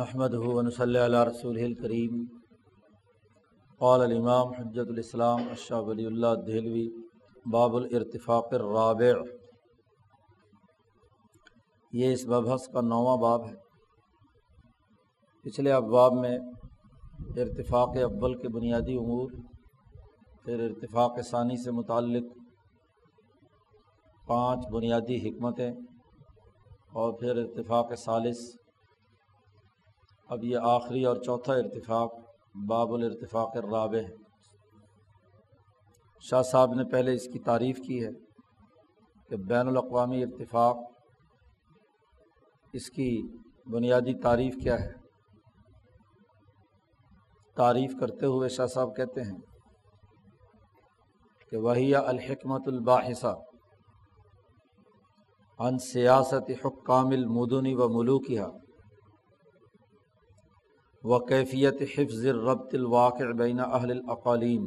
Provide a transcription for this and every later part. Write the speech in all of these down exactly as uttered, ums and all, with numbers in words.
نحمده ونصلي على رسوله الكريم قال الامام حجۃ الاسلام شاہ ولی اللہ دہلوی باب الارتفاق الرابع. یہ اس مبحث کا نواں باب ہے. پچھلے ابواب میں ارتفاق اول کے بنیادی امور، پھر ارتفاق ثانی سے متعلق پانچ بنیادی حکمتیں، اور پھر ارتفاق ثالث. اب یہ آخری اور چوتھا ارتفاق باب الارتفاق الرابع ہے. شاہ صاحب نے پہلے اس کی تعریف کی ہے کہ بین الاقوامی ارتفاق، اس کی بنیادی تعریف کیا ہے. تعریف کرتے ہوئے شاہ صاحب کہتے ہیں کہ وہی الحکمت الباحثہ عن سیاست حکام المدن و ملوکہا وکیفیت حفظ الربط الواقع بین اہل الاقالیم.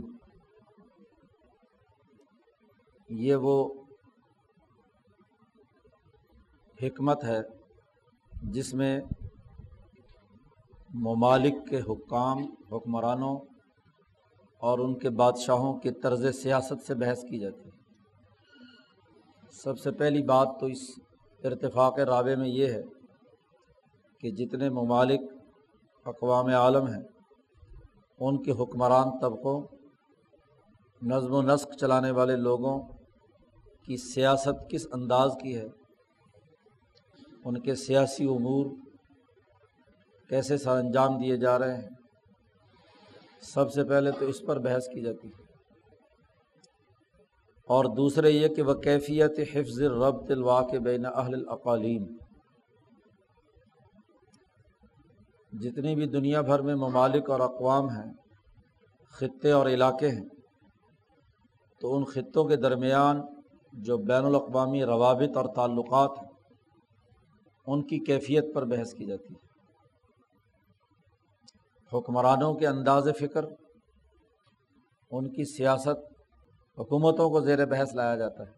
یہ وہ حکمت ہے جس میں ممالک کے حکام، حکمرانوں اور ان کے بادشاہوں کے طرز سیاست سے بحث کی جاتی ہے. سب سے پہلی بات تو اس ارتفاق رابع میں یہ ہے کہ جتنے ممالک اقوام عالم ہیں، ان کے حکمران طبقوں، نظم و نسق چلانے والے لوگوں کی سیاست کس انداز کی ہے، ان کے سیاسی امور کیسے سر انجام دیے جا رہے ہیں، سب سے پہلے تو اس پر بحث کی جاتی ہے. اور دوسرے یہ کہ وہ کیفیت حفظ الربط الواقع بین اہل الاقالیم. جتنی بھی دنیا بھر میں ممالک اور اقوام ہیں، خطے اور علاقے ہیں، تو ان خطوں کے درمیان جو بین الاقوامی روابط اور تعلقات ہیں، ان کی کیفیت پر بحث کی جاتی ہے. حکمرانوں کے انداز فکر، ان کی سیاست، حکومتوں کو زیر بحث لایا جاتا ہے.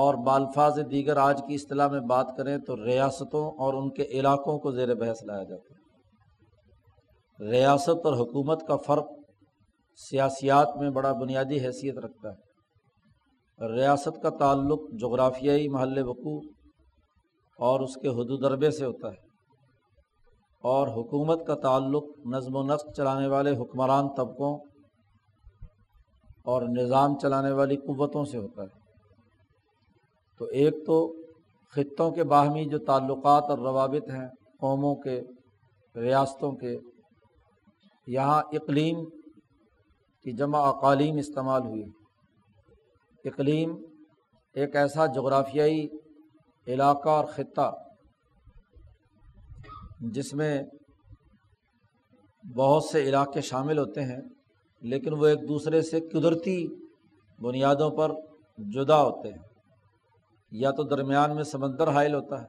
اور بالفاظ دیگر آج کی اصطلاح میں بات کریں تو ریاستوں اور ان کے علاقوں کو زیر بحث لایا جاتا ہے. ریاست اور حکومت کا فرق سیاسیات میں بڑا بنیادی حیثیت رکھتا ہے. ریاست کا تعلق جغرافیائی محل وقوع اور اس کے حدود ربے سے ہوتا ہے، اور حکومت کا تعلق نظم و نسق چلانے والے حکمران طبقوں اور نظام چلانے والی قوتوں سے ہوتا ہے. تو ایک تو خطوں کے باہمی جو تعلقات اور روابط ہیں، قوموں کے، ریاستوں کے، یہاں اقلیم کی جمع اقالیم استعمال ہوئی. اقلیم ایک ایسا جغرافیائی علاقہ اور خطہ جس میں بہت سے علاقے شامل ہوتے ہیں، لیکن وہ ایک دوسرے سے قدرتی بنیادوں پر جدا ہوتے ہیں. یا تو درمیان میں سمندر حائل ہوتا ہے،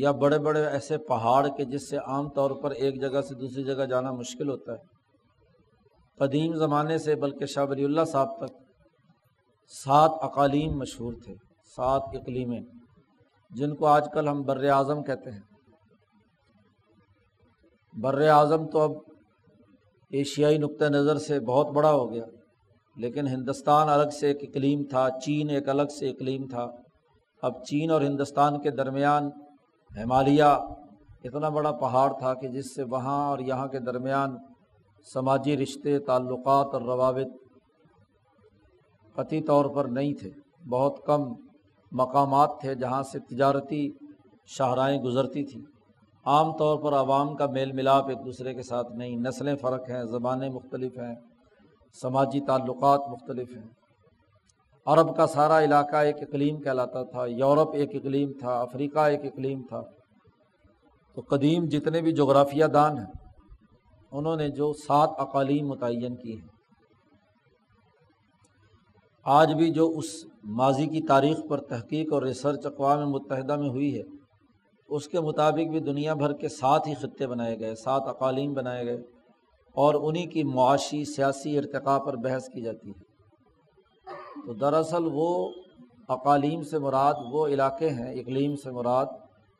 یا بڑے بڑے ایسے پہاڑ کے جس سے عام طور پر ایک جگہ سے دوسری جگہ جانا مشکل ہوتا ہے. قدیم زمانے سے بلکہ شاہ ولی اللہ صاحب تک سات اقالیم مشہور تھے، سات اقلیمیں، جن کو آج کل ہم بر اعظم کہتے ہیں. بر اعظم تو اب ایشیائی نقطہ نظر سے بہت بڑا ہو گیا، لیکن ہندوستان الگ سے ایک اقلیم تھا، چین ایک الگ سے اقلیم تھا. اب چین اور ہندوستان کے درمیان ہمالیہ اتنا بڑا پہاڑ تھا کہ جس سے وہاں اور یہاں کے درمیان سماجی رشتے، تعلقات اور روابط قطعی طور پر نہیں تھے. بہت کم مقامات تھے جہاں سے تجارتی شاہراہیں گزرتی تھیں. عام طور پر عوام کا میل ملاپ ایک دوسرے کے ساتھ نہیں، نسلیں فرق ہیں، زبانیں مختلف ہیں، سماجی تعلقات مختلف ہیں. عرب کا سارا علاقہ ایک اقلیم کہلاتا تھا، یورپ ایک اقلیم تھا، افریقہ ایک اقلیم تھا. تو قدیم جتنے بھی جغرافیہ دان ہیں، انہوں نے جو سات اقالیم متعین کی ہیں، آج بھی جو اس ماضی کی تاریخ پر تحقیق اور ریسرچ اقوام متحدہ میں ہوئی ہے، اس کے مطابق بھی دنیا بھر کے سات ہی خطے بنائے گئے، سات اقالیم بنائے گئے، اور انہی کی معاشی سیاسی ارتقاء پر بحث کی جاتی ہے. تو دراصل وہ اقالیم سے مراد وہ علاقے ہیں، اقلیم سے مراد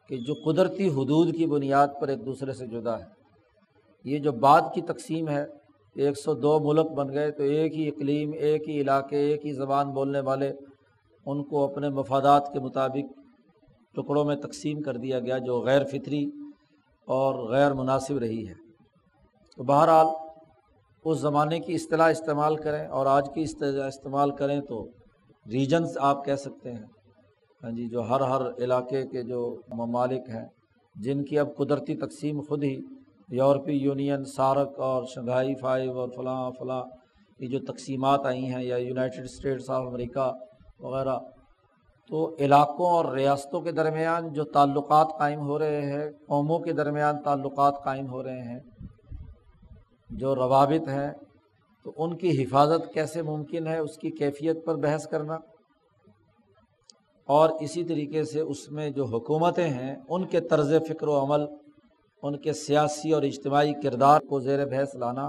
کہ جو قدرتی حدود کی بنیاد پر ایک دوسرے سے جدا ہے۔ یہ جو بعد کی تقسیم ہے کہ ایک سو دو ملک بن گئے تو ایک ہی اقلیم، ایک ہی علاقے، ایک ہی زبان بولنے والے، ان کو اپنے مفادات کے مطابق ٹکڑوں میں تقسیم کر دیا گیا جو غیر فطری اور غیر مناسب رہی ہے۔ تو بہرحال اس زمانے کی اصطلاح استعمال کریں اور آج کی اصطلاح استعمال کریں تو ریجنز آپ کہہ سکتے ہیں، ہاں جی، جو ہر ہر علاقے کے جو ممالک ہیں جن کی اب قدرتی تقسیم خود ہی یورپی یونین، سارک اور شنگھائی فائیو اور فلاں فلاں یہ جو تقسیمات آئی ہیں، یا یونائٹڈ سٹیٹس آف امریکہ وغیرہ، تو علاقوں اور ریاستوں کے درمیان جو تعلقات قائم ہو رہے ہیں، قوموں کے درمیان تعلقات قائم ہو رہے ہیں، جو روابط ہیں، تو ان کی حفاظت کیسے ممکن ہے اس کی کیفیت پر بحث کرنا، اور اسی طریقے سے اس میں جو حکومتیں ہیں ان کے طرز فکر و عمل، ان کے سیاسی اور اجتماعی کردار کو زیر بحث لانا،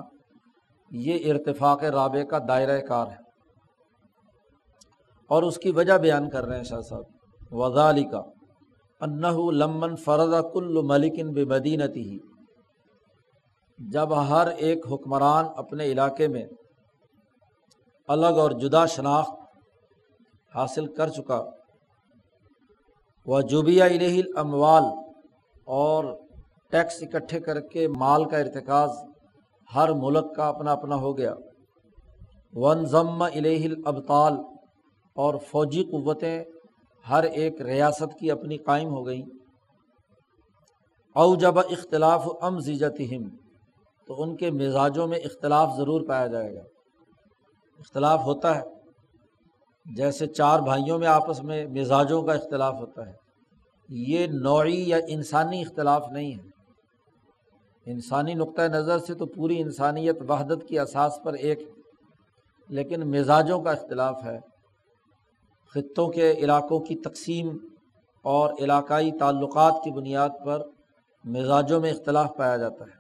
یہ ارتفاق رابع کا دائرہ کار ہے۔ اور اس کی وجہ بیان کر رہے ہیں شاہ صاحب، وَذَلِكَ أَنَّهُ لَمَّنْ فَرَضَ كُلُّ مَلِكٍ بِمَدِينَتِهِ، جب ہر ایک حکمران اپنے علاقے میں الگ اور جدا شناخت حاصل کر چکا، وَجُبِيَ إِلَيْهِ الْأَمْوَالِ، اور ٹیکس اکٹھے کر کے مال کا ارتکاز ہر ملک کا اپنا اپنا ہو گیا، وَانْضَمَّ إِلَيْهِ الْأَبْطَالِ، اور فوجی قوتیں ہر ایک ریاست کی اپنی قائم ہو گئیں، أَوْجَبَ اِخْتِلَافُ أَمْزِجَتِهِمْ، تو ان کے مزاجوں میں اختلاف ضرور پایا جائے گا۔ اختلاف ہوتا ہے، جیسے چار بھائیوں میں آپس میں مزاجوں کا اختلاف ہوتا ہے، یہ نوعی یا انسانی اختلاف نہیں ہے، انسانی نقطۂ نظر سے تو پوری انسانیت وحدت کی اساس پر ایک ہے، لیکن مزاجوں کا اختلاف ہے، خطوں کے علاقوں کی تقسیم اور علاقائی تعلقات کی بنیاد پر مزاجوں میں اختلاف پایا جاتا ہے،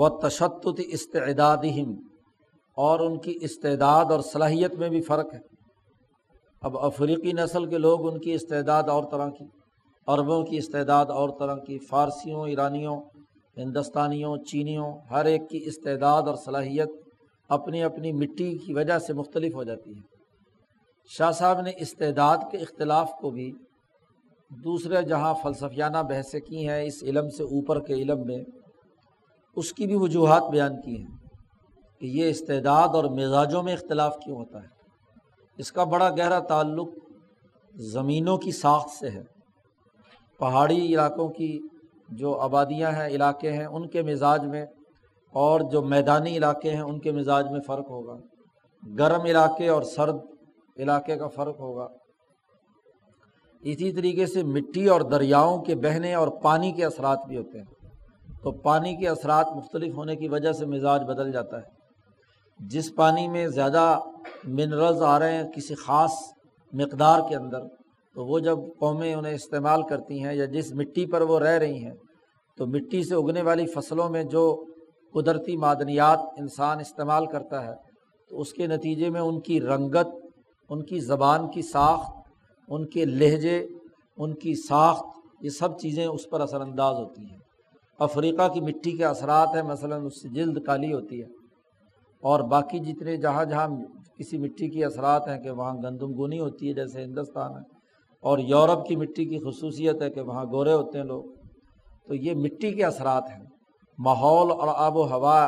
وَتَشَتُّتِ اسْتِعْدَادِهِمْ، اور ان کی استعداد اور صلاحیت میں بھی فرق ہے۔ اب افریقی نسل کے لوگ، ان کی استعداد اور طرح کی، عربوں کی استعداد اور طرح کی، فارسیوں، ایرانیوں، ہندوستانیوں، چینیوں، ہر ایک کی استعداد اور صلاحیت اپنی اپنی مٹی کی وجہ سے مختلف ہو جاتی ہے۔ شاہ صاحب نے استعداد کے اختلاف کو بھی دوسرے جہاں فلسفیانہ بحثیں کی ہیں اس علم سے اوپر کے علم میں، اس کی بھی وجوہات بیان کی ہیں کہ یہ استعداد اور مزاجوں میں اختلاف کیوں ہوتا ہے۔ اس کا بڑا گہرا تعلق زمینوں کی ساخت سے ہے، پہاڑی علاقوں کی جو آبادیاں ہیں، علاقے ہیں، ان کے مزاج میں اور جو میدانی علاقے ہیں ان کے مزاج میں فرق ہوگا، گرم علاقے اور سرد علاقے کا فرق ہوگا۔ اسی طریقے سے مٹی اور دریاؤں کے بہنے اور پانی کے اثرات بھی ہوتے ہیں، تو پانی کے اثرات مختلف ہونے کی وجہ سے مزاج بدل جاتا ہے۔ جس پانی میں زیادہ منرلز آ رہے ہیں کسی خاص مقدار کے اندر، تو وہ جب قومیں انہیں استعمال کرتی ہیں، یا جس مٹی پر وہ رہ رہی ہیں، تو مٹی سے اگنے والی فصلوں میں جو قدرتی معدنیات انسان استعمال کرتا ہے، تو اس کے نتیجے میں ان کی رنگت، ان کی زبان کی ساخت، ان کے لہجے، ان کی ساخت، یہ سب چیزیں اس پر اثر انداز ہوتی ہیں۔ افریقہ کی مٹی کے اثرات ہیں، مثلاً اس سے جلد کالی ہوتی ہے، اور باقی جتنے جہاں جہاں کسی مٹی کے اثرات ہیں کہ وہاں گندم گونی ہوتی ہے، جیسے ہندوستان ہے، اور یورپ کی مٹی کی خصوصیت ہے کہ وہاں گورے ہوتے ہیں لوگ، تو یہ مٹی کے اثرات ہیں۔ ماحول اور آب و ہوا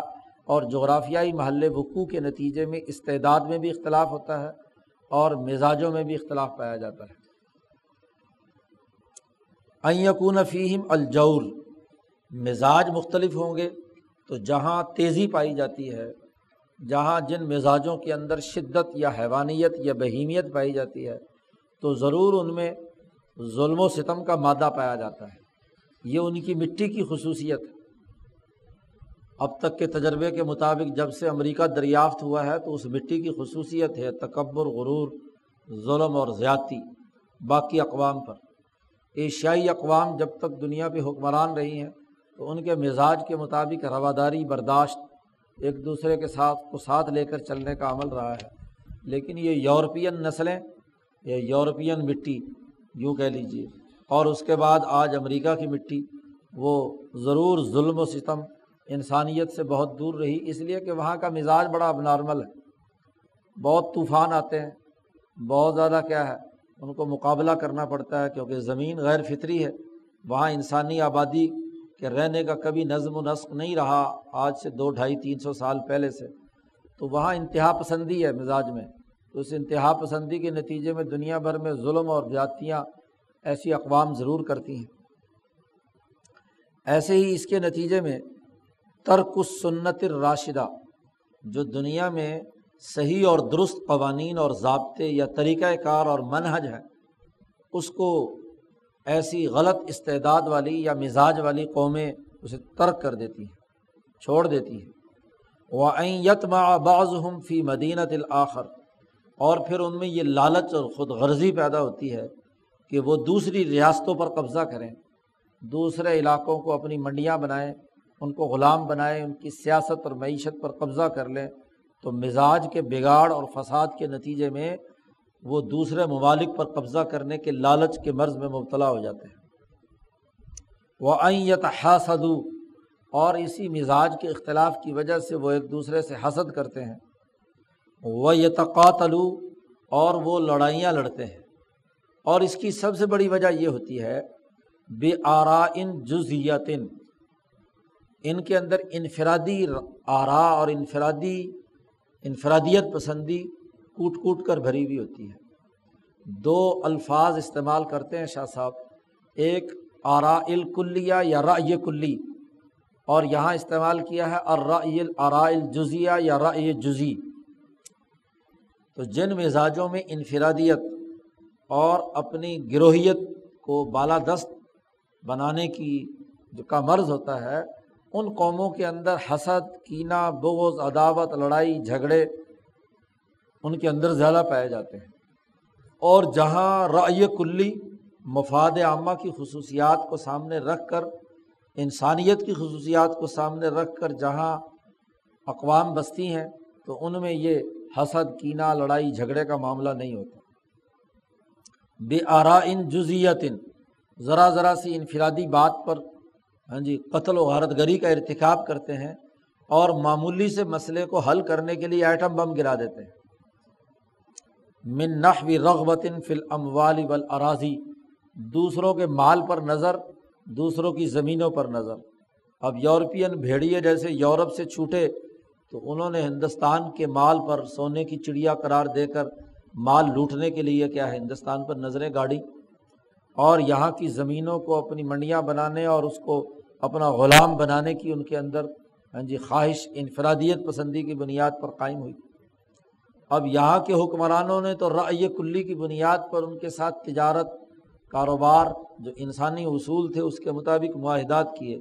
اور جغرافیائی محل وقوع کے نتیجے میں استعداد میں بھی اختلاف ہوتا ہے اور مزاجوں میں بھی اختلاف پایا جاتا ہے۔ أَن يَكُونَ فِيهِمْ الْجَوْرُ، مزاج مختلف ہوں گے تو جہاں تیزی پائی جاتی ہے، جہاں جن مزاجوں کے اندر شدت یا حیوانیت یا بہیمیت پائی جاتی ہے، تو ضرور ان میں ظلم و ستم کا مادہ پایا جاتا ہے، یہ ان کی مٹی کی خصوصیت ہے۔ اب تک کے تجربے کے مطابق جب سے امریکہ دریافت ہوا ہے تو اس مٹی کی خصوصیت ہے تکبر، غرور، ظلم اور زیادتی باقی اقوام پر۔ ایشیائی اقوام جب تک دنیا پہ حکمران رہی ہیں تو ان کے مزاج کے مطابق رواداری، برداشت، ایک دوسرے کے ساتھ کو ساتھ لے کر چلنے کا عمل رہا ہے، لیکن یہ یورپین نسلیں یا یورپین مٹی یوں کہہ لیجیے، اور اس کے بعد آج امریکہ کی مٹی وہ ضرور ظلم و ستم انسانیت سے بہت دور رہی، اس لیے کہ وہاں کا مزاج بڑا اب نارمل ہے، بہت طوفان آتے ہیں، بہت زیادہ کیا ہے ان کو مقابلہ کرنا پڑتا ہے، کیونکہ زمین غیر فطری ہے، وہاں انسانی آبادی کے رہنے کا کبھی نظم و نسق نہیں رہا آج سے دو ڈھائی تین سو سال پہلے سے، تو وہاں انتہا پسندی ہے مزاج میں، تو اس انتہا پسندی کے نتیجے میں دنیا بھر میں ظلم اور زیادتیاں ایسی اقوام ضرور کرتی ہیں۔ ایسے ہی اس کے نتیجے میں ترک السنت الراشدہ، جو دنیا میں صحیح اور درست قوانین اور ضابطے یا طریقہ کار اور منہج ہے، اس کو ایسی غلط استعداد والی یا مزاج والی قومیں اسے ترک کر دیتی ہیں، چھوڑ دیتی ہیں۔ وَأَن يَطْمَعَ بَعْضُهُمْ فِي مَدِينَةِ الْآخَرِ، اور پھر ان میں یہ لالچ اور خود غرضی پیدا ہوتی ہے کہ وہ دوسری ریاستوں پر قبضہ کریں، دوسرے علاقوں کو اپنی منڈیاں بنائیں، ان کو غلام بنائیں، ان کی سیاست اور معیشت پر قبضہ کر لیں، تو مزاج کے بگاڑ اور فساد کے نتیجے میں وہ دوسرے ممالک پر قبضہ کرنے کے لالچ کے مرض میں مبتلا ہو جاتے ہیں۔ وَأَن يَتَحَاسَدُوا، اور اسی مزاج کے اختلاف کی وجہ سے وہ ایک دوسرے سے حسد کرتے ہیں۔ وَيَتَقَاتَلُوا، اور وہ لڑائیاں لڑتے ہیں، اور اس کی سب سے بڑی وجہ یہ ہوتی ہے بِآرَاءٍ جُزْیَةٍ، ان کے اندر انفرادی آراء اور انفرادی انفرادیت پسندی کوٹ کوٹ کر بھری ہوئی ہوتی ہے۔ دو الفاظ استعمال کرتے ہیں شاہ صاحب، ایک آراء الکلیہ یا رأی کلی، اور یہاں استعمال کیا ہے الرأی الآراء الجزیہ یا رأی جزی۔ تو جن مزاجوں میں انفرادیت اور اپنی گروہیت کو بالادست بنانے کی جو کا مرض ہوتا ہے، ان قوموں کے اندر حسد، کینہ، بغض، عداوت، لڑائی جھگڑے ان کے اندر زیادہ پائے جاتے ہیں۔ اور جہاں رأی کلی مفاد عامہ کی خصوصیات کو سامنے رکھ کر، انسانیت کی خصوصیات کو سامنے رکھ کر جہاں اقوام بستی ہیں، تو ان میں یہ حسد، کینہ، لڑائی جھگڑے کا معاملہ نہیں ہوتا۔ بِآرَاءٍ جُزِیَّةٍ، ذرا ذرا سی انفرادی بات پر ہاں جی قتل و غارت گری کا ارتکاب کرتے ہیں، اور معمولی سے مسئلے کو حل کرنے کے لیے ایٹم بم گرا دیتے ہیں۔ مِن نَحْوِ رَغْبَةٍ فِي الْأَمْوَالِ وَالْأَرَاضِی، دوسروں کے مال پر نظر، دوسروں کی زمینوں پر نظر۔ اب یورپین بھیڑیے جیسے یورپ سے چھوٹے تو انہوں نے ہندوستان کے مال پر سونے کی چڑیا قرار دے کر مال لوٹنے کے لیے کیا ہے ہندوستان پر نظریں گاڑی، اور یہاں کی زمینوں کو اپنی منڈیاں بنانے اور اس کو اپنا غلام بنانے کی ان کے اندر ہاں جی خواہش انفرادیت پسندی کی بنیاد پر قائم ہوئی۔ اب یہاں کے حکمرانوں نے تو رأی کلی کی بنیاد پر ان کے ساتھ تجارت، کاروبار، جو انسانی اصول تھے اس کے مطابق معاہدات کیے،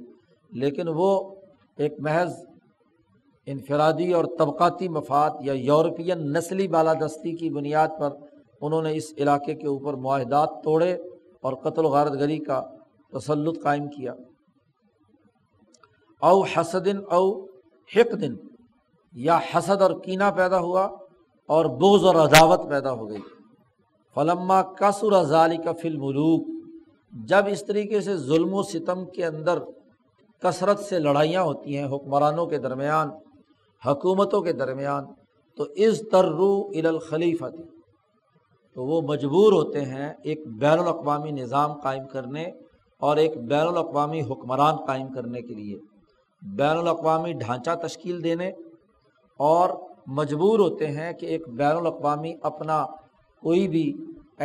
لیکن وہ ایک محض انفرادی اور طبقاتی مفاد یا یورپین نسلی بالادستی کی بنیاد پر انہوں نے اس علاقے کے اوپر معاہدات توڑے اور قتل و غارت گری کا تسلط قائم کیا۔ او حسد او حقد، یا حسد اور کینہ پیدا ہوا اور بغض اور عداوت پیدا ہو گئی۔ فلما کثر ذالک فی الملوک، جب اس طریقے سے ظلم و ستم کے اندر کثرت سے لڑائیاں ہوتی ہیں حکمرانوں کے درمیان، حکومتوں کے درمیان، تو اضطروا الی الخلیفۃ، تو وہ مجبور ہوتے ہیں ایک بین الاقوامی نظام قائم کرنے اور ایک بین الاقوامی حکمران قائم کرنے کے لیے، بین الاقوامی ڈھانچہ تشکیل دینے، اور مجبور ہوتے ہیں کہ ایک بین الاقوامی اپنا کوئی بھی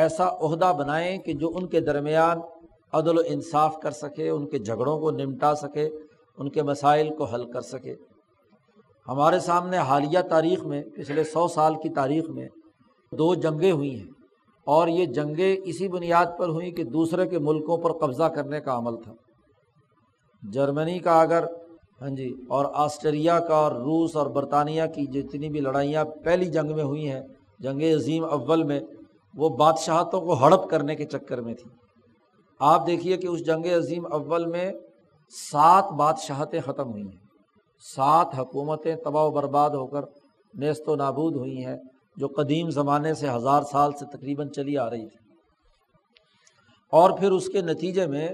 ایسا عہدہ بنائیں کہ جو ان کے درمیان عدل و انصاف کر سکے، ان کے جھگڑوں کو نمٹا سکے، ان کے مسائل کو حل کر سکے۔ ہمارے سامنے حالیہ تاریخ میں، پچھلے سو سال کی تاریخ میں دو جنگیں ہوئی ہیں، اور یہ جنگیں اسی بنیاد پر ہوئیں کہ دوسرے کے ملکوں پر قبضہ کرنے کا عمل تھا۔ جرمنی کا اگر ہاں جی اور آسٹریا کا اور روس اور برطانیہ کی جتنی بھی لڑائیاں پہلی جنگ میں ہوئی ہیں، جنگ عظیم اول میں، وہ بادشاہتوں کو ہڑپ کرنے کے چکر میں تھی۔ آپ دیکھیے کہ اس جنگ عظیم اول میں سات بادشاہتیں ختم ہوئی ہیں، سات حکومتیں تباہ و برباد ہو کر نیست و نابود ہوئی ہیں، جو قدیم زمانے سے ہزار سال سے تقریباً چلی آ رہی تھی۔ اور پھر اس کے نتیجے میں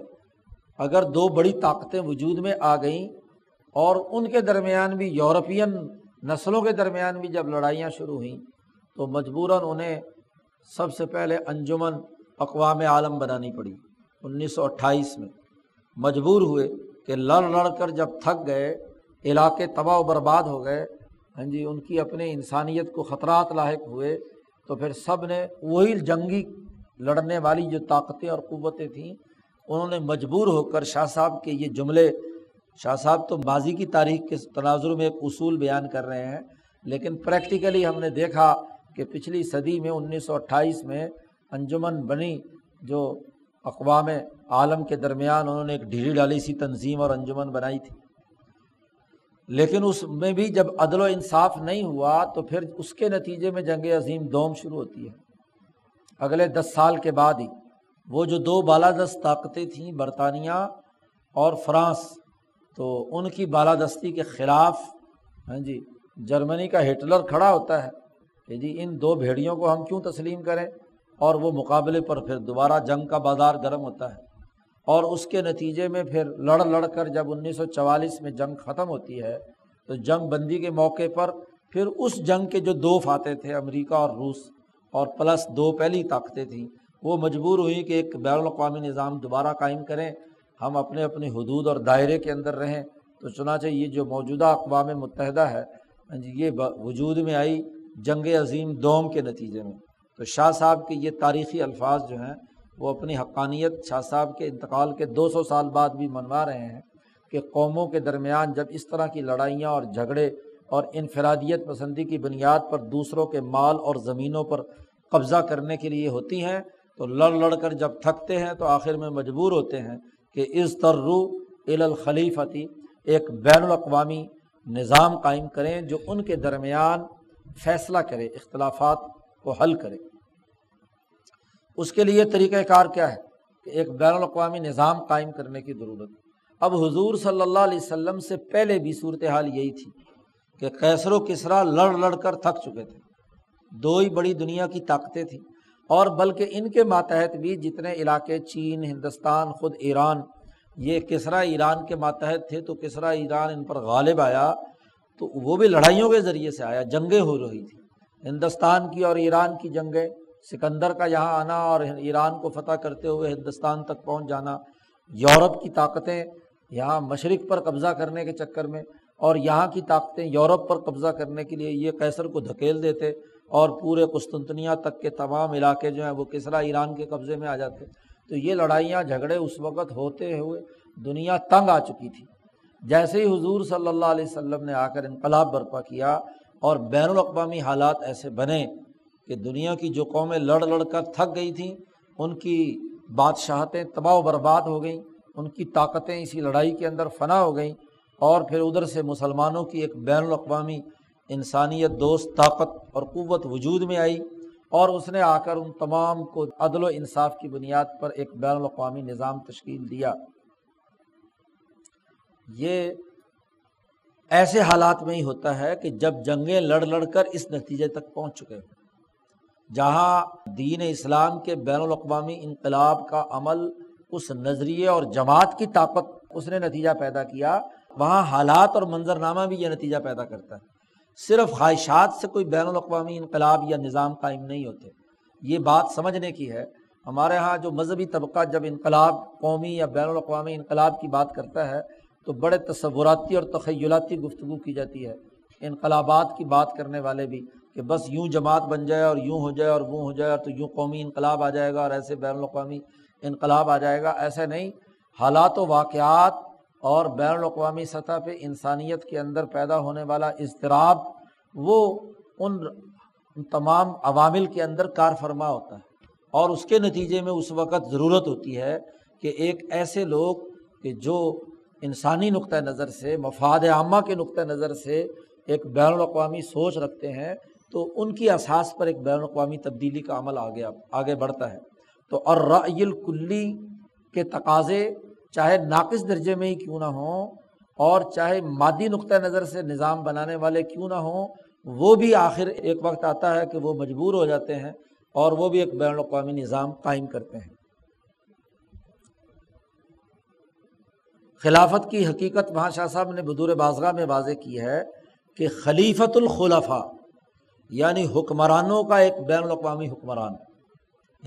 اگر دو بڑی طاقتیں وجود میں آ گئیں اور ان کے درمیان بھی یورپین نسلوں کے درمیان بھی جب لڑائیاں شروع ہوئیں تو مجبوراً انہیں سب سے پہلے انجمن اقوام عالم بنانی پڑی انیس سو اٹھائیس میں۔ مجبور ہوئے کہ لڑ لڑ کر جب تھک گئے، علاقے تباہ و برباد ہو گئے، ہاں جی ان کی اپنے انسانیت کو خطرات لاحق ہوئے، تو پھر سب نے وہی جنگی لڑنے والی جو طاقتیں اور قوتیں تھیں انہوں نے مجبور ہو کر شاہ صاحب کے یہ جملے، شاہ صاحب تو ماضی کی تاریخ کے تناظر میں ایک اصول بیان کر رہے ہیں، لیکن پریکٹیکلی ہم نے دیکھا کہ پچھلی صدی میں انیس سو اٹھائیس میں انجمن بنی جو اقوام عالم کے درمیان انہوں نے ایک ڈھیری ڈالی سی تنظیم اور انجمن بنائی تھی، لیکن اس میں بھی جب عدل و انصاف نہیں ہوا تو پھر اس کے نتیجے میں جنگ عظیم دوم شروع ہوتی ہے اگلے دس سال کے بعد ہی۔ وہ جو دو بالادست طاقتیں تھیں برطانیہ اور فرانس، تو ان کی بالادستی کے خلاف ہاں جی جرمنی کا ہٹلر کھڑا ہوتا ہے کہ جی ان دو بھیڑیوں کو ہم کیوں تسلیم کریں، اور وہ مقابلے پر پھر دوبارہ جنگ کا بازار گرم ہوتا ہے، اور اس کے نتیجے میں پھر لڑ لڑ کر جب انیس سو چوالیس میں جنگ ختم ہوتی ہے تو جنگ بندی کے موقع پر پھر اس جنگ کے جو دو فاتح تھے امریکہ اور روس اور پلس دو پہلی طاقتیں تھیں وہ مجبور ہوئیں کہ ایک بین الاقوامی نظام دوبارہ قائم کریں، ہم اپنے اپنے حدود اور دائرے کے اندر رہیں۔ تو چنانچہ یہ جو موجودہ اقوام متحدہ ہے یہ وجود میں آئی جنگ عظیم دوم کے نتیجے میں۔ تو شاہ صاحب کے یہ تاریخی الفاظ جو ہیں وہ اپنی حقانیت شاہ صاحب کے انتقال کے دو سو سال بعد بھی منوا رہے ہیں کہ قوموں کے درمیان جب اس طرح کی لڑائیاں اور جھگڑے اور انفرادیت پسندی کی بنیاد پر دوسروں کے مال اور زمینوں پر قبضہ کرنے کے لیے ہوتی ہیں تو لڑ لڑ کر جب تھکتے ہیں تو آخر میں مجبور ہوتے ہیں کہ از ترو الخلیفتی ایک بین الاقوامی نظام قائم کریں جو ان کے درمیان فیصلہ کرے، اختلافات کو حل کرے۔ اس کے لیے طریقہ کار کیا ہے کہ ایک بین الاقوامی نظام قائم کرنے کی ضرورت۔ اب حضور صلی اللہ علیہ وسلم سے پہلے بھی صورتحال یہی تھی کہ قیصر و کسریٰ لڑ لڑ کر تھک چکے تھے، دو ہی بڑی دنیا کی طاقتیں تھیں، اور بلکہ ان کے ماتحت بھی جتنے علاقے چین، ہندوستان، خود ایران، یہ کسریٰ ایران کے ماتحت تھے تو کسریٰ ایران ان پر غالب آیا تو وہ بھی لڑائیوں کے ذریعے سے آیا، جنگیں ہو رہی تھیں، ہندوستان کی اور ایران کی جنگیں، سکندر کا یہاں آنا اور ایران کو فتح کرتے ہوئے ہندوستان تک پہنچ جانا، یورپ کی طاقتیں یہاں مشرق پر قبضہ کرنے کے چکر میں اور یہاں کی طاقتیں یورپ پر قبضہ کرنے کے لیے یہ قیصر کو دھکیل دیتے اور پورے قسطنطنیہ تک کے تمام علاقے جو ہیں وہ کسریٰ ایران کے قبضے میں آ جاتے۔ تو یہ لڑائیاں جھگڑے اس وقت ہوتے ہوئے دنیا تنگ آ چکی تھی۔ جیسے ہی حضور صلی اللہ علیہ وسلم نے آ کر انقلاب برپا کیا اور بین الاقوامی حالات ایسے بنے کہ دنیا کی جو قومیں لڑ لڑ کر تھک گئی تھیں ان کی بادشاہتیں تباہ و برباد ہو گئیں، ان کی طاقتیں اسی لڑائی کے اندر فنا ہو گئیں، اور پھر ادھر سے مسلمانوں کی ایک بین الاقوامی انسانیت دوست طاقت اور قوت وجود میں آئی اور اس نے آ کر ان تمام کو عدل و انصاف کی بنیاد پر ایک بین الاقوامی نظام تشکیل دیا۔ یہ ایسے حالات میں ہی ہوتا ہے کہ جب جنگیں لڑ لڑ کر اس نتیجے تک پہنچ چکے ہیں جہاں دین اسلام کے بین الاقوامی انقلاب کا عمل اس نظریے اور جماعت کی طاقت اس نے نتیجہ پیدا کیا، وہاں حالات اور منظرنامہ بھی یہ نتیجہ پیدا کرتا ہے۔ صرف خواہشات سے کوئی بین الاقوامی انقلاب یا نظام قائم نہیں ہوتے، یہ بات سمجھنے کی ہے۔ ہمارے ہاں جو مذہبی طبقہ جب انقلاب، قومی یا بین الاقوامی انقلاب کی بات کرتا ہے تو بڑے تصوراتی اور تخیلاتی گفتگو کی جاتی ہے، انقلابات کی بات کرنے والے بھی کہ بس یوں جماعت بن جائے اور یوں ہو جائے اور وہ ہو جائے اور تو یوں قومی انقلاب آ جائے گا اور ایسے بین الاقوامی انقلاب آ جائے گا۔ ایسے نہیں، حالات و واقعات اور بین الاقوامی سطح پہ انسانیت کے اندر پیدا ہونے والا اضطراب وہ ان تمام عوامل کے اندر کار فرما ہوتا ہے، اور اس کے نتیجے میں اس وقت ضرورت ہوتی ہے کہ ایک ایسے لوگ کہ جو انسانی نقطہ نظر سے، مفاد عامہ کے نقطہ نظر سے ایک بین الاقوامی سوچ رکھتے ہیں، تو ان کی اساس پر ایک بین الاقوامی تبدیلی کا عمل آگے آگے بڑھتا ہے۔ تو الرأی الکلی کے تقاضے چاہے ناقص درجے میں ہی کیوں نہ ہوں اور چاہے مادی نقطہ نظر سے نظام بنانے والے کیوں نہ ہوں، وہ بھی آخر ایک وقت آتا ہے کہ وہ مجبور ہو جاتے ہیں اور وہ بھی ایک بین الاقوامی نظام قائم کرتے ہیں۔ خلافت کی حقیقت وہاں شاہ صاحب نے بدور بازغہ میں واضح کی ہے کہ خلیفۃ الخلفاء یعنی حکمرانوں کا ایک بین الاقوامی حکمران،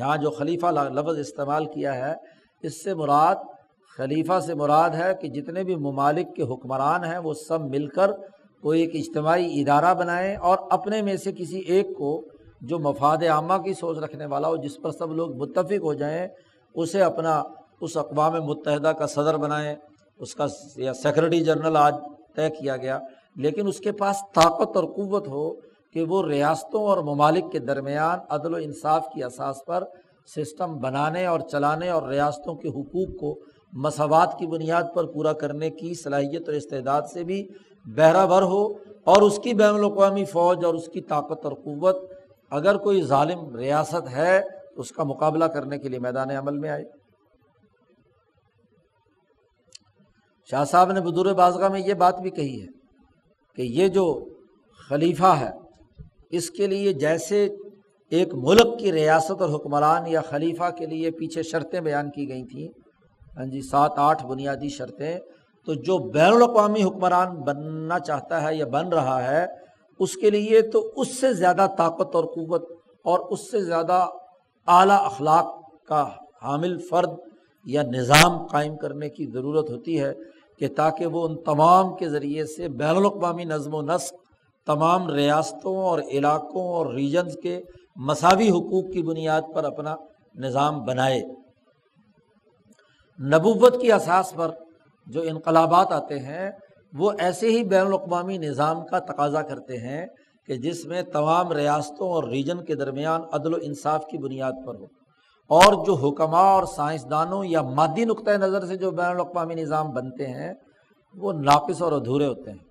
یہاں جو خلیفہ لفظ استعمال کیا ہے اس سے مراد، خلیفہ سے مراد ہے کہ جتنے بھی ممالک کے حکمران ہیں وہ سب مل کر کوئی ایک اجتماعی ادارہ بنائیں اور اپنے میں سے کسی ایک کو جو مفاد عامہ کی سوچ رکھنے والا ہو، جس پر سب لوگ متفق ہو جائیں، اسے اپنا اس اقوام متحدہ کا صدر بنائیں، اس کا سیکرٹری جنرل آج طے کیا گیا، لیکن اس کے پاس طاقت اور قوت ہو کہ وہ ریاستوں اور ممالک کے درمیان عدل و انصاف کی اساس پر سسٹم بنانے اور چلانے اور ریاستوں کے حقوق کو مساوات کی بنیاد پر پورا کرنے کی صلاحیت اور استعداد سے بھی بہرہ بر ہو، اور اس کی بین الاقوامی فوج اور اس کی طاقت اور قوت اگر کوئی ظالم ریاست ہے تو اس کا مقابلہ کرنے کے لیے میدان عمل میں آئے۔ شاہ صاحب نے بدور بازغہ میں یہ بات بھی کہی ہے کہ یہ جو خلیفہ ہے اس کے لیے جیسے ایک ملک کی ریاست اور حکمران یا خلیفہ کے لیے پیچھے شرطیں بیان کی گئی تھیں، ہاں جی سات آٹھ بنیادی شرطیں، تو جو بین الاقوامی حکمران بننا چاہتا ہے یا بن رہا ہے اس کے لیے تو اس سے زیادہ طاقت اور قوت اور اس سے زیادہ اعلیٰ اخلاق کا حامل فرد یا نظام قائم کرنے کی ضرورت ہوتی ہے کہ تاکہ وہ ان تمام کے ذریعے سے بین الاقوامی نظم و نسق، تمام ریاستوں اور علاقوں اور ریجنز کے مساوی حقوق کی بنیاد پر اپنا نظام بنائے۔ نبوت کی اساس پر جو انقلابات آتے ہیں وہ ایسے ہی بین الاقوامی نظام کا تقاضا کرتے ہیں کہ جس میں تمام ریاستوں اور ریجن کے درمیان عدل و انصاف کی بنیاد پر ہو، اور جو حکماء اور سائنسدانوں یا مادی نقطۂ نظر سے جو بین الاقوامی نظام بنتے ہیں وہ ناقص اور ادھورے ہوتے ہیں۔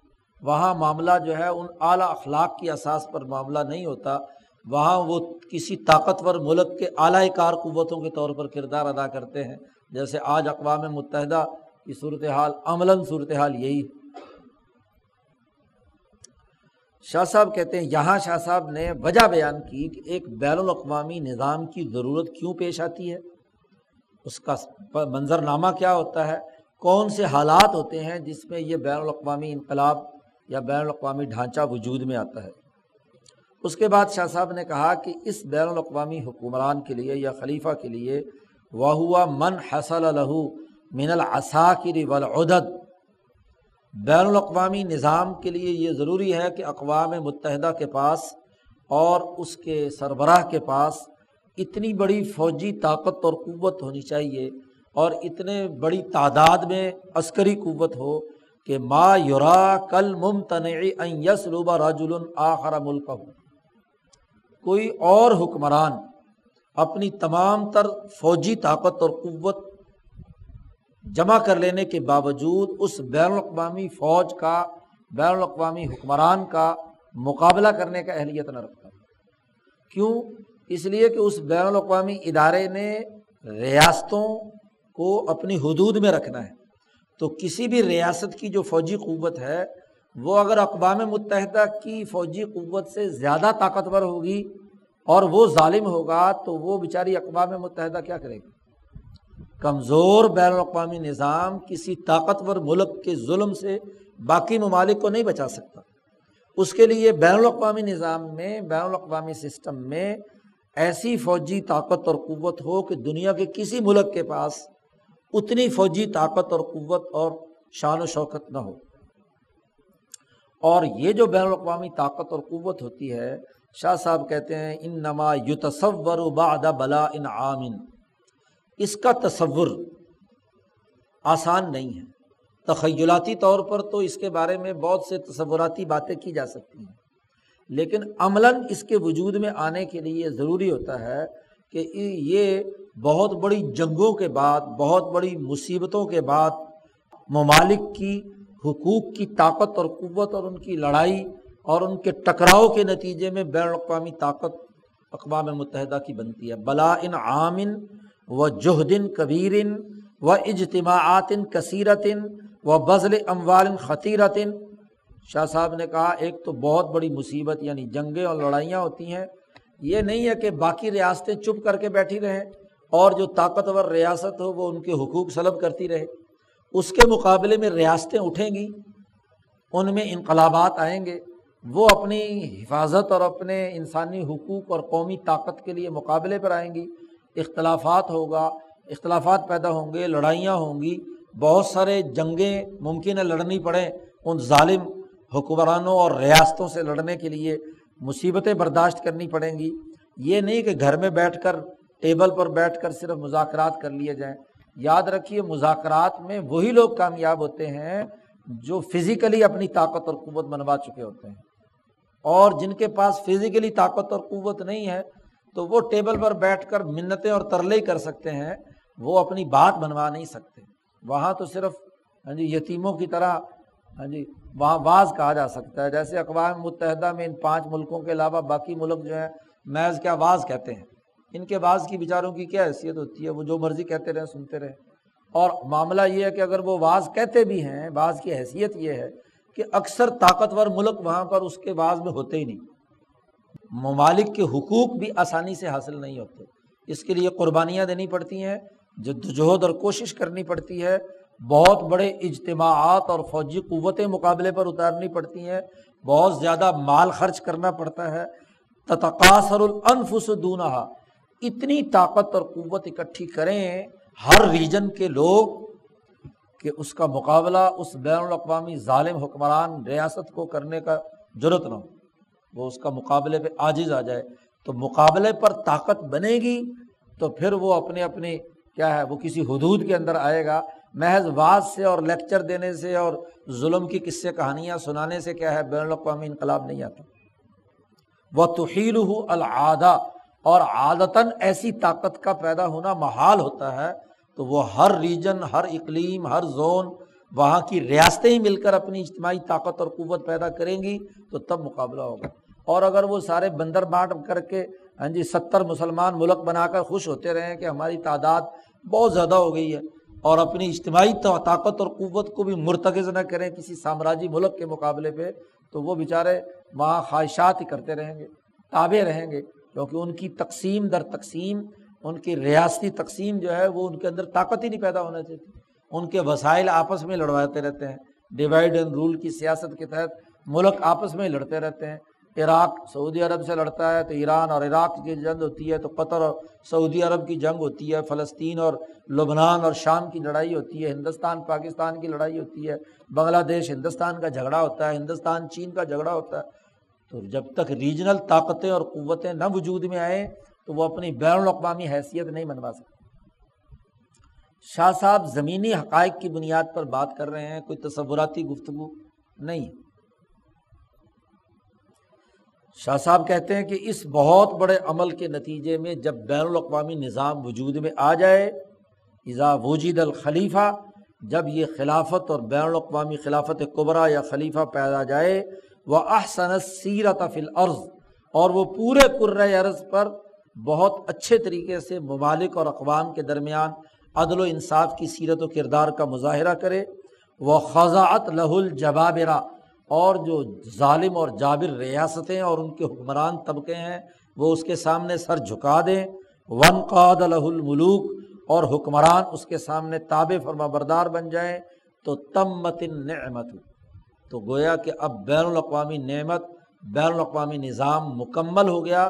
وہاں معاملہ جو ہے ان اعلیٰ اخلاق کی اساس پر معاملہ نہیں ہوتا، وہاں وہ کسی طاقتور ملک کے اعلیٰ کار قوتوں کے طور پر کردار ادا کرتے ہیں، جیسے آج اقوام متحدہ کی صورتحال عملاً صورتحال یہی ہے۔ شاہ صاحب کہتے ہیں، یہاں شاہ صاحب نے وجہ بیان کی کہ ایک بین الاقوامی نظام کی ضرورت کیوں پیش آتی ہے، اس کا منظرنامہ کیا ہوتا ہے، کون سے حالات ہوتے ہیں جس میں یہ بین الاقوامی انقلاب یا بین الاقوامی ڈھانچہ وجود میں آتا ہے۔ اس کے بعد شاہ صاحب نے کہا کہ اس بین الاقوامی حکمران کے لیے یا خلیفہ کے لیے وَهُوَ مَنْ حَصَلَ لَهُ مِنَ الْعَسَاكِرِ وَالْعُدَدِ، بین الاقوامی نظام کے لیے یہ ضروری ہے کہ اقوام متحدہ کے پاس اور اس کے سربراہ کے پاس اتنی بڑی فوجی طاقت اور قوت ہونی چاہیے اور اتنے بڑی تعداد میں عسکری قوت ہو کہ ما یرا کل ممتنع ان یسلب رجل آخر ملکہ، کوئی اور حکمران اپنی تمام تر فوجی طاقت اور قوت جمع کر لینے کے باوجود اس بین الاقوامی فوج کا، بین الاقوامی حکمران کا مقابلہ کرنے کا اہلیت نہ رکھتا۔ کیوں؟ اس لیے کہ اس بین الاقوامی ادارے نے ریاستوں کو اپنی حدود میں رکھنا ہے، تو کسی بھی ریاست کی جو فوجی قوت ہے وہ اگر اقوام متحدہ کی فوجی قوت سے زیادہ طاقتور ہوگی اور وہ ظالم ہوگا تو وہ بیچاری اقوام متحدہ کیا کرے گی؟ کمزور بین الاقوامی نظام کسی طاقتور ملک کے ظلم سے باقی ممالک کو نہیں بچا سکتا۔ اس کے لیے بین الاقوامی نظام میں، بین الاقوامی سسٹم میں ایسی فوجی طاقت اور قوت ہو کہ دنیا کے کسی ملک کے پاس اتنی فوجی طاقت اور قوت اور شان و شوکت نہ ہو۔ اور یہ جو بین الاقوامی طاقت اور قوت ہوتی ہے، شاہ صاحب کہتے ہیں انما یتصور بعد بلاء عام، اس کا تصور آسان نہیں ہے۔ تخیلاتی طور پر تو اس کے بارے میں بہت سے تصوراتی باتیں کی جا سکتی ہیں، لیکن عملاً اس کے وجود میں آنے کے لیے ضروری ہوتا ہے کہ یہ بہت بڑی جنگوں کے بعد، بہت بڑی مصیبتوں کے بعد ممالک کی حقوق کی طاقت اور قوت اور ان کی لڑائی اور ان کے ٹکراؤ کے نتیجے میں بین الاقوامی طاقت اقوام متحدہ کی بنتی ہے۔ بلاء عام و جہدن کبیرن و اجتماعات کثیرتن و بذل اموال خطیرتن، شاہ صاحب نے کہا ایک تو بہت بڑی مصیبت یعنی جنگیں اور لڑائیاں ہوتی ہیں، یہ نہیں ہے کہ باقی ریاستیں چپ کر کے بیٹھی رہیں اور جو طاقتور ریاست ہو وہ ان کے حقوق سلب کرتی رہے، اس کے مقابلے میں ریاستیں اٹھیں گی، ان میں انقلابات آئیں گے، وہ اپنی حفاظت اور اپنے انسانی حقوق اور قومی طاقت کے لیے مقابلے پر آئیں گی، اختلافات ہوگا، اختلافات پیدا ہوں گے، لڑائیاں ہوں گی، بہت سارے جنگیں ممکن ہے لڑنی پڑیں ان ظالم حکمرانوں اور ریاستوں سے لڑنے کے لیے، مصیبتیں برداشت کرنی پڑیں گی۔ یہ نہیں کہ گھر میں بیٹھ کر ٹیبل پر بیٹھ کر صرف مذاکرات کر لیے جائیں۔ یاد رکھیے مذاکرات میں وہی لوگ کامیاب ہوتے ہیں جو فزیکلی اپنی طاقت اور قوت منوا چکے ہوتے ہیں، اور جن کے پاس فزیکلی طاقت اور قوت نہیں ہے تو وہ ٹیبل پر بیٹھ کر منتیں اور ترلے کر سکتے ہیں، وہ اپنی بات منوا نہیں سکتے۔ وہاں تو صرف ہاں جی یتیموں کی طرح ہاں جی وہاں واز کہا جا سکتا ہے، جیسے اقوام متحدہ میں ان پانچ ملکوں کے علاوہ باقی ملک جو ہیں محض کیا واز کہتے ہیں، ان کے واز کی بیچاروں کی کیا حیثیت ہوتی ہے، وہ جو مرضی کہتے رہیں سنتے رہیں۔ اور معاملہ یہ ہے کہ اگر وہ واز کہتے بھی ہیں، واز کی حیثیت یہ ہے کہ اکثر طاقتور ملک وہاں پر اس کے واز میں ہوتے ہی نہیں، ممالک کے حقوق بھی آسانی سے حاصل نہیں ہوتے، اس کے لیے قربانیاں دینی پڑتی ہیں، جدوجہد اور کوشش کرنی پڑتی ہے، بہت بڑے اجتماعات اور فوجی قوتیں مقابلے پر اتارنی پڑتی ہیں، بہت زیادہ مال خرچ کرنا پڑتا ہے۔ تتقاصر الانفس دونہا، اتنی طاقت اور قوت اکٹھی کریں ہر ریجن کے لوگ کہ اس کا مقابلہ اس بین الاقوامی ظالم حکمران ریاست کو کرنے کا جرأت نہ ہو، وہ اس کا مقابلے پہ عاجز آ جائے۔ تو مقابلے پر طاقت بنے گی تو پھر وہ اپنے اپنے کیا ہے، وہ کسی حدود کے اندر آئے گا۔ محض واز سے اور لیکچر دینے سے اور ظلم کی قصے کہانیاں سنانے سے کیا ہے، بین الاقوامی انقلاب نہیں آتا۔ وَتُحِيلُهُ الْعَادَةُ، اور عادتاً ایسی طاقت کا پیدا ہونا محال ہوتا ہے، تو وہ ہر ریجن، ہر اقلیم، ہر زون، وہاں کی ریاستیں ہی مل کر اپنی اجتماعی طاقت اور قوت پیدا کریں گی تو تب مقابلہ ہوگا۔ اور اگر وہ سارے بندر بانٹ کر کے ہاں جی ستر مسلمان ملک بنا کر خوش ہوتے رہیں کہ ہماری تعداد بہت زیادہ ہو گئی ہے، اور اپنی اجتماعی طاقت اور قوت کو بھی مرتکز نہ کریں کسی سامراجی ملک کے مقابلے پہ، تو وہ بیچارے وہاں خواہشات ہی کرتے رہیں گے، تابع رہیں گے، کیونکہ ان کی تقسیم در تقسیم، ان کی ریاستی تقسیم جو ہے وہ ان کے اندر طاقت ہی نہیں پیدا ہونا چاہیے، ان کے وسائل آپس میں لڑواتے رہتے ہیں، ڈیوائیڈ اینڈ رول کی سیاست کے تحت ملک آپس میں لڑتے رہتے ہیں۔ عراق سعودی عرب سے لڑتا ہے تو ایران اور عراق کی جنگ ہوتی ہے تو قطر اور سعودی عرب کی جنگ ہوتی ہے، فلسطین اور لبنان اور شام کی لڑائی ہوتی ہے، ہندوستان پاکستان کی لڑائی ہوتی ہے، بنگلہ دیش ہندوستان کا جھگڑا ہوتا ہے، ہندوستان چین کا جھگڑا ہوتا ہے۔ تو جب تک ریجنل طاقتیں اور قوتیں نہ وجود میں آئیں تو وہ اپنی بین الاقوامی حیثیت نہیں منوا سکتے۔ شاہ صاحب زمینی حقائق کی بنیاد پر بات کر رہے ہیں، کوئی تصوراتی گفتگو نہیں۔ شاہ صاحب کہتے ہیں کہ اس بہت بڑے عمل کے نتیجے میں جب بین الاقوامی نظام وجود میں آ جائے، اذا وجد الخلیفہ، جب یہ خلافت اور بین الاقوامی خلافت کبریٰ یا خلیفہ پیدا جائے، وَأَحْسَنَ السِّیرَةَ فِي الْأَرْضِ، اور وہ پورے کرۂ ارض پر بہت اچھے طریقے سے ممالک اور اقوام کے درمیان عدل و انصاف کی سیرت و کردار کا مظاہرہ کرے، وَخَضَعَتْ لَهُ الْجَبَابِرَةُ، اور جو ظالم اور جابر ریاستیں اور ان کے حکمران طبقے ہیں وہ اس کے سامنے سر جھکا دیں، وَانْقَادَ لَهُ الْمُلُوكُ، اور حکمران اس کے سامنے تابع فرما بردار بن جائیں، تو تَمَّتِ النِّعْمَةُ، تو گویا کہ اب بین الاقوامی نعمت، بین الاقوامی نظام مکمل ہو گیا۔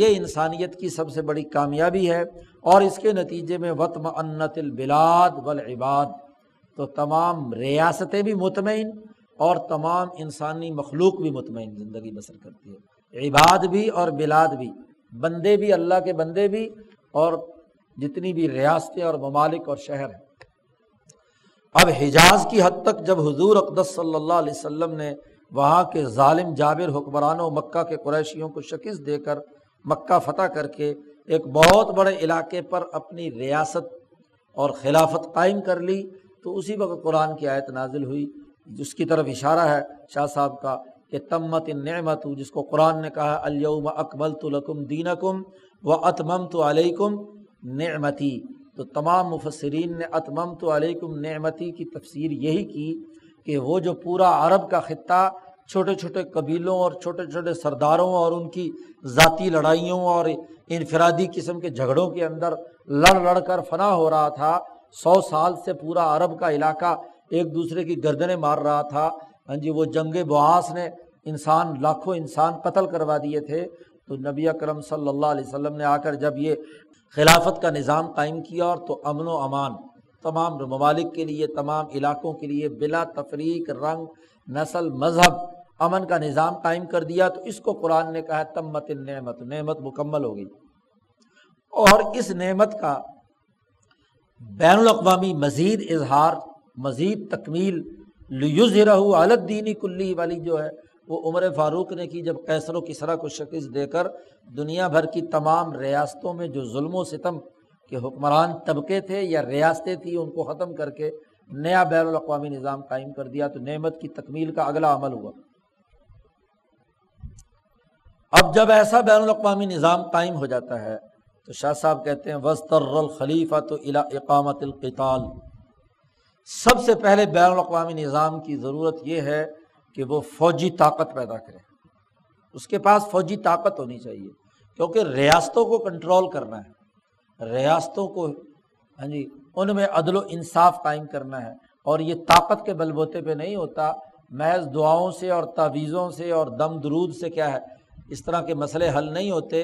یہ انسانیت کی سب سے بڑی کامیابی ہے، اور اس کے نتیجے میں وَطْمَأَنَّتِ الْبِلَادُ وَالْعِبَادُ، تو تمام ریاستیں بھی مطمئن اور تمام انسانی مخلوق بھی مطمئن زندگی بسر کرتی ہے، عباد بھی اور بلاد بھی، بندے بھی، اللہ کے بندے بھی، اور جتنی بھی ریاستیں اور ممالک اور شہر ہیں۔ اب حجاز کی حد تک جب حضور اقدس صلی اللہ علیہ وسلم نے وہاں کے ظالم جابر حکمرانوں مکہ کے قریشیوں کو شکست دے کر مکہ فتح کر کے ایک بہت بڑے علاقے پر اپنی ریاست اور خلافت قائم کر لی، تو اسی وقت قرآن کی آیت نازل ہوئی جس کی طرف اشارہ ہے شاہ صاحب کا کہ تمت النعمت، جس کو قرآن نے کہا الیوم اکملت لکم دینکم واتممت علیکم نعمتی۔ تو تمام مفسرین نے اتممت علیکم نعمتی کی تفسیر یہی کی کہ وہ جو پورا عرب کا خطہ چھوٹے چھوٹے قبیلوں اور چھوٹے چھوٹے سرداروں اور ان کی ذاتی لڑائیوں اور انفرادی قسم کے جھگڑوں کے اندر لڑ لڑ کر فنا ہو رہا تھا، سو سال سے پورا عرب کا علاقہ ایک دوسرے کی گردنیں مار رہا تھا، ہاں جی وہ جنگ بعاث نے انسان لاکھوں انسان قتل کروا دیے تھے، تو نبی اکرم صلی اللہ علیہ وسلم نے آ کر جب یہ خلافت کا نظام قائم کیا اور تو امن و امان تمام ممالک کے لیے، تمام علاقوں کے لیے بلا تفریق، رنگ، نسل، مذہب، امن کا نظام قائم کر دیا، تو اس کو قرآن نے کہا تمت النعمت، نعمت مکمل ہو گئی۔ اور اس نعمت کا بین الاقوامی مزید اظہار، مزید تکمیل لیظہرہ علی الدین کلہ والی جو ہے وہ عمر فاروق نے کی، جب قیصر و کسریٰ کو شکست دے کر دنیا بھر کی تمام ریاستوں میں جو ظلم و ستم کے حکمران طبقے تھے یا ریاستیں تھیں ان کو ختم کر کے نیا بین الاقوامی نظام قائم کر دیا، تو نعمت کی تکمیل کا اگلا عمل ہوا۔ اب جب ایسا بین الاقوامی نظام قائم ہو جاتا ہے تو شاہ صاحب کہتے ہیں وَاسْتَرَّ الْخَلِیفَةُ إِلَىٰ إِقَامَةِ الْقِتَالِ، سب سے پہلے بین الاقوامی نظام کی ضرورت یہ ہے کہ وہ فوجی طاقت پیدا کرے، اس کے پاس فوجی طاقت ہونی چاہیے، کیونکہ ریاستوں کو کنٹرول کرنا ہے، ریاستوں کو ہاں جی ان میں عدل و انصاف قائم کرنا ہے، اور یہ طاقت کے بل بوتے پہ نہیں ہوتا، محض دعاؤں سے اور تعویذوں سے اور دم درود سے کیا ہے اس طرح کے مسئلے حل نہیں ہوتے۔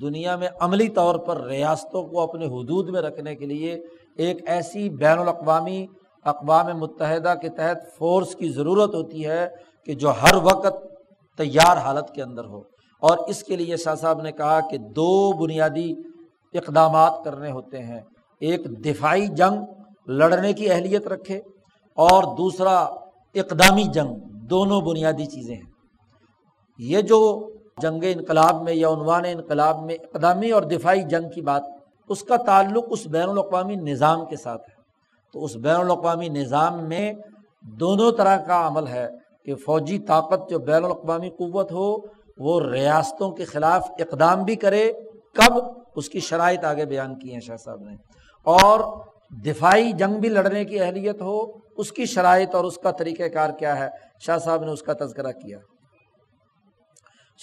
دنیا میں عملی طور پر ریاستوں کو اپنے حدود میں رکھنے کے لیے ایک ایسی بین الاقوامی اقوام متحدہ کے تحت فورس کی ضرورت ہوتی ہے کہ جو ہر وقت تیار حالت کے اندر ہو، اور اس کے لیے شاہ صاحب نے کہا کہ دو بنیادی اقدامات کرنے ہوتے ہیں، ایک دفاعی جنگ لڑنے کی اہلیت رکھے اور دوسرا اقدامی جنگ، دونوں بنیادی چیزیں ہیں۔ یہ جو جنگ انقلاب میں یا عنوان انقلاب میں اقدامی اور دفاعی جنگ کی بات، اس کا تعلق اس بین الاقوامی نظام کے ساتھ ہے، تو اس بین الاقوامی نظام میں دونوں طرح کا عمل ہے کہ فوجی طاقت جو بین الاقوامی قوت ہو وہ ریاستوں کے خلاف اقدام بھی کرے، کب اس کی شرائط آگے بیان کی ہیں شاہ صاحب نے، اور دفاعی جنگ بھی لڑنے کی اہلیت ہو، اس کی شرائط اور اس کا طریقہ کار کیا ہے شاہ صاحب نے اس کا تذکرہ کیا۔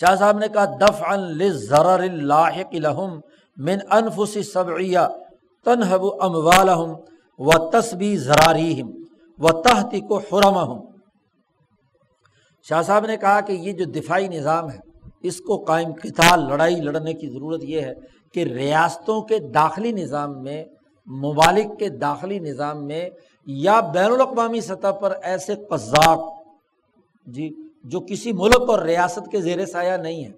شاہ صاحب نے کہا دفعا للضرر اللاحق لهم من انفس سبعیہ تنہب اموالہم وتسبی ذراریہم وتحتک حرمہم، شاہ صاحب نے کہا کہ یہ جو دفاعی نظام ہے اس کو قائم، قتال، لڑائی لڑنے کی ضرورت یہ ہے کہ ریاستوں کے داخلی نظام میں، ممالک کے داخلی نظام میں یا بین الاقوامی سطح پر ایسے قزاق جی جو کسی ملک اور ریاست کے زیر سایہ نہیں ہیں،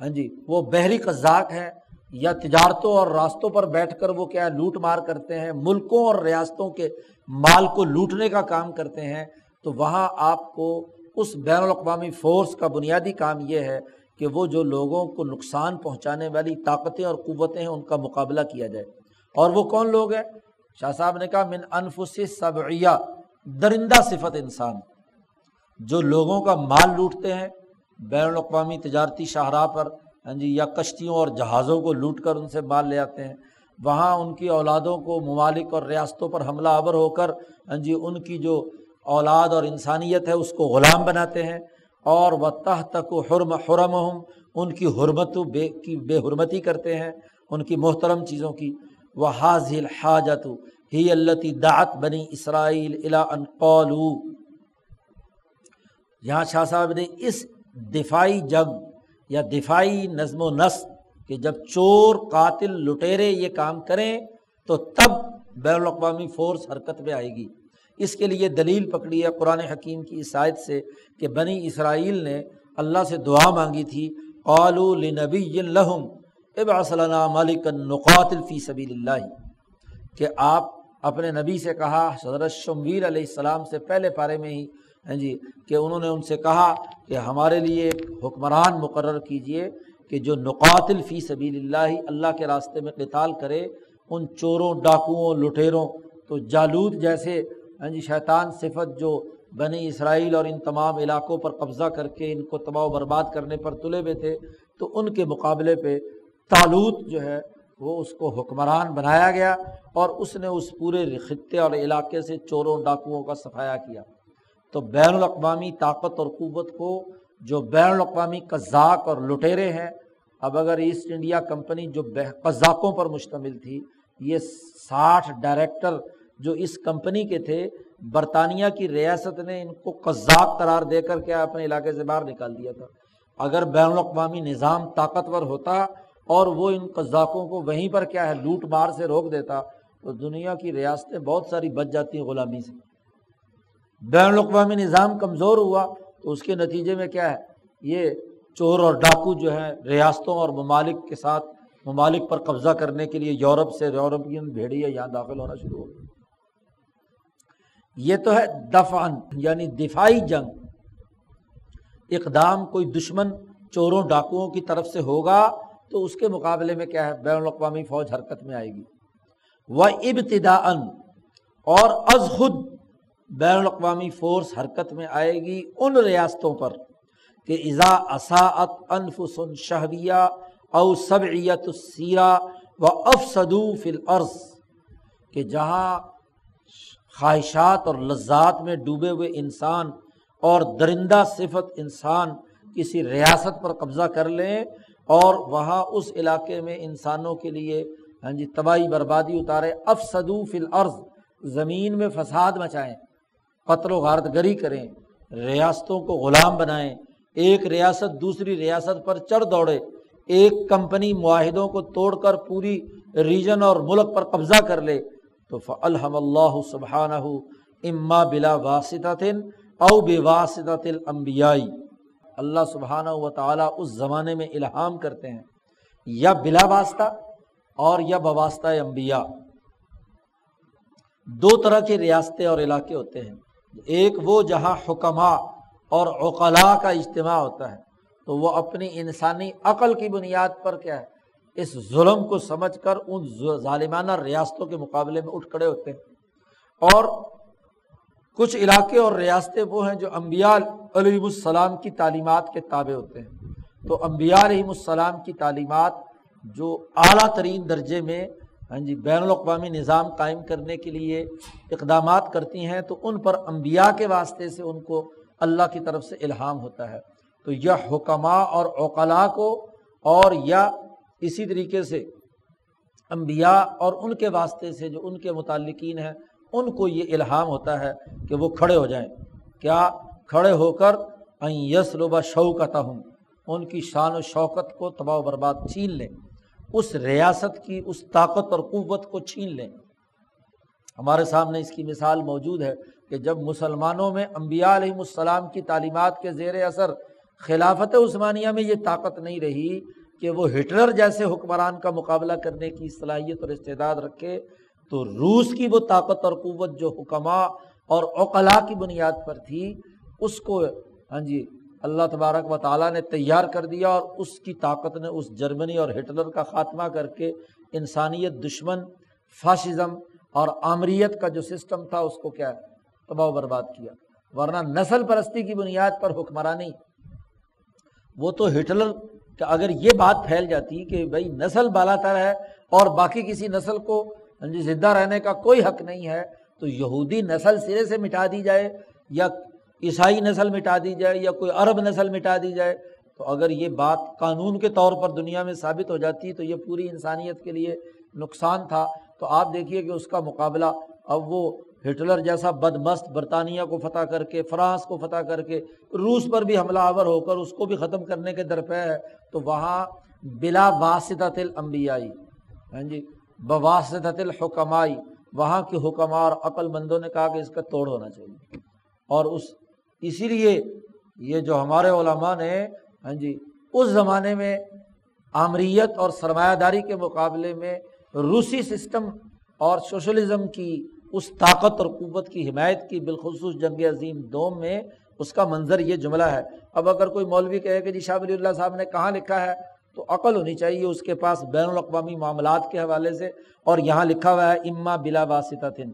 ہاں جی وہ بحری قزاق ہیں یا تجارتوں اور راستوں پر بیٹھ کر وہ کیا لوٹ مار کرتے ہیں، ملکوں اور ریاستوں کے مال کو لوٹنے کا کام کرتے ہیں، تو وہاں آپ کو اس بین الاقوامی فورس کا بنیادی کام یہ ہے کہ وہ جو لوگوں کو نقصان پہنچانے والی طاقتیں اور قوتیں ہیں ان کا مقابلہ کیا جائے، اور وہ کون لوگ ہیں؟ شاہ صاحب نے کہا من انفس سبعیہ، درندہ صفت انسان جو لوگوں کا مال لوٹتے ہیں، بین الاقوامی تجارتی شاہراہ پر ہاں جی یا کشتیوں اور جہازوں کو لوٹ کر ان سے مال لے آتے ہیں، وہاں ان کی اولادوں کو ممالک اور ریاستوں پر حملہ آور ہو کر ہاں جی ان کی جو اولاد اور انسانیت ہے اس کو غلام بناتے ہیں، اور وَتَحْتَكُ حُرْمَ حُرَمَهُمْ، ان کی حرمت بے کی بے حرمتی کرتے ہیں، ان کی محترم چیزوں کی۔ وَهَذِهِ الْحَاجَةُ هِيَ الَّتِي دَعَتْ بَنِي إِسْرَائِيلَ إِلَىٰ أَن قَالُوا، یہاں شاہ صاحب نے اس دفاعی جنگ یا دفاعی نظم و نسق کہ جب چور، قاتل، لٹیرے یہ کام کریں تو تب بین الاقوامی فورس حرکت میں آئے گی، اس کے لیے دلیل پکڑی ہے قرآن حکیم کی اس آیت سے کہ بنی اسرائیل نے اللہ سے دعا مانگی تھی قالوا لنبی لهم ابعث لنا ملکا نقاتل فی سبیل اللہ، کہ آپ اپنے نبی سے کہا، حضرت شمویل علیہ السلام سے پہلے پارے میں ہی ہاں جی کہ انہوں نے ان سے کہا کہ ہمارے لیے حکمران مقرر کیجئے کہ جو نقاتل فی سبیل اللہ، اللہ کے راستے میں قتال کرے ان چوروں، ڈاکوؤں، لٹیروں، تو جالود جیسے ہاں جی شیطان صفت جو بنی اسرائیل اور ان تمام علاقوں پر قبضہ کر کے ان کو تباہ و برباد کرنے پر تلے ہوئے تھے، تو ان کے مقابلے پہ تالوت جو ہے وہ اس کو حکمران بنایا گیا اور اس نے اس پورے خطے اور علاقے سے چوروں، ڈاکوؤں کا صفایا کیا۔ تو بین الاقوامی طاقت اور قوت کو جو بین الاقوامی قزاق اور لٹیرے ہیں، اب اگر ایسٹ انڈیا کمپنی جو قزاقوں پر مشتمل تھی یہ ساٹھ ڈائریکٹر جو اس کمپنی کے تھے برطانیہ کی ریاست نے ان کو قذاب قرار دے کر کیا اپنے علاقے سے باہر نکال دیا تھا. اگر بین الاقوامی نظام طاقتور ہوتا اور وہ ان قذاقوں کو وہیں پر کیا ہے لوٹ مار سے روک دیتا تو دنیا کی ریاستیں بہت ساری بچ جاتی ہیں غلامی سے. بین الاقوامی نظام کمزور ہوا تو اس کے نتیجے میں کیا ہے یہ چور اور ڈاکو جو ہیں ریاستوں اور ممالک کے ساتھ ممالک پر قبضہ کرنے کے لیے یورپ سے یورپین بھیڑیا یہاں داخل ہونا شروع ہو گئی. یہ تو ہے دفعن یعنی دفاعی جنگ، اقدام کوئی دشمن چوروں ڈاکوؤں کی طرف سے ہوگا تو اس کے مقابلے میں کیا ہے بین الاقوامی فوج حرکت میں آئے گی. وَإِبْتِدَاءً اور از خود بین الاقوامی فورس حرکت میں آئے گی ان ریاستوں پر کہ اِذَا أَسَاءَتْ أَنفُسٌ شَهْوِيَّةٌ او سبعیت السیرہ وَأَفْسَدُوا فِي الْأَرْضِ کہ جہاں خواہشات اور لذات میں ڈوبے ہوئے انسان اور درندہ صفت انسان کسی ریاست پر قبضہ کر لیں اور وہاں اس علاقے میں انسانوں کے لیے ہاں جی تباہی بربادی اتارے. افسدوا فی الارض زمین میں فساد مچائیں، قتل و غارت گری کریں، ریاستوں کو غلام بنائیں، ایک ریاست دوسری ریاست پر چڑھ دوڑے، ایک کمپنی معاہدوں کو توڑ کر پوری ریجن اور ملک پر قبضہ کر لے تو فَأَلْهَمَ اللَّهُ سُبْحَانَهُ إِمَّا بِلَا وَاسِطَةٍ أَوْ بِوَاسِطَةِ الْأَنْبِيَاءِ اللہ سبحانہ و تعالیٰ اس زمانے میں الہام کرتے ہیں یا بلا واسطہ اور یا بواسطہ انبیاء. دو طرح کے ریاستے اور علاقے ہوتے ہیں، ایک وہ جہاں حکماء اور عقلاء کا اجتماع ہوتا ہے تو وہ اپنی انسانی عقل کی بنیاد پر کیا ہے اس ظلم کو سمجھ کر ان ظالمانہ ریاستوں کے مقابلے میں اٹھ کھڑے ہوتے ہیں، اور کچھ علاقے اور ریاستے وہ ہیں جو انبیاء علیہ السلام کی تعلیمات کے تابع ہوتے ہیں. تو انبیاء علیہ السلام کی تعلیمات جو اعلیٰ ترین درجے میں ہاں جی بین الاقوامی نظام قائم کرنے کے لیے اقدامات کرتی ہیں تو ان پر انبیاء کے واسطے سے ان کو اللہ کی طرف سے الہام ہوتا ہے. تو یا حکماء اور عقلاء کو اور یا اسی طریقے سے انبیاء اور ان کے واسطے سے جو ان کے متعلقین ہیں ان کو یہ الہام ہوتا ہے کہ وہ کھڑے ہو جائیں. کیا کھڑے ہو کر ان یسلب شوکتہم ان کی شان و شوکت کو تباہ و برباد چھین لیں، اس ریاست کی اس طاقت اور قوت کو چھین لیں. ہمارے سامنے اس کی مثال موجود ہے کہ جب مسلمانوں میں انبیاء علیہ السلام کی تعلیمات کے زیر اثر خلافت عثمانیہ میں یہ طاقت نہیں رہی کہ وہ ہٹلر جیسے حکمران کا مقابلہ کرنے کی صلاحیت اور استعداد رکھے تو روس کی وہ طاقت اور قوت جو حکماء اور عقلاء کی بنیاد پر تھی اس کو ہاں جی اللہ تبارک و تعالیٰ نے تیار کر دیا اور اس کی طاقت نے اس جرمنی اور ہٹلر کا خاتمہ کر کے انسانیت دشمن فاشزم اور آمریت کا جو سسٹم تھا اس کو کیا تباہ و برباد کیا. ورنہ نسل پرستی کی بنیاد پر حکمرانی وہ تو ہٹلر کہ اگر یہ بات پھیل جاتی کہ بھائی نسل بالا تر ہے اور باقی کسی نسل کو زندہ رہنے کا کوئی حق نہیں ہے تو یہودی نسل سرے سے مٹا دی جائے یا عیسائی نسل مٹا دی جائے یا کوئی عرب نسل مٹا دی جائے تو اگر یہ بات قانون کے طور پر دنیا میں ثابت ہو جاتی تو یہ پوری انسانیت کے لیے نقصان تھا. تو آپ دیکھیے کہ اس کا مقابلہ اب وہ ہٹلر جیسا بدمست برطانیہ کو فتح کر کے فرانس کو فتح کر کے روس پر بھی حملہ آور ہو کر اس کو بھی ختم کرنے کے درپے ہے. تو وہاں بلا واسطۃ الانبیائی ہاں جی بواسطۃ الحکمائی وہاں کے حکماء اور عقل مندوں نے کہا کہ اس کا توڑ ہونا چاہیے. اور اس اسی لیے یہ جو ہمارے علماء نے ہاں جی اس زمانے میں آمریت اور سرمایہ داری کے مقابلے میں روسی سسٹم اور سوشلزم کی اس طاقت اور قوت کی حمایت کی بالخصوص جنگ عظیم دوم میں اس کا منظر یہ جملہ ہے. اب اگر کوئی مولوی کہے کہ جی شاہ ولی اللہ صاحب نے کہاں لکھا ہے تو عقل ہونی چاہیے اس کے پاس بین الاقوامی معاملات کے حوالے سے. اور یہاں لکھا ہوا ہے اما بلا واسطتن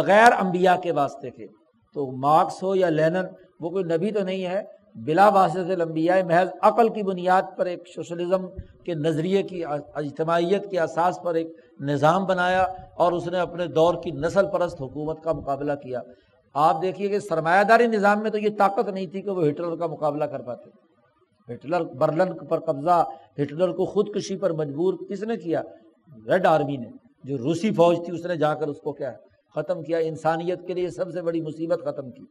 بغیر انبیاء کے واسطے کے. تو مارکس ہو یا لینن وہ کوئی نبی تو نہیں ہے، بلا واسطۃ الانبیاء محض عقل کی بنیاد پر ایک سوشلزم کے نظریے کی اجتماعیت کے اساس پر ایک نظام بنایا اور اس نے اپنے دور کی نسل پرست حکومت کا مقابلہ کیا. آپ دیکھیے کہ سرمایہ داری نظام میں تو یہ طاقت نہیں تھی کہ وہ ہٹلر کا مقابلہ کر پاتے. ہٹلر برلن پر قبضہ، ہٹلر کو خودکشی پر مجبور کس نے کیا؟ ریڈ آرمی نے. جو روسی فوج تھی اس نے جا کر اس کو کیا ختم کیا، انسانیت کے لیے سب سے بڑی مصیبت ختم کی۔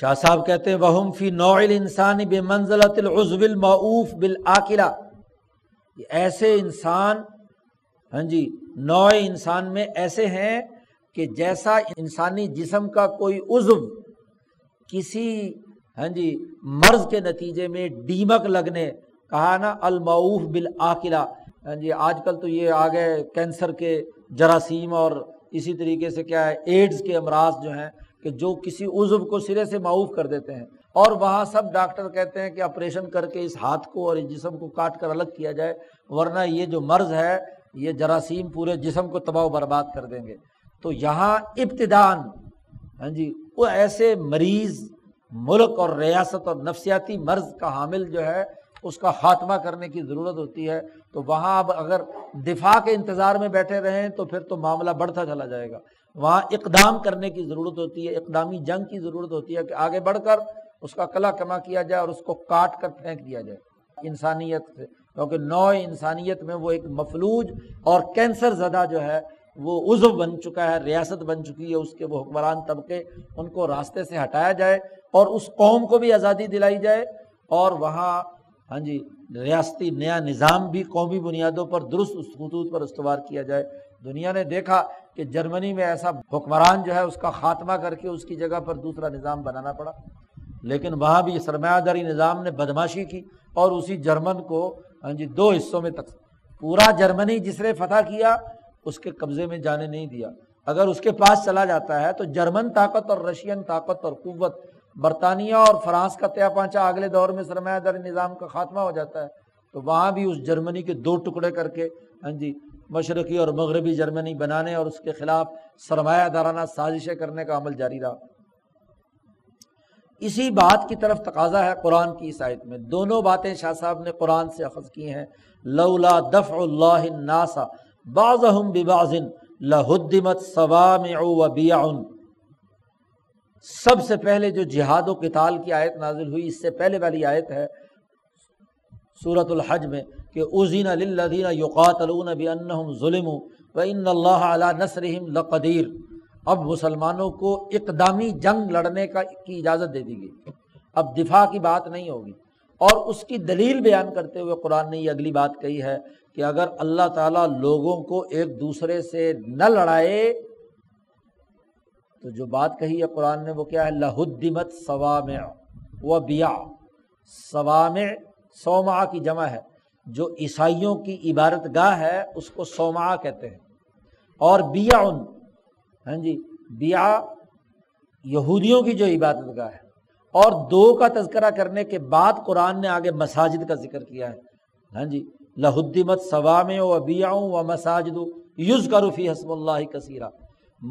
شاہ صاحب کہتے ہیں وَهُمْ فِي نَوْعِ الْإِنسَانِ بِمَنْزَلَةِ الْعُزْوِ الْمَعُوفِ بِالْآكِلَةِ، ایسے انسان، ہاں جی، نوع انسان میں ایسے ہیں کہ جیسا انسانی جسم کا کوئی عضو کسی ہاں جی مرض کے نتیجے میں ڈیمک لگنے، کہا نا المعوف بالآکلہ، ہاں جی آج کل تو یہ آ گئے کینسر کے جراثیم اور اسی طریقے سے کیا ہے ایڈز کے امراض جو ہیں کہ جو کسی عضو کو سرے سے معوف کر دیتے ہیں، اور وہاں سب ڈاکٹر کہتے ہیں کہ آپریشن کر کے اس ہاتھ کو اور اس جسم کو کاٹ کر الگ کیا جائے ورنہ یہ جو مرض ہے یہ جراثیم پورے جسم کو تباہ و برباد کر دیں گے۔ تو یہاں ابتداً ہاں جی وہ ایسے مریض ملک اور ریاست اور نفسیاتی مرض کا حامل جو ہے اس کا خاتمہ کرنے کی ضرورت ہوتی ہے۔ تو وہاں اب اگر دفاع کے انتظار میں بیٹھے رہیں تو پھر تو معاملہ بڑھتا چلا جائے گا، وہاں اقدام کرنے کی ضرورت ہوتی ہے، اقدامی جنگ کی ضرورت ہوتی ہے کہ آگے بڑھ کر اس کا قلع کما کیا جائے اور اس کو کاٹ کر پھینک دیا جائے انسانیت سے، کیونکہ نوع انسانیت میں وہ ایک مفلوج اور کینسر زدہ جو ہے وہ عضو بن چکا ہے، ریاست بن چکی ہے، اس کے وہ حکمران طبقے، ان کو راستے سے ہٹایا جائے اور اس قوم کو بھی آزادی دلائی جائے، اور وہاں ہاں جی ریاستی نیا نظام بھی قومی بنیادوں پر درست اس خطوط پر استوار کیا جائے۔ دنیا نے دیکھا کہ جرمنی میں ایسا حکمران جو ہے اس کا خاتمہ کر کے اس کی جگہ پر دوسرا نظام بنانا پڑا، لیکن وہاں بھی سرمایہ داری نظام نے بدمعاشی کی اور اسی جرمن کو ہاں جی دو حصوں میں تقسیم، پورا جرمنی جس نے فتح کیا اس کے قبضے میں جانے نہیں دیا، اگر اس کے پاس چلا جاتا ہے تو جرمن طاقت اور رشین طاقت اور قوت، برطانیہ اور فرانس کا تیا پانچا اگلے دور میں سرمایہ داری نظام کا خاتمہ ہو جاتا ہے۔ تو وہاں بھی اس جرمنی کے دو ٹکڑے کر کے ہاں جی مشرقی اور مغربی جرمنی بنانے اور اس کے خلاف سرمایہ دارانہ سازشیں کرنے کا عمل جاری رہا۔ اسی بات کی طرف تقاضا ہے قرآن کی اس آیت میں، دونوں باتیں شاہ صاحب نے قرآن سے اخذ کی ہیں۔ لولا دفع اللہ الناس بعضهم ببعض لہدمت صوامع وبیع، سب سے پہلے جو جہاد و قتال کی آیت نازل ہوئی اس سے پہلے والی آیت ہے سورۃ الحج میں کہ اذن للذین یقاتلون بانہم ظلموا وان اللہ علی نصرہم لقدیر، اب مسلمانوں کو اقدامی جنگ لڑنے کا کی اجازت دے دی گئی، اب دفاع کی بات نہیں ہوگی، اور اس کی دلیل بیان کرتے ہوئے قرآن نے یہ اگلی بات کہی ہے کہ اگر اللہ تعالیٰ لوگوں کو ایک دوسرے سے نہ لڑائے تو جو بات کہی ہے قرآن نے وہ کیا ہے، لہدمت صوامع وبیع، صوامع صومعہ کی جمع ہے، جو عیسائیوں کی عبادت گاہ ہے اس کو صومعہ کہتے ہیں، اور بیع ہاں جی بیع یہودیوں کی جو عبادت گاہ ہے، اور دو کا تذکرہ کرنے کے بعد قرآن نے آگے مساجد کا ذکر کیا ہے، ہاں جی لہدمت صوامع وبیع ومساجد یذکر فیہا اسم اللہ کثیرا،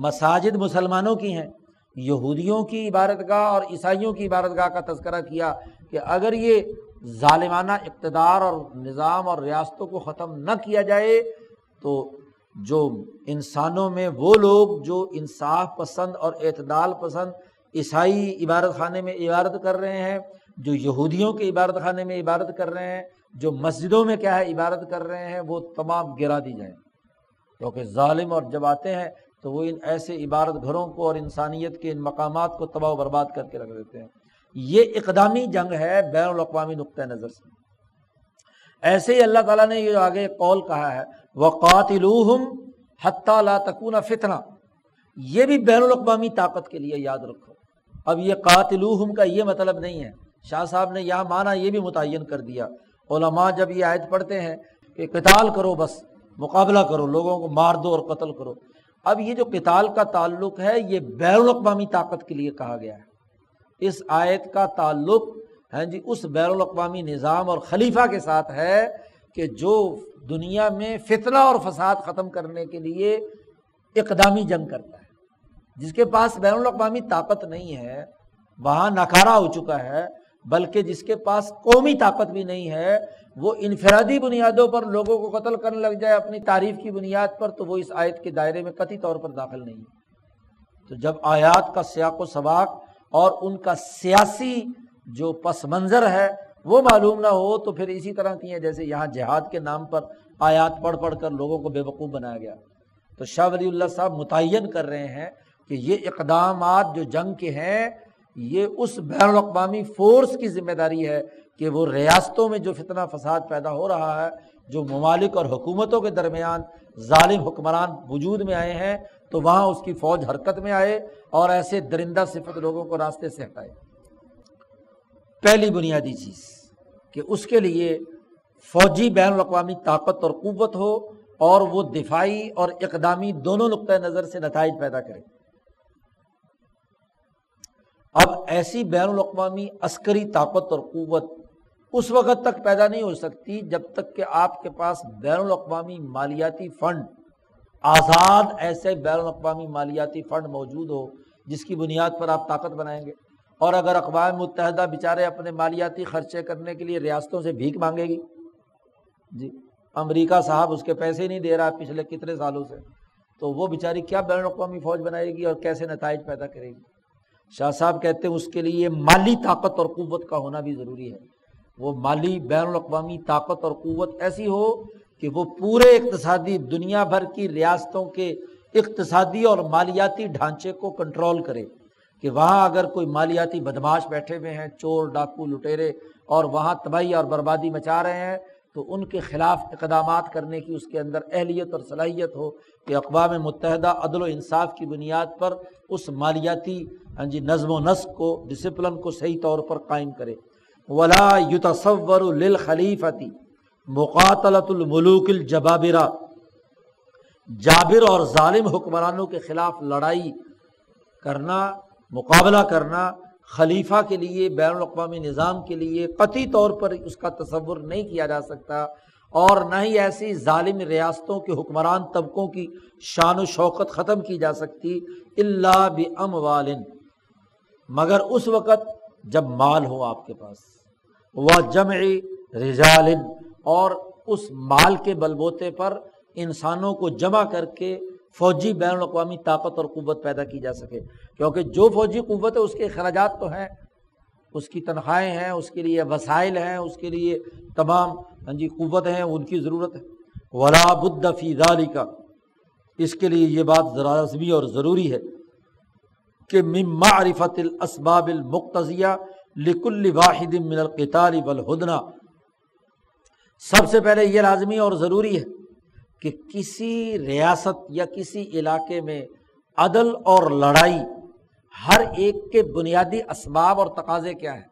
مساجد مسلمانوں کی ہیں، یہودیوں کی عبادت گاہ اور عیسائیوں کی عبادت گاہ کا تذکرہ کیا کہ اگر یہ ظالمانہ اقتدار اور نظام اور ریاستوں کو ختم نہ کیا جائے تو جو انسانوں میں وہ لوگ جو انصاف پسند اور اعتدال پسند عیسائی عبادت خانے میں عبادت کر رہے ہیں، جو یہودیوں کے عبادت خانے میں عبادت کر رہے ہیں، جو مسجدوں میں کیا ہے عبادت کر رہے ہیں، وہ تمام گرا دی جائیں، کیونکہ ظالم اور جب آتے ہیں تو وہ ان ایسے عبادت گھروں کو اور انسانیت کے ان مقامات کو تباہ و برباد کر کے رکھ دیتے ہیں۔ یہ اقدامی جنگ ہے بین الاقوامی نقطہ نظر سے۔ ایسے ہی اللہ تعالیٰ نے یہ آگے قول کہا ہے وَقَاتِلُوهُمْ حَتَّى لَا تَكُونَ فِتْنَةً، یہ بھی بین الاقوامی طاقت کے لیے یاد رکھو۔ اب یہ قاتلوہم کا یہ مطلب نہیں ہے، شاہ صاحب نے یہاں معنی یہ بھی متعین کر دیا، علماء جب یہ آیت پڑھتے ہیں کہ قتال کرو، بس مقابلہ کرو، لوگوں کو مار دو اور قتل کرو، اب یہ جو قتال کا تعلق ہے یہ بین الاقوامی طاقت کے لیے کہا گیا ہے، اس آیت کا تعلق ہاں جی اس بین الاقوامی نظام اور خلیفہ کے ساتھ ہے کہ جو دنیا میں فتنہ اور فساد ختم کرنے کے لیے اقدامی جنگ کرتا ہے۔ جس کے پاس بین الاقوامی طاقت نہیں ہے وہاں ناکارہ ہو چکا ہے، بلکہ جس کے پاس قومی طاقت بھی نہیں ہے وہ انفرادی بنیادوں پر لوگوں کو قتل کرنے لگ جائے اپنی تعریف کی بنیاد پر، تو وہ اس آیت کے دائرے میں قطعی طور پر داخل نہیں ہے۔ تو جب آیات کا سیاق و سباق اور ان کا سیاسی جو پس منظر ہے وہ معلوم نہ ہو تو پھر اسی طرح کی ہیں جیسے یہاں جہاد کے نام پر آیات پڑھ پڑھ کر لوگوں کو بے وقوف بنایا گیا۔ تو شاہ ولی اللہ صاحب متعین کر رہے ہیں کہ یہ اقدامات جو جنگ کے ہیں یہ اس بین الاقوامی فورس کی ذمہ داری ہے کہ وہ ریاستوں میں جو فتنہ فساد پیدا ہو رہا ہے، جو ممالک اور حکومتوں کے درمیان ظالم حکمران وجود میں آئے ہیں، تو وہاں اس کی فوج حرکت میں آئے اور ایسے درندہ صفت لوگوں کو راستے سے ہٹائے۔ پہلی بنیادی چیز کہ اس کے لیے فوجی بین الاقوامی طاقت اور قوت ہو اور وہ دفاعی اور اقدامی دونوں نقطۂ نظر سے نتائج پیدا کرے۔ اب ایسی بین الاقوامی عسکری طاقت اور قوت اس وقت تک پیدا نہیں ہو سکتی جب تک کہ آپ کے پاس بین الاقوامی مالیاتی فنڈ، آزاد ایسے بین الاقوامی مالیاتی فنڈ موجود ہو جس کی بنیاد پر آپ طاقت بنائیں گے۔ اور اگر اقوام متحدہ بیچارے اپنے مالیاتی خرچے کرنے کے لیے ریاستوں سے بھیک مانگے گی، جی امریکہ صاحب اس کے پیسے نہیں دے رہا پچھلے کتنے سالوں سے، تو وہ بیچاری کیا بین الاقوامی فوج بنائے گی اور کیسے نتائج پیدا کرے گی؟ شاہ صاحب کہتے ہیں اس کے لیے مالی طاقت اور قوت کا ہونا بھی ضروری ہے۔ وہ مالی بین الاقوامی طاقت اور قوت ایسی ہو کہ وہ پورے اقتصادی دنیا بھر کی ریاستوں کے اقتصادی اور مالیاتی ڈھانچے کو کنٹرول کرے، کہ وہاں اگر کوئی مالیاتی بدماش بیٹھے ہوئے ہیں، چور ڈاکو لٹیرے، اور وہاں تباہی اور بربادی مچا رہے ہیں، تو ان کے خلاف اقدامات کرنے کی اس کے اندر اہلیت اور صلاحیت ہو کہ اقوام متحدہ عدل و انصاف کی بنیاد پر اس مالیاتی جی نظم و نسق کو، ڈسپلن کو صحیح طور پر قائم کرے۔ ولا يتصور للخلیفۃ مقاتلۃ الملوک الجبابرہ، جابر اور ظالم حکمرانوں کے خلاف لڑائی کرنا، مقابلہ کرنا خلیفہ کے لیے، بین الاقوامی نظام کے لیے قطعی طور پر اس کا تصور نہیں کیا جا سکتا، اور نہ ہی ایسی ظالم ریاستوں کے حکمران طبقوں کی شان و شوکت ختم کی جا سکتی الا باموال، مگر اس وقت جب مال ہو آپ کے پاس، وجمع رجال، اور اس مال کے بلبوتے پر انسانوں کو جمع کر کے فوجی بین الاقوامی طاقت اور قوت پیدا کی جا سکے۔ کیونکہ جو فوجی قوت ہے اس کے اخراجات تو ہیں، اس کی تنخواہیں ہیں، اس کے لیے وسائل ہیں، اس کے لیے تمام جی قوتیں ہیں، ان کی ضرورت ہے۔ ولا بد فی ذلك، اس کے لیے یہ بات لازمی اور ضروری ہے کہ من معرفت الاسباب المقتضیہ لکل واحد من القتال والہدنہ، سب سے پہلے یہ لازمی اور ضروری ہے کہ کسی ریاست یا کسی علاقے میں عدل اور لڑائی، ہر ایک کے بنیادی اسباب اور تقاضے کیا ہیں۔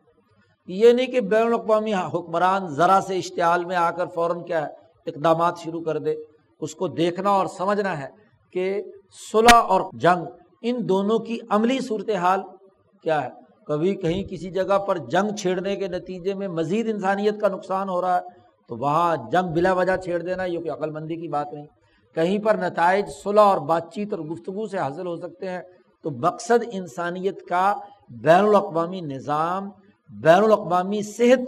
یہ نہیں کہ بین الاقوامی حکمران ذرا سے اشتعال میں آ کر فوراً کیا ہے اقدامات شروع کر دے۔ اس کو دیکھنا اور سمجھنا ہے کہ صلح اور جنگ ان دونوں کی عملی صورتحال کیا ہے۔ کبھی کہیں کسی جگہ پر جنگ چھیڑنے کے نتیجے میں مزید انسانیت کا نقصان ہو رہا ہے تو وہاں جنگ بلا وجہ چھیڑ دینا یہ کوئی عقل مندی کی بات نہیں۔ کہیں پر نتائج صلح اور بات چیت اور گفتگو سے حاصل ہو سکتے ہیں، تو مقصد انسانیت کا بین الاقوامی نظام، بین الاقوامی صحت،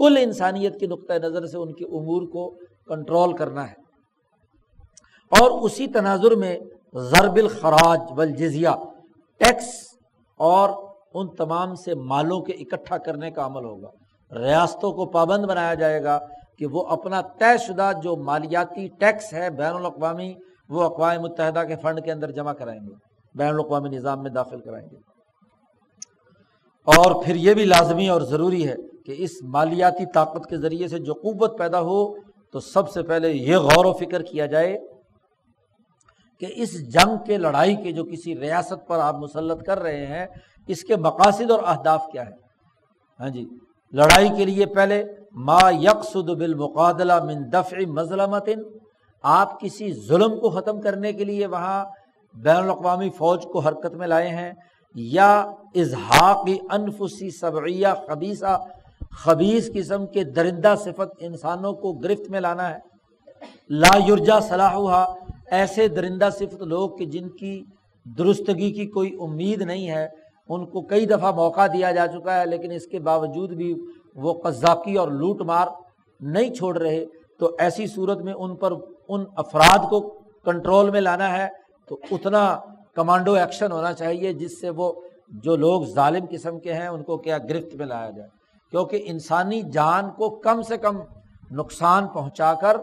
کل انسانیت کے نقطۂ نظر سے ان کے امور کو کنٹرول کرنا ہے۔ اور اسی تناظر میں ضرب الخراج والجزیہ، ٹیکس اور ان تمام سے مالوں کے اکٹھا کرنے کا عمل ہوگا۔ ریاستوں کو پابند بنایا جائے گا کہ وہ اپنا طے شدہ جو مالیاتی ٹیکس ہے بین الاقوامی، وہ اقوام متحدہ کے فنڈ کے اندر جمع کرائیں گے، بین الاقوامی نظام میں داخل کرائیں گے۔ اور پھر یہ بھی لازمی اور ضروری ہے کہ اس مالیاتی طاقت کے ذریعے سے جو قوت پیدا ہو، تو سب سے پہلے یہ غور و فکر کیا جائے کہ اس جنگ کے لڑائی کے جو کسی ریاست پر آپ مسلط کر رہے ہیں، اس کے مقاصد اور اہداف کیا ہیں۔ ہاں جی، لڑائی کے لیے پہلے ما یقصد بالمقادلہ من دفع مظلمۃ، آپ کسی ظلم کو ختم کرنے کے لیے وہاں بین الاقوامی فوج کو حرکت میں لائے ہیں، یا اضحاق انفسی سبعیہ خبیثہ، خبیث قسم کے درندہ صفت انسانوں کو گرفت میں لانا ہے، لا یرجا صلاحھا، ایسے درندہ صفت لوگ کہ جن کی درستگی کی کوئی امید نہیں ہے، ان کو کئی دفعہ موقع دیا جا چکا ہے لیکن اس کے باوجود بھی وہ قذاقی اور لوٹ مار نہیں چھوڑ رہے، تو ایسی صورت میں ان پر، ان افراد کو کنٹرول میں لانا ہے، تو اتنا کمانڈو ایکشن ہونا چاہیے جس سے وہ جو لوگ ظالم قسم کے ہیں ان کو کیا گرفت میں لایا جائے، کیونکہ انسانی جان کو کم سے کم نقصان پہنچا کر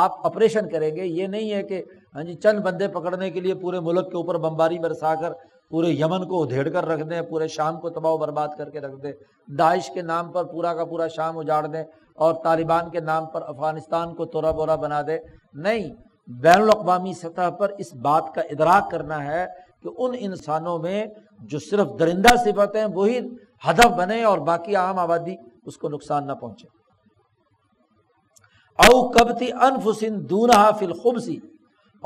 آپ آپریشن کریں گے۔ یہ نہیں ہے کہ ہاں جی چند بندے پکڑنے کے لیے پورے ملک کے اوپر بمباری برسا کر پورے یمن کو ادھیڑ کر رکھ دیں، پورے شام کو تباہ و برباد کر کے رکھ دیں، داعش کے نام پر پورا کا پورا شام اجاڑ دیں، اور طالبان کے نام پر افغانستان کو تورا بورا بنا دیں۔ نہیں، بین الاقوامی سطح پر اس بات کا ادراک کرنا ہے کہ ان انسانوں میں جو صرف درندہ صفت ہیں وہی ہدف بنے اور باقی عام آبادی اس کو نقصان نہ پہنچے۔ او کبتی انفسن دونہا فی الخبث،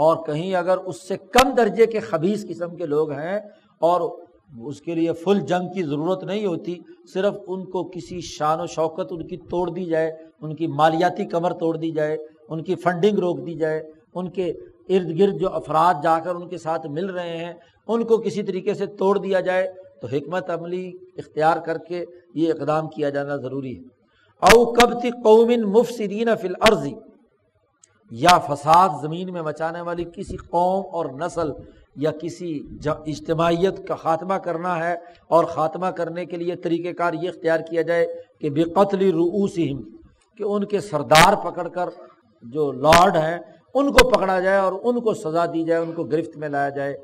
اور کہیں اگر اس سے کم درجے کے خبیث قسم کے لوگ ہیں اور اس کے لیے فل جنگ کی ضرورت نہیں ہوتی، صرف ان کو کسی شان و شوکت ان کی توڑ دی جائے، ان کی مالیاتی کمر توڑ دی جائے، ان کی فنڈنگ روک دی جائے، ان کے ارد گرد جو افراد جا کر ان کے ساتھ مل رہے ہیں ان کو کسی طریقے سے توڑ دیا جائے، تو حکمت عملی اختیار کر کے یہ اقدام کیا جانا ضروری ہے۔ او کبتی قوم مفسدین فی الارض، یا فساد زمین میں مچانے والی کسی قوم اور نسل یا کسی اجتماعیت کا خاتمہ کرنا ہے، اور خاتمہ کرنے کے لیے طریقہ کار یہ اختیار کیا جائے کہ بقتل رؤوسہم، کہ ان کے سردار پکڑ کر جو لارڈ ہیں ان کو پکڑا جائے اور ان کو سزا دی جائے، ان کو گرفت میں لایا جائے،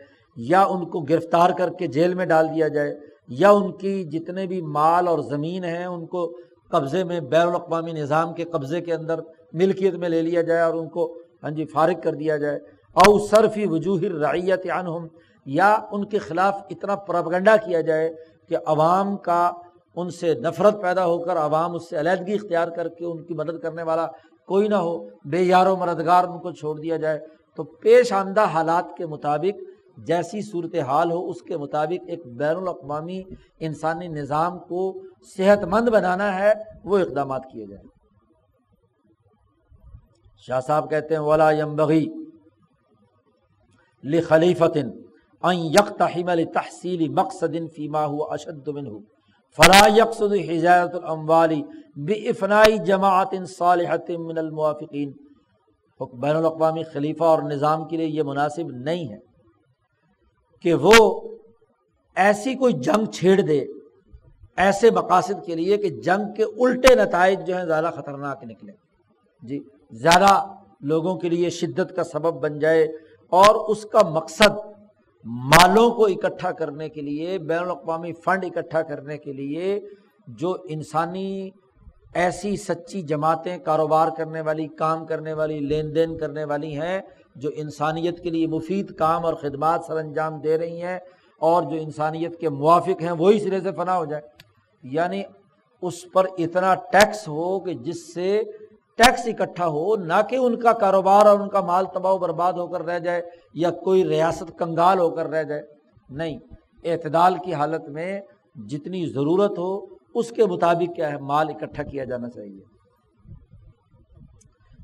یا ان کو گرفتار کر کے جیل میں ڈال دیا جائے، یا ان کی جتنے بھی مال اور زمین ہیں ان کو قبضے میں بین الاقوامی نظام کے قبضے کے اندر ملکیت میں لے لیا جائے اور ان کو ہاں جی فارغ کر دیا جائے۔ او صرف وجوہ الرعیت عنہم، یا ان کے خلاف اتنا پروپیگنڈا کیا جائے کہ عوام کا ان سے نفرت پیدا ہو کر عوام اس سے علیحدگی اختیار کر کے ان کی مدد کرنے والا کوئی نہ ہو، بے یار و مددگار ان کو چھوڑ دیا جائے۔ تو پیش آمدہ حالات کے مطابق جیسی صورتحال ہو اس کے مطابق ایک بین الاقوامی انسانی نظام کو صحت مند بنانا ہے، وہ اقدامات کیے جائیں۔ شاہ صاحب کہتے ہیں وَلَا يَنبَغِي لِخَلِيفَةٍ أَن يَقْتَحِمَ لِتَحْصِيلِ مَقْصَدٍ فِي مَا هُوَ أَشَدُّ مِنْهُ فَلَا يَقْصُدُ حِجَازَةَ الْأَمْوَالِ بِإِفْنَاءِ جَمَاعَةٍ صَالِحَةٍ مِنَ الْمُوَافِقِينَ۔ بین الاقوامی خلیفہ اور نظام کے لیے یہ مناسب نہیں ہے کہ وہ ایسی کوئی جنگ چھیڑ دے ایسے مقاصد کے لیے کہ جنگ کے الٹے نتائج جو ہیں زیادہ خطرناک نکلے، جی زیادہ لوگوں کے لیے شدت کا سبب بن جائے، اور اس کا مقصد مالوں کو اکٹھا کرنے کے لیے، بین الاقوامی فنڈ اکٹھا کرنے کے لیے جو انسانی ایسی سچی جماعتیں کاروبار کرنے والی، کام کرنے والی، لین دین کرنے والی ہیں، جو انسانیت کے لیے مفید کام اور خدمات سر انجام دے رہی ہیں اور جو انسانیت کے موافق ہیں، وہی سرے سے فنا ہو جائے۔ یعنی اس پر اتنا ٹیکس ہو کہ جس سے ٹیکس اکٹھا ہو، نہ کہ ان کا کاروبار اور ان کا مال تباہ و برباد ہو کر رہ جائے یا کوئی ریاست کنگال ہو کر رہ جائے۔ نہیں، اعتدال کی حالت میں جتنی ضرورت ہو اس کے مطابق کیا ہے، مال اکٹھا کیا جانا چاہیے۔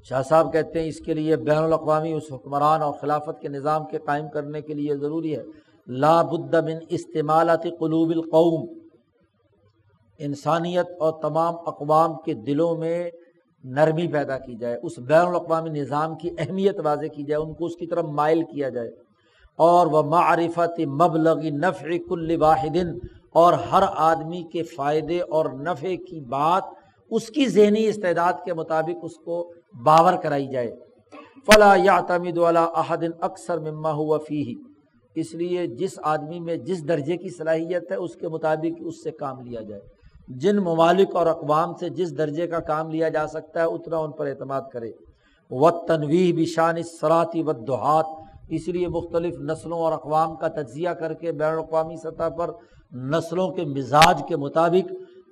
شاہ صاحب کہتے ہیں اس کے لیے بین الاقوامی اس حکمران اور خلافت کے نظام کے قائم کرنے کے لیے ضروری ہے لا بد من استمالات قلوب القوم، انسانیت اور تمام اقوام کے دلوں میں نرمی پیدا کی جائے، اس بین الاقوامی نظام کی اہمیت واضح کی جائے، ان کو اس کی طرف مائل کیا جائے، اور وہ معرفت مبلغ نفع کل واحد، اور ہر آدمی کے فائدے اور نفع کی بات اس کی ذہنی استعداد کے مطابق اس کو باور کرائی جائے۔ فلا یعتمد علی احد اکثر مما هو فیہ، اس لیے جس آدمی میں جس درجے کی صلاحیت ہے اس کے مطابق اس سے کام لیا جائے، جن ممالک اور اقوام سے جس درجے کا کام لیا جا سکتا ہے اتنا ان پر اعتماد کرے۔ والتنویہ بشان الصلاۃ والدحاۃ، اس لیے مختلف نسلوں اور اقوام کا تجزیہ کر کے بین الاقوامی سطح پر نسلوں کے مزاج کے مطابق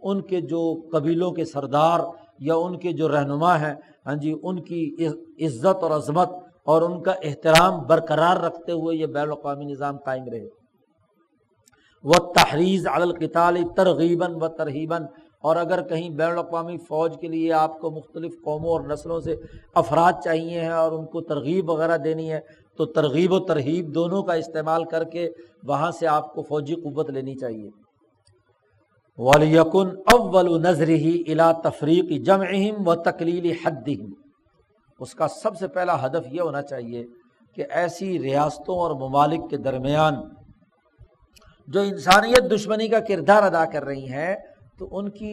ان کے جو قبیلوں کے سردار یا ان کے جو رہنما ہیں ہاں جی ان کی عزت اور عظمت اور ان کا احترام برقرار رکھتے ہوئے یہ بین الاقوامی نظام قائم رہے۔ والتحریض علی القتال ترغیباً و ترہیباً، اور اگر کہیں بین الاقوامی فوج کے لیے آپ کو مختلف قوموں اور نسلوں سے افراد چاہیے ہیں اور ان کو ترغیب وغیرہ دینی ہے تو ترغیب و ترہیب دونوں کا استعمال کر کے وہاں سے آپ کو فوجی قوت لینی چاہیے۔ وَلْيَكُنْ أَوَّلُ نَظْرِهِ إِلَىٰ تَفْرِيقِ جَمْعِهِمْ وَتَقْلِيلِ حَدِّهِمْ، اس کا سب سے پہلا ہدف یہ ہونا چاہیے کہ ایسی ریاستوں اور ممالک کے درمیان جو انسانیت دشمنی کا کردار ادا کر رہی ہیں تو ان کی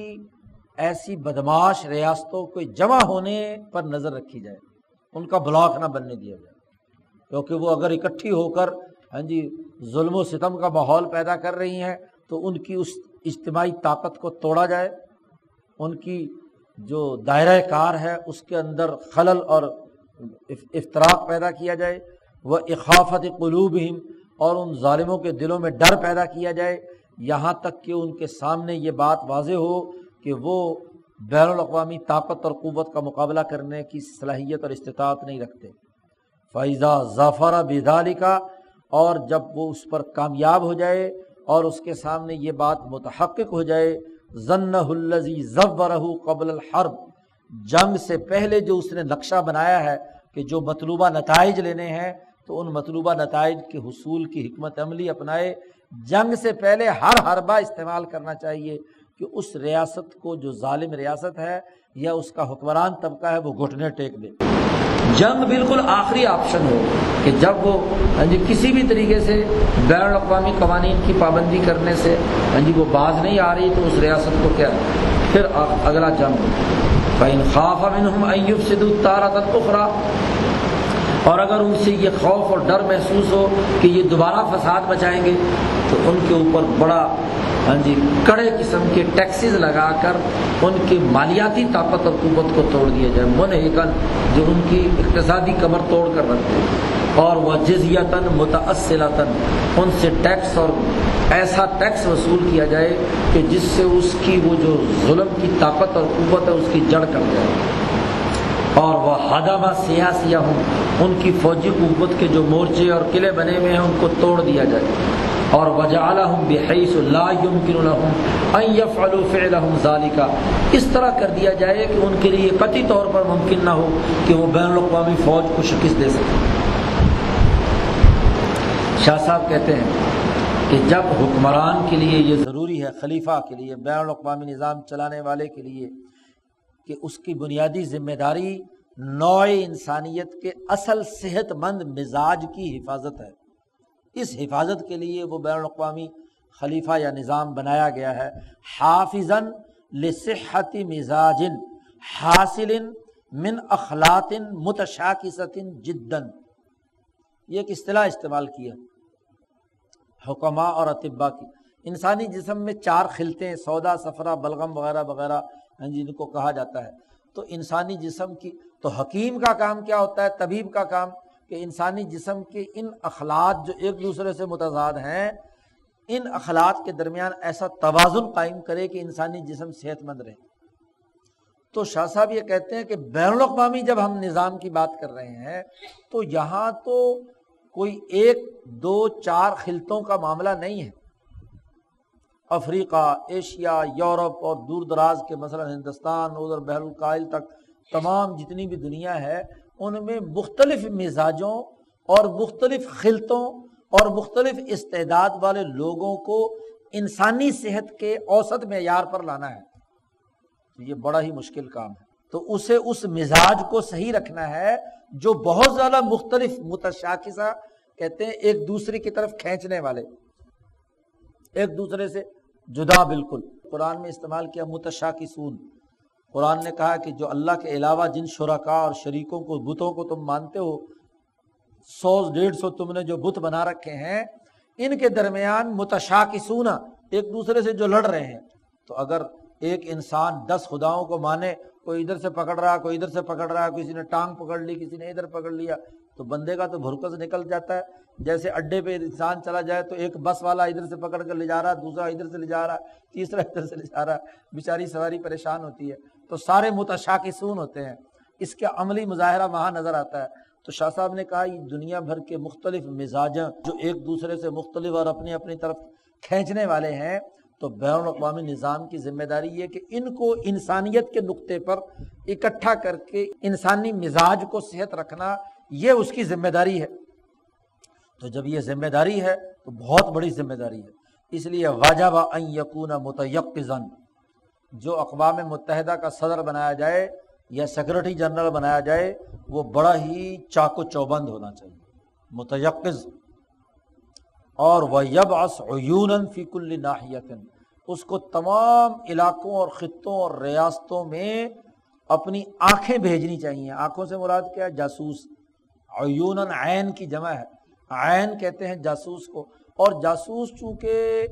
ایسی بدمعاش ریاستوں کے جمع ہونے پر نظر رکھی جائے، ان کا بلاک نہ بننے دیا جائے۔ کیونکہ وہ اگر اکٹھی ہو کر ہاں جی ظلم و ستم کا ماحول پیدا کر رہی ہیں تو ان کی اس اجتماعی طاقت کو توڑا جائے، ان کی جو دائرہ کار ہے اس کے اندر خلل اور افتراق پیدا کیا جائے، وہ اخافت قلوبہم، اور ان ظالموں کے دلوں میں ڈر پیدا کیا جائے، یہاں تک کہ ان کے سامنے یہ بات واضح ہو کہ وہ بین الاقوامی طاقت اور قوت کا مقابلہ کرنے کی صلاحیت اور استطاعت نہیں رکھتے۔ فَإِذَا ظَفَرَ بِذَلِكَ، اور جب وہ اس پر کامیاب ہو جائے اور اس کے سامنے یہ بات متحقق ہو جائے، ظَنَّهُ الَّذِي زَوَّرَهُ قَبْلَ الْحَرْبِ، جنگ سے پہلے جو اس نے نقشہ بنایا ہے کہ جو مطلوبہ نتائج لینے ہیں تو ان مطلوبہ نتائج کے حصول کی حکمت عملی اپنائے، جنگ سے پہلے ہر حربہ استعمال کرنا چاہیے کہ اس ریاست کو جو ظالم ریاست ہے یا اس کا حکمران طبقہ ہے وہ گھٹنے ٹیک دے۔ جنگ بالکل آخری آپشن ہو کہ جب وہ کسی بھی طریقے سے بین الاقوامی قوانین کی پابندی کرنے سے وہ باز نہیں آ رہی تو اس ریاست کو کیا، پھر اگلا جنگ ہو۔ فَإِنْ خَافَ مِنْهُمْ أَنْ يُفْسِدُوا تَارَةً أُخْرَىٰ، اور اگر ان سے یہ خوف اور ڈر محسوس ہو کہ یہ دوبارہ فساد مچائیں گے تو ان کے اوپر بڑا ہاں جی کڑے قسم کے ٹیکسز لگا کر ان کی مالیاتی طاقت اور قوت کو توڑ دیا جائے، منحقاً جو ان کی اقتصادی کمر توڑ کر رکھتے ہیں، اور وہ جزیتاً متاثلتاً، ان سے ٹیکس اور ایسا ٹیکس وصول کیا جائے کہ جس سے اس کی وہ جو ظلم کی طاقت اور قوت ہے اس کی جڑ کر جائے۔ اور وہ ہدمہ سیاسیہ ہوں، ان کی فوجی قوت کے جو مورچے اور قلعے بنے ہوئے ہیں ان کو توڑ دیا جائے، اور وجعلہم بحیث لا یمکن لہم ان یفعلوا فعلہم ذالک، اس طرح کر دیا جائے کہ ان کے لیے قطعی طور پر ممکن نہ ہو کہ وہ بین الاقوامی فوج کو شکست دے سکے۔ شاہ صاحب کہتے ہیں کہ جب حکمران کے لیے یہ ضروری ہے، خلیفہ کے لیے، بین الاقوامی نظام چلانے والے کے لیے، کہ اس کی بنیادی ذمہ داری نوع انسانیت کے اصل صحت مند مزاج کی حفاظت ہے، اس حفاظت کے لیے وہ بین الاقوامی خلیفہ یا نظام بنایا گیا ہے۔ حافظاً لصحت مزاج حاصل من اخلاق متشاکست جداً، یہ ایک اصطلاح استعمال کیا حکما اور اطباء کی۔ انسانی جسم میں چار خلطیں، سودا، صفرا، بلغم وغیرہ وغیرہ ہاں جی ان کو کہا جاتا ہے، تو انسانی جسم کی تو حکیم کا کام کیا ہوتا ہے، طبیب کا کام، کہ انسانی جسم کے ان اخلاط جو ایک دوسرے سے متضاد ہیں، ان اخلاط کے درمیان ایسا توازن قائم کرے کہ انسانی جسم صحت مند رہے۔ تو شاہ صاحب یہ کہتے ہیں کہ بین الاقوامی جب ہم نظام کی بات کر رہے ہیں تو یہاں تو کوئی ایک دو چار خلطوں کا معاملہ نہیں ہے، افریقہ، ایشیا، یورپ اور دور دراز کے مثلا ہندوستان، ادھر بحر الکاہل تک تمام جتنی بھی دنیا ہے، ان میں مختلف مزاجوں اور مختلف خلطوں اور مختلف استعداد والے لوگوں کو انسانی صحت کے اوسط معیار پر لانا ہے، یہ بڑا ہی مشکل کام ہے۔ تو اسے اس مزاج کو صحیح رکھنا ہے جو بہت زیادہ مختلف، متشاکسہ کہتے ہیں ایک دوسرے کی طرف کھینچنے والے، ایک دوسرے سے جدا بالکل۔ قرآن میں استعمال کیا متشاکسون، قرآن نے کہا کہ جو اللہ کے علاوہ جن شرکا اور شریکوں کو، بتوں کو تم مانتے ہو، سو ڈیڑھ سو تم نے جو بت بنا رکھے ہیں، ان کے درمیان متشاکسون، ایک دوسرے سے جو لڑ رہے ہیں۔ تو اگر ایک انسان دس خداؤں کو مانے، کوئی ادھر سے پکڑ رہا، کوئی ادھر سے پکڑ رہا، کسی نے ٹانگ پکڑ لی، کسی نے ادھر پکڑ لیا، تو بندے کا تو بھرکس نکل جاتا ہے۔ جیسے اڈے پہ انسان چلا جائے تو ایک بس والا ادھر سے پکڑ کر لے جا رہا، دوسرا ادھر سے لے جا رہا، تیسرا ادھر سے لے جا رہا، بیچاری سواری پریشان ہوتی ہے۔ تو سارے متشاکسون ہوتے ہیں، اس کا عملی مظاہرہ وہاں نظر آتا ہے۔ تو شاہ صاحب نے کہا یہ دنیا بھر کے مختلف مزاجیں جو ایک دوسرے سے مختلف اور اپنی اپنی طرف کھینچنے والے ہیں، تو بین الاقوامی نظام کی ذمہ داری یہ کہ ان کو انسانیت کے نقطے پر اکٹھا کر کے انسانی مزاج کو صحت رکھنا، یہ اس کی ذمہ داری ہے۔ تو جب یہ ذمہ داری ہے تو بہت بڑی ذمہ داری ہے، اس لیے واجب ان یکون متیقظا، جو اقوام متحدہ کا صدر بنایا جائے یا سیکرٹری جنرل بنایا جائے وہ بڑا ہی چاق و چوبند ہونا چاہیے، متیقظ، اور وَيَبْعَثْ عُيُونًا فِي كُلِّ نَاحِيَةٍ، اس کو تمام علاقوں اور خطوں اور ریاستوں میں اپنی آنکھیں بھیجنی چاہیے۔ آنکھوں سے مراد کیا ہے؟ جاسوس، عیون، عین کی جمع ہے، عین کہتے ہیں جاسوس کو، اور جاسوس چونکہ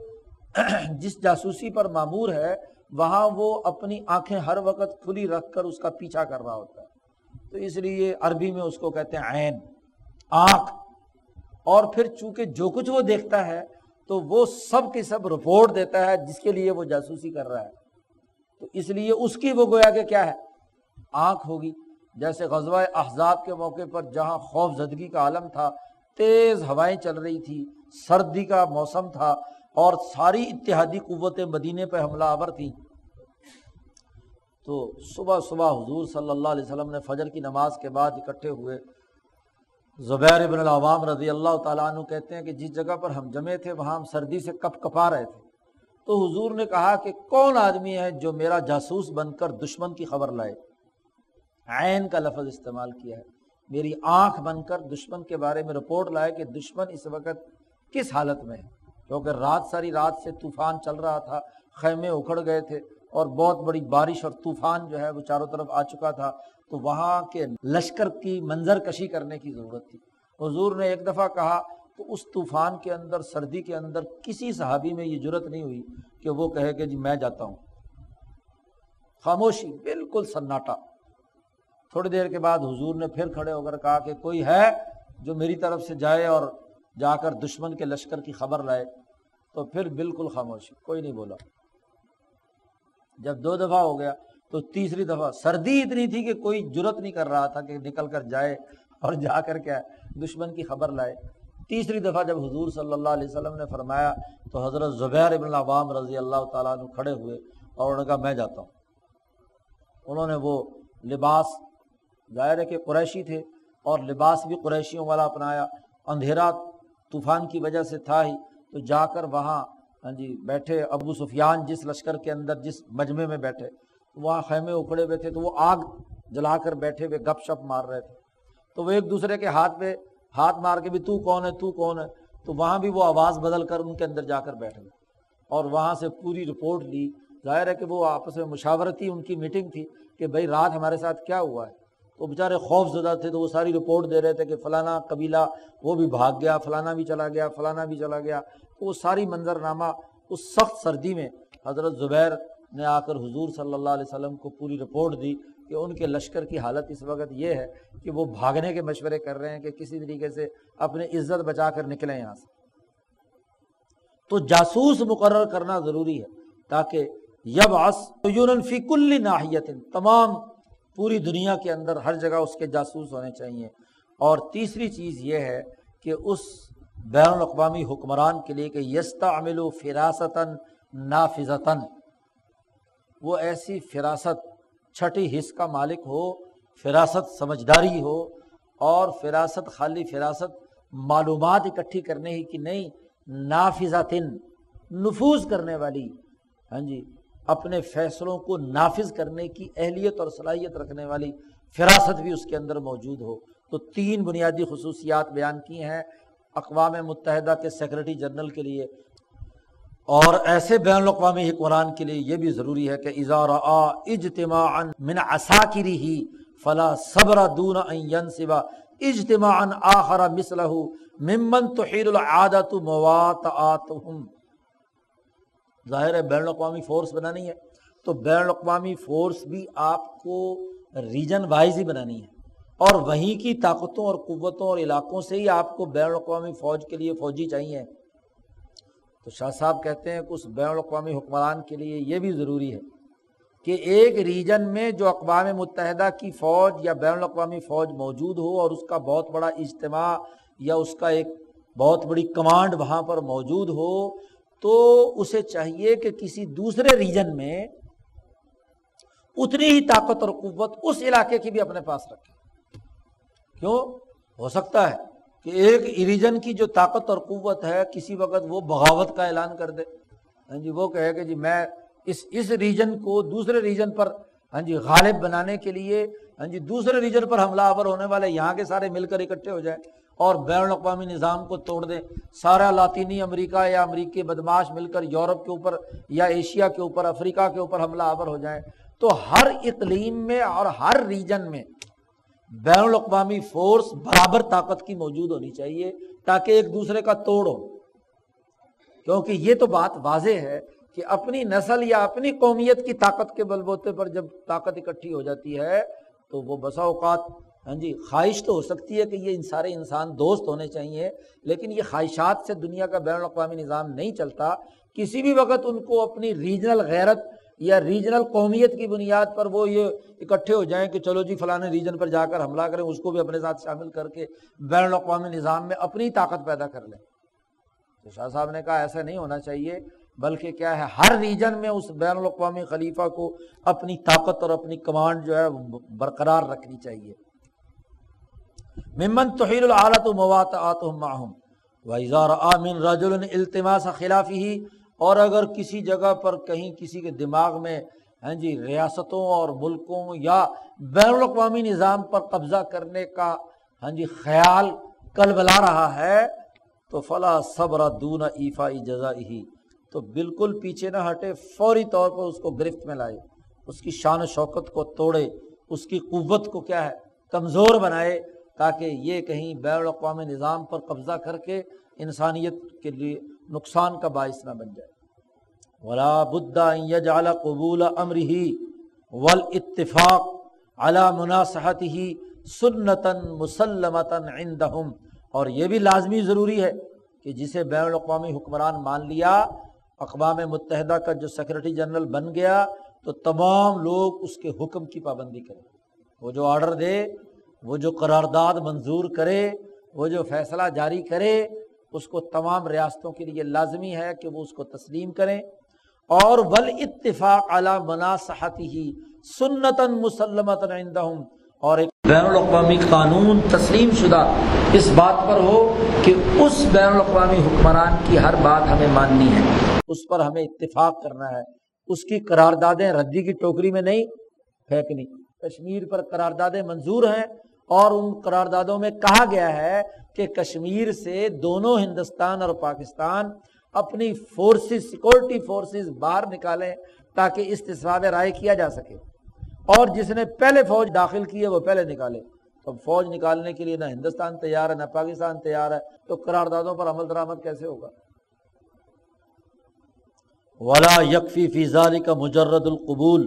جس جاسوسی پر مامور ہے وہاں وہ اپنی آنکھیں ہر وقت کھلی رکھ کر اس کا پیچھا کر رہا ہوتا ہے، تو اس لیے عربی میں اس کو کہتے ہیں عین، آنکھ۔ اور پھر چونکہ جو کچھ وہ دیکھتا ہے تو وہ سب کی سب رپورٹ دیتا ہے جس کے لیے وہ جاسوسی کر رہا ہے، تو اس لیے اس کی وہ گویا کہ کیا ہے، آنکھ ہوگی۔ جیسے غزوہ احزاب کے موقع پر جہاں خوف زدگی کا عالم تھا، تیز ہوائیں چل رہی تھی، سردی کا موسم تھا اور ساری اتحادی قوتیں مدینے پہ حملہ آور تھیں، تو صبح صبح حضور صلی اللہ علیہ وسلم نے فجر کی نماز کے بعد اکٹھے ہوئے۔ زبیر بن العوام رضی اللہ تعالیٰ عنہ کہتے ہیں کہ جس جگہ پر ہم جمے تھے وہاں ہم سردی سے کپ کپا رہے تھے، تو حضور نے کہا کہ کون آدمی ہے جو میرا جاسوس بن کر دشمن کی خبر لائے، عین کا لفظ استعمال کیا ہے، میری آنکھ بن کر دشمن کے بارے میں رپورٹ لائے کہ دشمن اس وقت کس حالت میں ہے، کیونکہ رات ساری رات سے طوفان چل رہا تھا، خیمے اکھڑ گئے تھے اور بہت بڑی بارش اور طوفان جو ہے وہ چاروں طرف آ چکا تھا، تو وہاں کے لشکر کی منظر کشی کرنے کی ضرورت تھی۔ حضور نے ایک دفعہ کہا تو اس طوفان کے اندر، سردی کے اندر کسی صحابی میں یہ جرت نہیں ہوئی کہ وہ کہے کہ جی میں جاتا ہوں، خاموشی، بالکل سناٹا۔ تھوڑی دیر کے بعد حضور نے پھر کھڑے ہو کر کہا کہ کوئی ہے جو میری طرف سے جائے اور جا کر دشمن کے لشکر کی خبر لائے، تو پھر بالکل خاموشی، کوئی نہیں بولا۔ جب دو دفعہ ہو گیا تو تیسری دفعہ سردی اتنی تھی کہ کوئی جرت نہیں کر رہا تھا کہ نکل کر جائے اور جا کر کیا دشمن کی خبر لائے۔ تیسری دفعہ جب حضور صلی اللہ علیہ وسلم نے فرمایا تو حضرت زبیر بن العوام رضی اللہ تعالیٰ عنہ کھڑے ہوئے اور انہوں نے کہا میں جاتا ہوں۔ انہوں نے وہ لباس، ظاہر ہے کہ قریشی تھے اور لباس بھی قریشیوں والا اپنایا، اندھیرا طوفان کی وجہ سے تھا ہی، تو جا کر وہاں ہاں جی بیٹھے۔ ابو سفیان جس لشکر کے اندر جس مجمع میں بیٹھے وہاں خیمے اکھڑے ہوئے تھے، تو وہ آگ جلا کر بیٹھے ہوئے گپ شپ مار رہے تھے، تو وہ ایک دوسرے کے ہاتھ پہ ہاتھ مار کے بھی تو کون ہے تو کون ہے، تو وہاں بھی وہ آواز بدل کر ان کے اندر جا کر بیٹھ گئے اور وہاں سے پوری رپورٹ لی۔ ظاہر ہے کہ وہ آپس میں مشاورتی ان کی میٹنگ تھی کہ بھائی رات ہمارے ساتھ کیا ہوا ہے، تو بیچارے خوف زدہ تھے، تو وہ ساری رپورٹ دے رہے تھے کہ فلانا قبیلہ وہ بھی بھاگ گیا، فلانا بھی چلا گیا، فلانا بھی چلا گیا، تو وہ ساری منظرنامہ اس سخت سردی میں حضرت زبیر نے آ کر حضور صلی اللہ علیہ وسلم کو پوری رپورٹ دی کہ ان کے لشکر کی حالت اس وقت یہ ہے کہ وہ بھاگنے کے مشورے کر رہے ہیں کہ کسی طریقے سے اپنے عزت بچا کر نکلیں یہاں سے۔ تو جاسوس مقرر کرنا ضروری ہے تاکہ یبعث عیونا فی کل ناحیۃ، تمام پوری دنیا کے اندر ہر جگہ اس کے جاسوس ہونے چاہیے۔ اور تیسری چیز یہ ہے کہ اس بین الاقوامی حکمران کے لیے کہ یستعمل فراستا نافذتا، وہ ایسی فراست، چھٹی حص کا مالک ہو، فراست سمجھداری ہو، اور فراست خالی فراست معلومات اکٹھی کرنے ہی کی نہیں، نافذتن، نفوذ کرنے والی، ہاں جی اپنے فیصلوں کو نافذ کرنے کی اہلیت اور صلاحیت رکھنے والی فراست بھی اس کے اندر موجود ہو۔ تو تین بنیادی خصوصیات بیان کی ہیں اقوام متحدہ کے سیکرٹری جنرل کے لیے، اور ایسے بین الاقوامی حکمران کے لیے یہ بھی ضروری ہے کہ اذا رآ اجتماعا من عساکرہ فلا صبر دون ان ینصب اجتماعا آخر مثلہ ممن تحیل العادۃ مواطئاتہم۔ ظاہر ہے بین الاقوامی فورس بنانی ہے، تو بین الاقوامی فورس بھی آپ کو ریجن وائز ہی بنانی ہے، اور وہیں کی طاقتوں اور قوتوں اور علاقوں سے ہی آپ کو بین الاقوامی فوج کے لیے فوجی چاہیے۔ تو شاہ صاحب کہتے ہیں کہ اس بین الاقوامی حکمران کے لیے یہ بھی ضروری ہے کہ ایک ریجن میں جو اقوام متحدہ کی فوج یا بین الاقوامی فوج موجود ہو اور اس کا بہت بڑا اجتماع یا اس کا ایک بہت بڑی کمانڈ وہاں پر موجود ہو، تو اسے چاہیے کہ کسی دوسرے ریجن میں اتنی ہی طاقت اور قوت اس علاقے کی بھی اپنے پاس رکھے۔ کیوں؟ ہو سکتا ہے کہ ایک ریجن کی جو طاقت اور قوت ہے کسی وقت وہ بغاوت کا اعلان کر دے، ہاں جی وہ کہے کہ جی میں اس اس ریجن کو دوسرے ریجن پر ہاں جی غالب بنانے کے لیے ہاں جی دوسرے ریجن پر حملہ آور ہونے والے یہاں کے سارے مل کر اکٹھے ہو جائیں اور بین الاقوامی نظام کو توڑ دیں، سارا لاطینی امریکہ یا امریکی بدماش مل کر یورپ کے اوپر یا ایشیا کے اوپر افریقہ کے اوپر حملہ آور ہو جائیں۔ تو ہر اقلیم میں اور ہر ریجن میں بین الاقوامی فورس برابر طاقت کی موجود ہونی چاہیے تاکہ ایک دوسرے کا توڑ ہو، کیونکہ یہ تو بات واضح ہے کہ اپنی نسل یا اپنی قومیت کی طاقت کے بل بوتے پر جب طاقت اکٹھی ہو جاتی ہے تو وہ بسا اوقات ہاں جی خواہش تو ہو سکتی ہے کہ یہ ان سارے انسان دوست ہونے چاہیے، لیکن یہ خواہشات سے دنیا کا بین الاقوامی نظام نہیں چلتا، کسی بھی وقت ان کو اپنی ریجنل غیرت یا ریجنل قومیت کی بنیاد پر وہ یہ اکٹھے ہو جائیں کہ چلو جی فلانے ریجن پر جا کر حملہ کریں، اس کو بھی اپنے ساتھ شامل کر کے بین الاقوامی نظام میں اپنی طاقت پیدا کر لیں۔ تو شاہ صاحب نے کہا ایسا نہیں ہونا چاہیے، بلکہ کیا ہے ہر ریجن میں اس بین الاقوامی خلیفہ کو اپنی طاقت اور اپنی کمانڈ جو ہے برقرار رکھنی چاہیے۔ ممن تحیل العالت مواطعاتهم معهم واذا راى من رجل التماس خلافه، اور اگر کسی جگہ پر کہیں کسی کے دماغ میں ہاں جی ریاستوں اور ملکوں یا بین الاقوامی نظام پر قبضہ کرنے کا ہاں جی خیال کلبلا رہا ہے تو فلا صبر دون ایفاء جزائه، تو بالکل پیچھے نہ ہٹے، فوری طور پر اس کو گرفت میں لائے، اس کی شان و شوکت کو توڑے، اس کی قوت کو کیا ہے کمزور بنائے، تاکہ یہ کہیں بین الاقوامی نظام پر قبضہ کر کے انسانیت کے لیے نقصان کا باعث نہ بن جائے۔ ولا بد ان يجعل قبول امره والاتفاق على مناصحته سنة مسلمة عندهم، اور یہ بھی لازمی ضروری ہے کہ جسے بین الاقوامی حکمران مان لیا، اقوام متحدہ کا جو سیکرٹری جنرل بن گیا، تو تمام لوگ اس کے حکم کی پابندی کریں، وہ جو آرڈر دے، وہ جو قرارداد منظور کرے، وہ جو فیصلہ جاری کرے، اس کو تمام ریاستوں کے لیے لازمی ہے کہ وہ اس کو تسلیم کریں، اور والاتفاق علی مناصحته سنۃ مسلمۃ عندهم، اور ایک بین الاقوامی قانون تسلیم شدہ اس بات پر ہو کہ اس بین الاقوامی حکمران کی ہر بات ہمیں ماننی ہے، اس پر ہمیں اتفاق کرنا ہے، اس کی قراردادیں ردی کی ٹوکری میں نہیں پھینکنی۔ کشمیر پر قراردادیں منظور ہیں اور ان قراردادوں میں کہا گیا ہے کہ کشمیر سے دونوں ہندوستان اور پاکستان اپنی فورسز، سیکورٹی فورسز باہر نکالیں تاکہ استصواب رائے کیا جا سکے، اور جس نے پہلے فوج داخل کی ہے وہ پہلے نکالے۔ تو فوج نکالنے کے لیے نہ ہندوستان تیار ہے نہ پاکستان تیار ہے، تو قراردادوں پر عمل درآمد کیسے ہوگا؟ ولا یکفی فی ذالک مجرد القبول،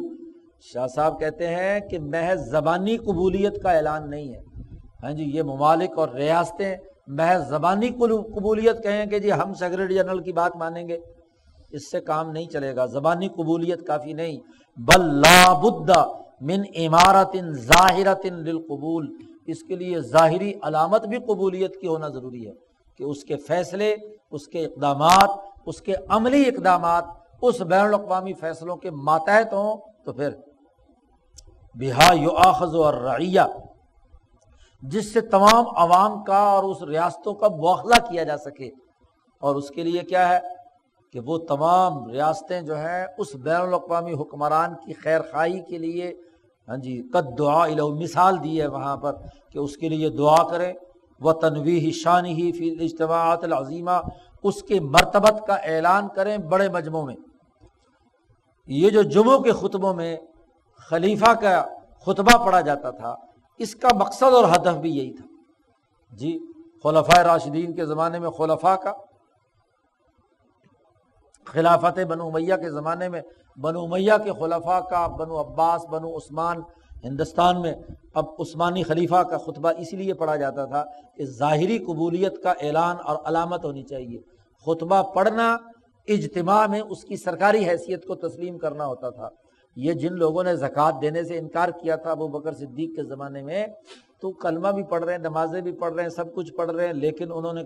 شاہ صاحب کہتے ہیں کہ محض زبانی قبولیت کا اعلان نہیں ہے، ہاں جی یہ ممالک اور ریاستیں محض زبانی قبولیت کہیں کہ جی ہم سیکرٹری جنرل کی بات مانیں گے، اس سے کام نہیں چلے گا، زبانی قبولیت کافی نہیں، بل لا بد من امارۃ ظاہرۃ للقبول، اس کے لیے ظاہری علامت بھی قبولیت کی ہونا ضروری ہے کہ اس کے فیصلے، اس کے اقدامات، اس کے عملی اقدامات اس بین الاقوامی فیصلوں کے ماتحت ہوں، تو پھر بہا یؤاخذ الرعیہ، جس سے تمام عوام کا اور اس ریاستوں کا مواخذہ کیا جا سکے، اور اس کے لیے کیا ہے کہ وہ تمام ریاستیں جو ہیں اس بین الاقوامی حکمران کی خیر خواہی کے لیے ہاں جی قد دعا الو، مثال دی ہے وہاں پر کہ اس کے لیے دعا کریں، و تنویہ شانہ فی الاجتماعات العظیمہ، اس کے مرتبت کا اعلان کریں بڑے مجمعوں میں۔ یہ جو جمعوں کے خطبوں میں خلیفہ کا خطبہ پڑھا جاتا تھا، اس کا مقصد اور ہدف بھی یہی تھا جی، خلفاء راشدین کے زمانے میں خلفاء کا، خلافت بنو امیہ کے زمانے میں بنو امیہ کے خلفاء کا، بنو عباس، بنو عثمان، ہندوستان میں اب عثمانی خلیفہ کا خطبہ اس لیے پڑھا جاتا تھا کہ ظاہری قبولیت کا اعلان اور علامت ہونی چاہیے، خطبہ پڑھنا اجتماع میں اس کی سرکاری حیثیت کو تسلیم کرنا ہوتا تھا۔ یہ جن لوگوں نے زکوٰۃ دینے سے انکار کیا تھا ابو بکر صدیق کے زمانے میں، تو کلمہ بھی پڑھ رہے ہیں، نمازیں بھی پڑھ رہے ہیں، سب کچھ پڑھ رہے ہیں، لیکن انہوں نے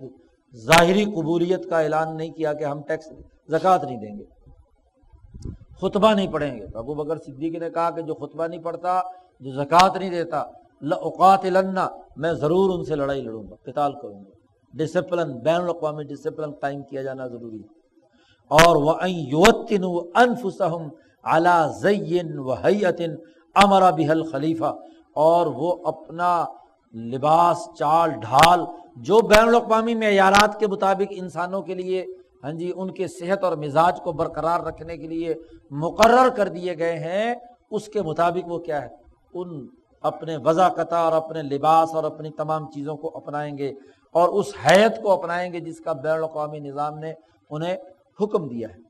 ظاہری قبولیت کا اعلان نہیں کیا کہ ہم ٹیکس زکوٰۃ نہیں دیں گے، خطبہ نہیں پڑھیں گے۔ تو ابو بکر صدیق نے کہا کہ جو خطبہ نہیں پڑھتا، جو زکوٰۃ نہیں دیتا، لأقاتلن، میں ضرور ان سے لڑائی لڑوں گا، قتال کروں گا۔ ڈسپلن، بین الاقوامی ڈسپلن قائم کیا جانا ضروری ہے، اور وَأَن يُوَتِّنُوا أَنفُسَهُمْ عَلَى زَيٍّ وَهَيْئَةٍ أَمَرَ بِهَا الْخَلِيفَةُ، اور وہ اپنا لباس، چال، ڈھال جو بین الاقوامی معیارات کے مطابق انسانوں کے لیے ہاں جی ان کے صحت اور مزاج کو برقرار رکھنے کے لیے مقرر کر دیے گئے ہیں، اس کے مطابق وہ کیا ہے ان اپنے وضاقت اور اپنے لباس اور اپنی تمام چیزوں کو اپنائیں گے اور اس حیت کو اپنائیں گے جس کا بین الاقوامی نظام نے انہیں حکم دیا ہے.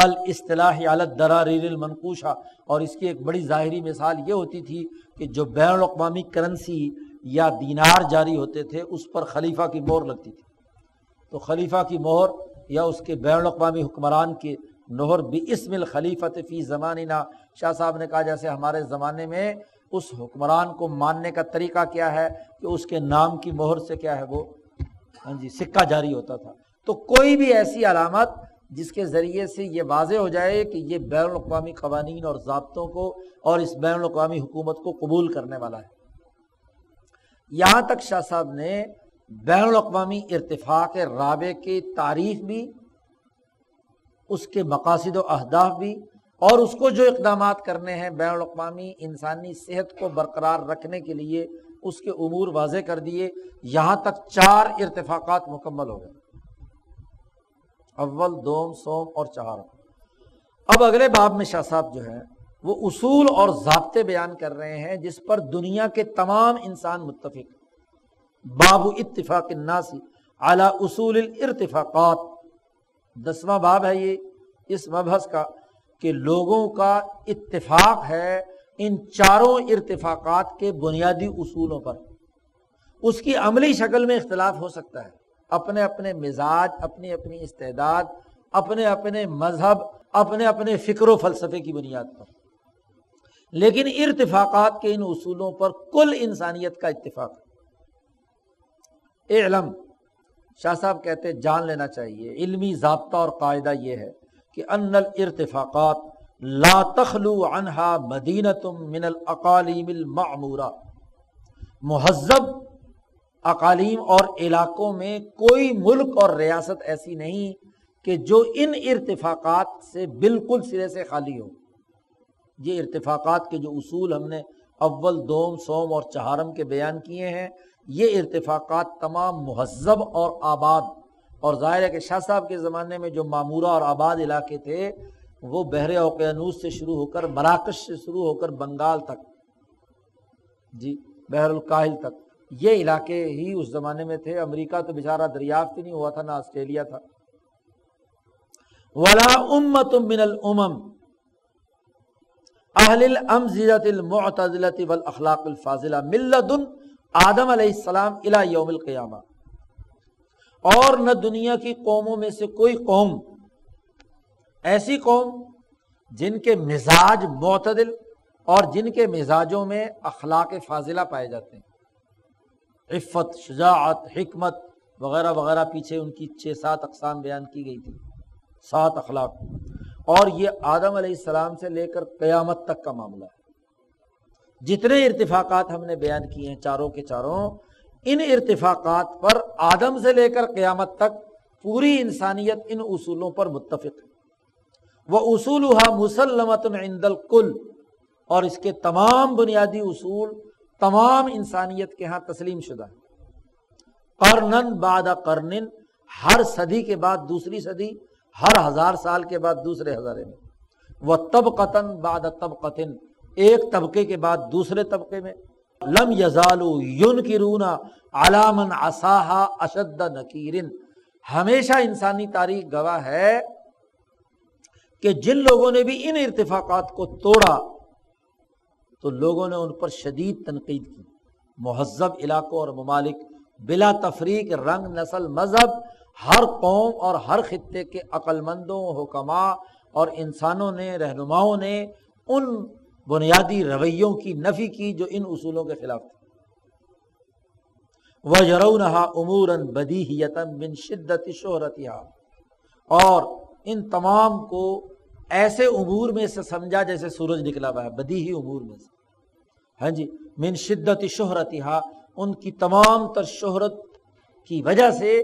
کل اصطلاح علت دراریر المنقوشہ، اور اس کی ایک بڑی ظاہری مثال یہ ہوتی تھی کہ جو بین الاقوامی کرنسی یا دینار جاری ہوتے تھے اس پر خلیفہ کی مہر لگتی تھی، تو خلیفہ کی مہر یا اس کے بین الاقوامی حکمران کی نہر باسم الخلیفۃ فی زماننا. شاہ صاحب نے کہا جیسے ہمارے زمانے میں اس حکمران کو ماننے کا طریقہ کیا ہے کہ اس کے نام کی مہر سے کیا ہے وہ ہاں جی سکہ جاری ہوتا تھا. تو کوئی بھی ایسی علامت جس کے ذریعے سے یہ واضح ہو جائے کہ یہ بین الاقوامی قوانین اور ضابطوں کو اور اس بین الاقوامی حکومت کو قبول کرنے والا ہے. یہاں تک شاہ صاحب نے بین الاقوامی ارتفاق رابع کی تعریف بھی، اس کے مقاصد و اہداف بھی، اور اس کو جو اقدامات کرنے ہیں بین الاقوامی انسانی صحت کو برقرار رکھنے کے لیے، اس کے امور واضح کر دیے. یہاں تک چار ارتفاقات مکمل ہو گئے، اول، دوم، سوم اور چہارم. اب اگلے باب میں شاہ صاحب جو ہے وہ اصول اور ضابطے بیان کر رہے ہیں جس پر دنیا کے تمام انسان متفق. باب اتفاق الناس علی اصول الارتفاقات، دسواں باب ہے یہ اس مبحث کا کہ لوگوں کا اتفاق ہے ان چاروں ارتفاقات کے بنیادی اصولوں پر. اس کی عملی شکل میں اختلاف ہو سکتا ہے، اپنے اپنے مزاج، اپنی اپنی استعداد، اپنے اپنے مذہب، اپنے اپنے فکر و فلسفے کی بنیاد پر، لیکن ارتفاقات کے ان اصولوں پر کل انسانیت کا اتفاق ہے. اعلم، شاہ صاحب کہتے جان لینا چاہیے، علمی ضابطہ اور قاعدہ یہ ہے کہ ان الارتفاقات لا تخلو عنہا مدینۃ من الاقالیم المعمورہ، مہذب اقالیم اور علاقوں میں کوئی ملک اور ریاست ایسی نہیں کہ جو ان ارتفاقات سے بالکل سرے سے خالی ہو. یہ ارتفاقات کے جو اصول ہم نے اول، دوم، سوم اور چہارم کے بیان کیے ہیں، یہ ارتفاقات تمام مہذب اور آباد، اور ظاہر ہے کہ شاہ صاحب کے زمانے میں جو معمورہ اور آباد علاقے تھے وہ بحر اوقیانوس سے شروع ہو کر مراکش سے شروع ہو کر بنگال تک، جی بحر الکاہل تک، یہ علاقے ہی اس زمانے میں تھے. امریکہ تو بیچارہ دریافت ہی نہیں ہوا تھا، نہ آسٹریلیا تھا. ولا امۃ من الامم اہل الامزجۃ المعتزلۃ والاخلاق الفاضلہ من لدن آدم علیہ السلام الی یوم القیامہ، اور نہ دنیا کی قوموں میں سے کوئی قوم ایسی قوم جن کے مزاج معتدل اور جن کے مزاجوں میں اخلاق فاضلہ پائے جاتے ہیں، عفت، شجاعت، حکمت وغیرہ وغیرہ. پیچھے ان کی چھ سات اقسام بیان کی گئی تھی، سات اخلاق، اور یہ آدم علیہ السلام سے لے کر قیامت تک کا معاملہ ہے. جتنے ارتفاقات ہم نے بیان کیے ہیں چاروں کے چاروں، ان ارتفاقات پر آدم سے لے کر قیامت تک پوری انسانیت ان اصولوں پر متفق ہے. وَأُصُولُهَا مُسَلَّمَةٌ عِنْدَ الْكُلِّ، اور اس کے تمام بنیادی اصول تمام انسانیت کے ہاں تسلیم شدہ ہیں. قرنن بعد قرنن، ہر صدی کے بعد دوسری صدی، ہر ہزار سال کے بعد دوسرے ہزارے میں. وَطَبْقَةً بَعْدَ طَبْقَةٍ، ایک طبقے کے بعد دوسرے طبقے میں. لم یزالوا ینکرون علی من عصاھا اشد نکیر، ہمیشہ انسانی تاریخ گواہ ہے کہ جن لوگوں نے بھی ان ارتفاقات کو توڑا تو لوگوں نے ان پر شدید تنقید کی. مہذب علاقوں اور ممالک بلا تفریق، رنگ، نسل، مذہب، ہر قوم اور ہر خطے کے عقلمندوں، حکما اور انسانوں نے، رہنماؤں نے ان بنیادی رویوں کی نفی کی جو ان اصولوں کے خلاف تھے. وَيَرَوْنَهَا أُمُورًا بَدِيهِيَةً مِّن شِدَّةِ شُهْرَتِهَا، اور ان تمام کو ایسے امور میں سے سمجھا جیسے سورج نکلا ہوا ہے، بدیہی امور میں سے. ہاں جی، من شدت شہرتها، ان کی تمام تر شہرت کی وجہ سے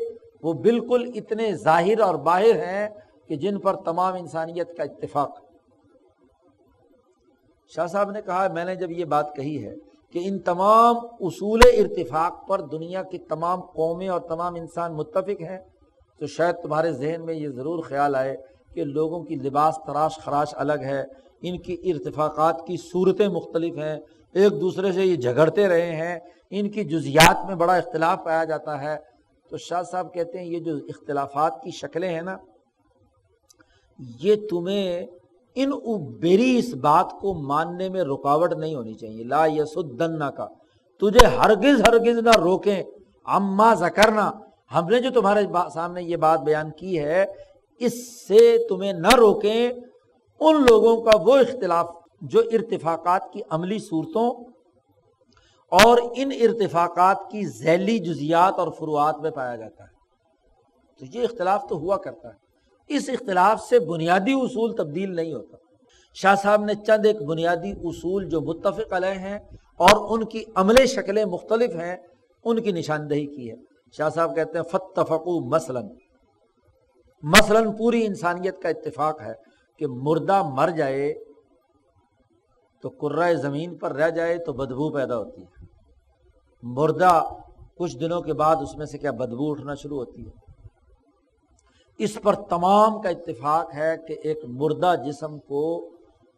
وہ بالکل اتنے ظاہر اور باہر ہیں کہ جن پر تمام انسانیت کا اتفاق ہے. شاہ صاحب نے کہا میں نے جب یہ بات کہی ہے کہ ان تمام اصول ارتفاق پر دنیا کی تمام قومیں اور تمام انسان متفق ہیں، تو شاید تمہارے ذہن میں یہ ضرور خیال آئے کہ لوگوں کی لباس، تراش، خراش الگ ہے، ان کی ارتفاقات کی صورتیں مختلف ہیں، ایک دوسرے سے یہ جھگڑتے رہے ہیں، ان کی جزیات میں بڑا اختلاف پایا جاتا ہے۔ تو شاہ صاحب کہتے ہیں یہ جو اختلافات کی شکلیں ہیں نا، یہ تمہیں ان ابری اس بات کو ماننے میں رکاوٹ نہیں ہونی چاہیے۔ لا یسدنہ کا، تجھے ہرگز ہرگز نہ روکیں، عما ذکرنا، ہم نے جو تمہارے سامنے یہ بات بیان کی ہے اس سے تمہیں نہ روکیں ان لوگوں کا وہ اختلاف جو ارتفاقات کی عملی صورتوں اور ان ارتفاقات کی ذیلی جزیات اور فروعات میں پایا جاتا ہے۔ تو یہ اختلاف تو ہوا کرتا ہے، اس اختلاف سے بنیادی اصول تبدیل نہیں ہوتا۔ شاہ صاحب نے چند ایک بنیادی اصول جو متفق علیہ ہیں اور ان کی عملی شکلیں مختلف ہیں ان کی نشاندہی کی ہے۔ شاہ صاحب کہتے ہیں فتفقوا مثلاً، مثلاً پوری انسانیت کا اتفاق ہے کہ مردہ مر جائے تو کرہ زمین پر رہ جائے تو بدبو پیدا ہوتی ہے، مردہ کچھ دنوں کے بعد اس میں سے کیا بدبو اٹھنا شروع ہوتی ہے۔ اس پر تمام کا اتفاق ہے کہ ایک مردہ جسم کو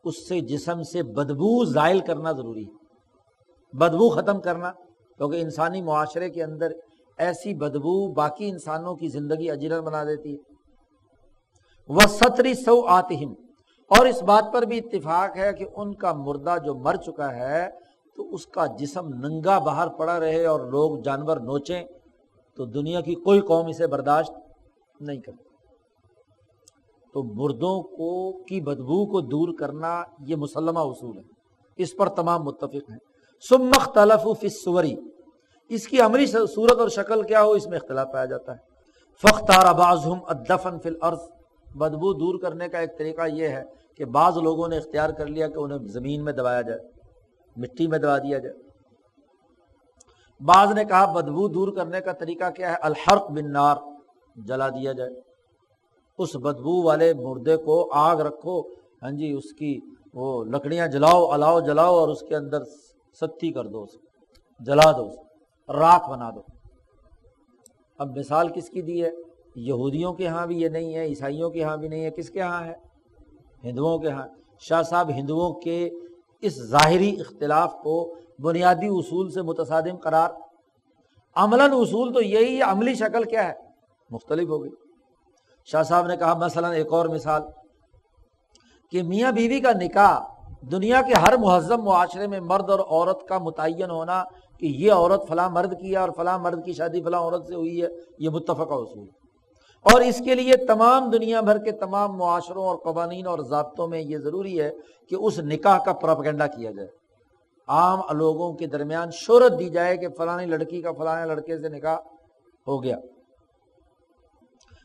اس سے جسم سے بدبو زائل کرنا ضروری ہے، بدبو ختم کرنا، کیونکہ انسانی معاشرے کے اندر ایسی بدبو باقی انسانوں کی زندگی اجیرن بنا دیتی ہے۔ وَسَتْرِ سَوْآتِهِمْ، اور اس بات پر بھی اتفاق ہے کہ ان کا مردہ جو مر چکا ہے تو اس کا جسم ننگا باہر پڑا رہے اور لوگ جانور نوچیں تو دنیا کی کوئی قوم اسے برداشت نہیں کرتی۔ تو مردوں کو کی بدبو کو دور کرنا یہ مسلمہ اصول ہے، اس پر تمام متفق ہیں۔ ثُمَّ اخْتَلَفُوا فِي الصُّوَرِ، اس کی عملی صورت اور شکل کیا ہو اس میں اختلاف پایا جاتا ہے۔ فَاخْتَارَ بَعْضُهُمْ الدَّفْنَ فِي الْأَرْضِ، بدبو دور کرنے کا ایک طریقہ یہ ہے کہ بعض لوگوں نے اختیار کر لیا کہ انہیں زمین میں دبایا جائے، مٹی میں دبا دیا جائے۔ بعض نے کہا بدبو دور کرنے کا طریقہ کیا ہے، الحرق بالنار، جلا دیا جائے، اس بدبو والے مردے کو آگ رکھو، ہاں جی اس کی وہ لکڑیاں جلاؤ، الاؤ جلاؤ اور اس کے اندر ستی کر دو، اس کو جلا دو، اس کو راکھ بنا دو۔ اب مثال کس کی دی ہے؟ یہودیوں کے ہاں بھی یہ نہیں ہے، عیسائیوں کے ہاں بھی نہیں ہے، کس کے ہاں ہے؟ ہندوؤں کے ہاں۔ شاہ صاحب ہندوؤں کے اس ظاہری اختلاف کو بنیادی اصول سے متصادم قرار، عملاً اصول تو یہی ہے، عملی شکل کیا ہے مختلف ہو گئی۔ شاہ صاحب نے کہا مثلاً ایک اور مثال کہ میاں بیوی کا نکاح، دنیا کے ہر مہذب معاشرے میں مرد اور عورت کا متعین ہونا کہ یہ عورت فلاں مرد کی ہے اور فلاں مرد کی شادی فلاں عورت سے ہوئی ہے، یہ متفقہ اصول ہے، اور اس کے لیے تمام دنیا بھر کے تمام معاشروں اور قوانین اور ضابطوں میں یہ ضروری ہے کہ اس نکاح کا پروپیگنڈا کیا جائے، عام لوگوں کے درمیان شہرت دی جائے کہ فلانی لڑکی کا فلاں لڑکے سے نکاح ہو گیا۔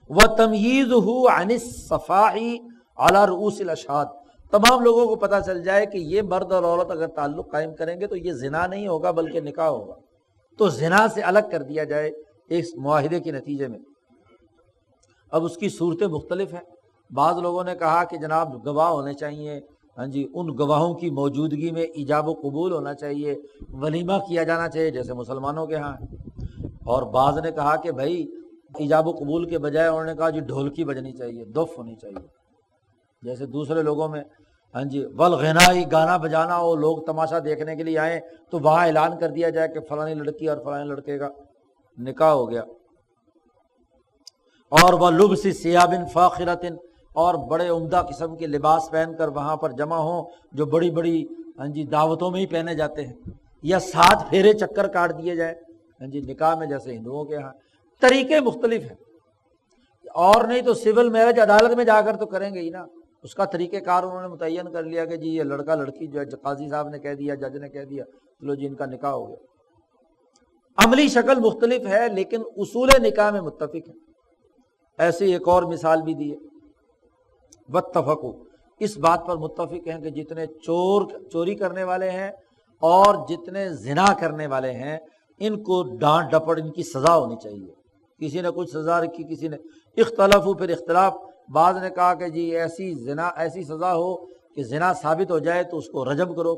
وَتَمْيِيزُهُ عَنِ الصَّفَاحِ عَلَى رُؤُوسِ الْأَشْهَادِ، تمام لوگوں کو پتہ چل جائے کہ یہ مرد اور عورت اگر تعلق قائم کریں گے تو یہ زنا نہیں ہوگا بلکہ نکاح ہوگا، تو زنا سے الگ کر دیا جائے اس معاہدے کے نتیجے میں۔ اب اس کی صورتیں مختلف ہیں، بعض لوگوں نے کہا کہ جناب گواہ ہونے چاہیے، ہاں جی ان گواہوں کی موجودگی میں ایجاب و قبول ہونا چاہیے، ولیمہ کیا جانا چاہیے جیسے مسلمانوں کے ہاں۔ اور بعض نے کہا کہ بھائی ایجاب و قبول کے بجائے انہوں نے کہا جی ڈھولکی بجنی چاہیے، دف ہونی چاہیے، جیسے دوسرے لوگوں میں ہاں جی والغنائی، گانا بجانا ہو، لوگ تماشا دیکھنے کے لیے آئیں تو وہاں اعلان کر دیا جائے کہ فلانی لڑکی اور فلاں لڑکے کا نکاح ہو گیا۔ اور وہ لبس ثیاب فاخرۃ، اور بڑے عمدہ قسم کے لباس پہن کر وہاں پر جمع ہوں جو بڑی بڑی ہاں جی دعوتوں میں ہی پہنے جاتے ہیں، یا سات پھیرے چکر کاٹ دیے جائے ہاں جی نکاح میں جیسے ہندوؤں کے ہاں۔ طریقے مختلف ہیں، اور نہیں تو سول میرج عدالت میں جا کر تو کریں گے ہی نا، اس کا طریقہ کار انہوں نے متعین کر لیا کہ جی یہ لڑکا لڑکی جو ہے قاضی صاحب نے کہہ دیا، جج نے کہہ دیا، چلو جی ان کا نکاح ہو گیا۔ عملی شکل مختلف ہے لیکن اصول نکاح میں متفق ہے۔ ایسی ایک اور مثال بھی دی ہے، واتفقوا، اس بات پر متفق ہیں کہ جتنے چور چوری کرنے والے ہیں اور جتنے زنا کرنے والے ہیں ان کو ڈانٹ ڈپٹ، ان کی سزا ہونی چاہیے، کسی نے کچھ سزا رکھی، کسی نے اختلافو، پھر اختلاف، بعض نے کہا کہ جی ایسی زنا ایسی سزا ہو کہ زنا ثابت ہو جائے تو اس کو رجم کرو،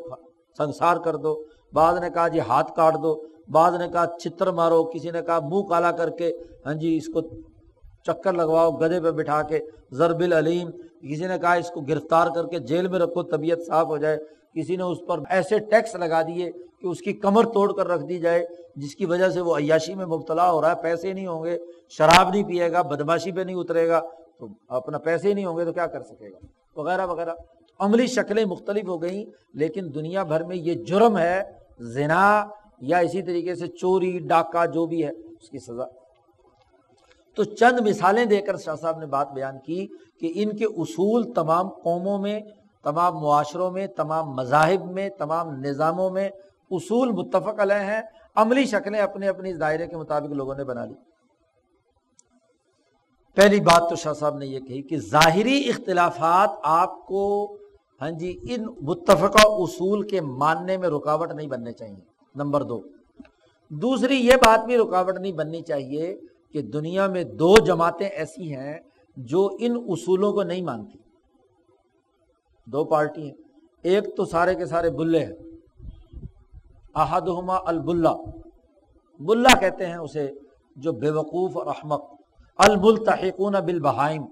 سنسار کر دو، بعض نے کہا جی ہاتھ کاٹ دو، بعض نے کہا چتر مارو، کسی نے کہا منہ کالا کر کے ہاں جی اس کو چکر لگواؤ، گدھے پہ بٹھا کے ضرب العلیم، کسی نے کہا اس کو گرفتار کر کے جیل میں رکھو طبیعت صاف ہو جائے، کسی نے اس پر ایسے ٹیکس لگا دیے کہ اس کی کمر توڑ کر رکھ دی جائے، جس کی وجہ سے وہ عیاشی میں مبتلا ہو رہا ہے، پیسے نہیں ہوں گے، شراب نہیں پیے گا، بدماشی پہ نہیں اترے گا، تو اپنا پیسے نہیں ہوں گے تو کیا کر سکے گا، وغیرہ وغیرہ۔ عملی شکلیں مختلف ہو گئیں، لیکن دنیا بھر میں یہ جرم ہے، زنا یا اسی طریقے سے چوری ڈاکہ جو بھی ہے اس کی سزا۔ تو چند مثالیں دے کر شاہ صاحب نے بات بیان کی کہ ان کے اصول تمام قوموں میں، تمام معاشروں میں، تمام مذاہب میں، تمام نظاموں میں اصول متفق علیہ ہیں، عملی شکلیں اپنے اپنے دائرے کے مطابق لوگوں نے بنا لی۔ پہلی بات تو شاہ صاحب نے یہ کہی کہ ظاہری اختلافات آپ کو ہاں جی ان متفقہ اصول کے ماننے میں رکاوٹ نہیں بننے چاہیے، نمبر دو۔ دوسری یہ بات بھی رکاوٹ نہیں بننی چاہیے کہ دنیا میں دو جماعتیں ایسی ہیں جو ان اصولوں کو نہیں مانتی، دو پارٹی ہیں، ایک تو سارے کے سارے بلے ہیں، احدہما البلہ، بلہ کہتے ہیں اسے جو بے وقوف اور احمق، الملتحقون بالبہائم،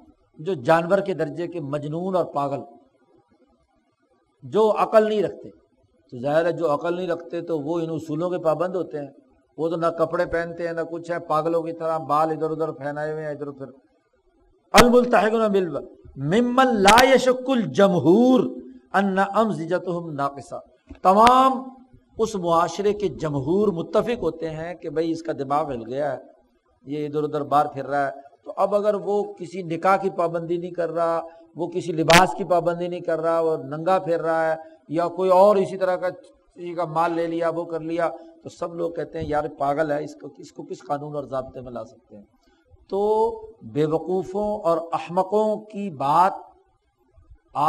جو جانور کے درجے کے مجنون اور پاگل، جو عقل نہیں رکھتے۔ تو ظاہر ہے جو عقل نہیں رکھتے تو وہ ان اصولوں کے پابند ہوتے ہیں، وہ تو نہ کپڑے پہنتے ہیں نہ کچھ ہے، پاگلوں کی طرح بال ادھر ادھر پھیلائے ہوئے ہیں ادھر ادھر۔ الملتحقون بالبہ ممن لا یشک الجمہور ان امزجتہم ناقصہ، تمام اس معاشرے کے جمہور متفق ہوتے ہیں کہ بھئی اس کا دماغ ہل گیا ہے، یہ ادھر ادھر باہر پھر رہا ہے، تو اب اگر وہ کسی نکاح کی پابندی نہیں کر رہا، وہ کسی لباس کی پابندی نہیں کر رہا، وہ ننگا پھر رہا ہے، یا کوئی اور اسی طرح کا کسی کا مال لے لیا، وہ کر لیا، تو سب لوگ کہتے ہیں یار پاگل ہے، اس کو اس کو کس قانون اور ضابطے میں لا سکتے ہیں۔ تو بے وقوفوں اور احمقوں کی بات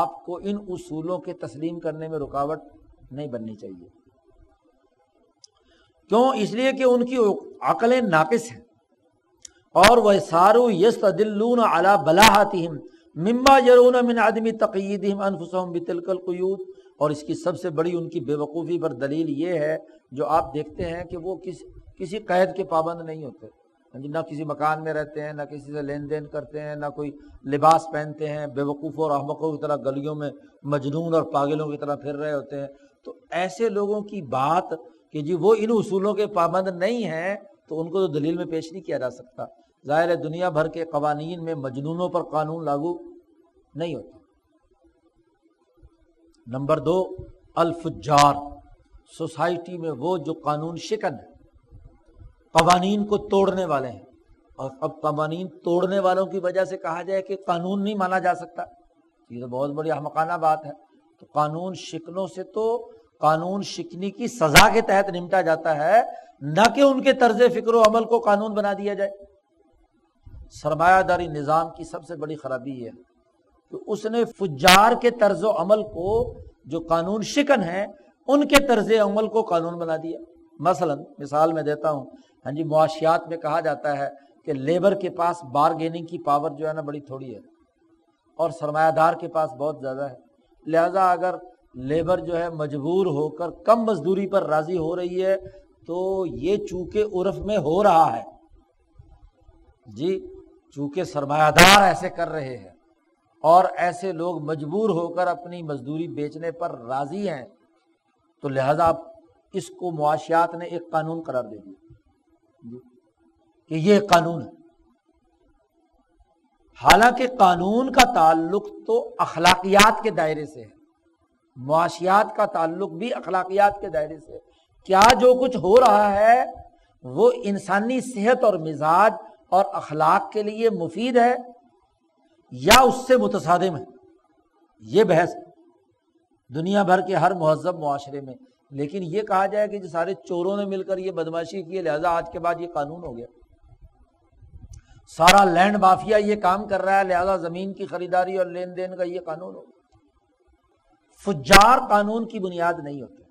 آپ کو ان اصولوں کے تسلیم کرنے میں رکاوٹ نہیں بننی چاہیے۔ کیوں؟ اس لیے کہ ان کی عقلیں ناقص ہیں، اور وَيَسَارُوا يَسْتَدِلُّونَ عَلَى بَلَاهَتِهِمْ مما یرون من عدم تقییدہم انفسہم بتلک القیود، اور اس کی سب سے بڑی ان کی بیوقوفی پر دلیل یہ ہے جو آپ دیکھتے ہیں کہ وہ کسی کسی قید کے پابند نہیں ہوتے، نہ کسی مکان میں رہتے ہیں، نہ کسی سے لین دین کرتے ہیں، نہ کوئی لباس پہنتے ہیں، بیوقوفوں اور احمقوں کی طرح گلیوں میں مجنون اور پاگلوں کی طرح پھر رہے ہوتے ہیں۔ تو ایسے لوگوں کی بات کہ جی وہ ان اصولوں کے پابند نہیں ہیں، تو ان کو تو دلیل میں پیش نہیں کیا جا سکتا۔ ظاہر ہے دنیا بھر کے قوانین میں مجنونوں پر قانون لاگو نہیں ہوتا۔ نمبر دو، الفجار، سوسائٹی میں وہ جو قانون شکن ہے، قوانین کو توڑنے والے ہیں، اور اب قوانین توڑنے والوں کی وجہ سے کہا جائے کہ قانون نہیں مانا جا سکتا، یہ تو بہت بڑی احمقانہ بات ہے۔ تو قانون شکنوں سے تو قانون شکنی کی سزا کے تحت نمٹا جاتا ہے، نہ کہ ان کے طرز فکر و عمل کو قانون بنا دیا جائے۔ سرمایہ داری نظام کی سب سے بڑی خرابی یہ ہے کہ اس نے فجار کے طرز و عمل کو، جو قانون شکن ہیں ان کے طرز عمل کو قانون بنا دیا۔ مثلا مثال میں دیتا ہوں، ہاں جی معاشیات میں کہا جاتا ہے کہ لیبر کے پاس بارگیننگ کی پاور جو ہے نا بڑی تھوڑی ہے، اور سرمایہ دار کے پاس بہت زیادہ ہے، لہذا اگر لیبر جو ہے مجبور ہو کر کم مزدوری پر راضی ہو رہی ہے تو یہ چونکہ عرف میں ہو رہا ہے جی، چونکہ سرمایہ دار ایسے کر رہے ہیں اور ایسے لوگ مجبور ہو کر اپنی مزدوری بیچنے پر راضی ہیں، تو لہذا اب اس کو معاشیات نے ایک قانون قرار دے دیا کہ یہ قانون ہے، حالانکہ قانون کا تعلق تو اخلاقیات کے دائرے سے ہے، معاشیات کا تعلق بھی اخلاقیات کے دائرے سے ہے۔ کیا جو کچھ ہو رہا ہے وہ انسانی صحت اور مزاج اور اخلاق کے لیے مفید ہے یا اس سے متصادم ہے، یہ بحث دنیا بھر کے ہر مہذب معاشرے میں۔ لیکن یہ کہا جائے کہ جو سارے چوروں نے مل کر یہ بدماشی کی ہے لہذا آج کے بعد یہ قانون ہو گیا، سارا لینڈ مافیا یہ کام کر رہا ہے لہذا زمین کی خریداری اور لین دین کا یہ قانون ہو گیا۔ فجار قانون کی بنیاد نہیں ہوتے،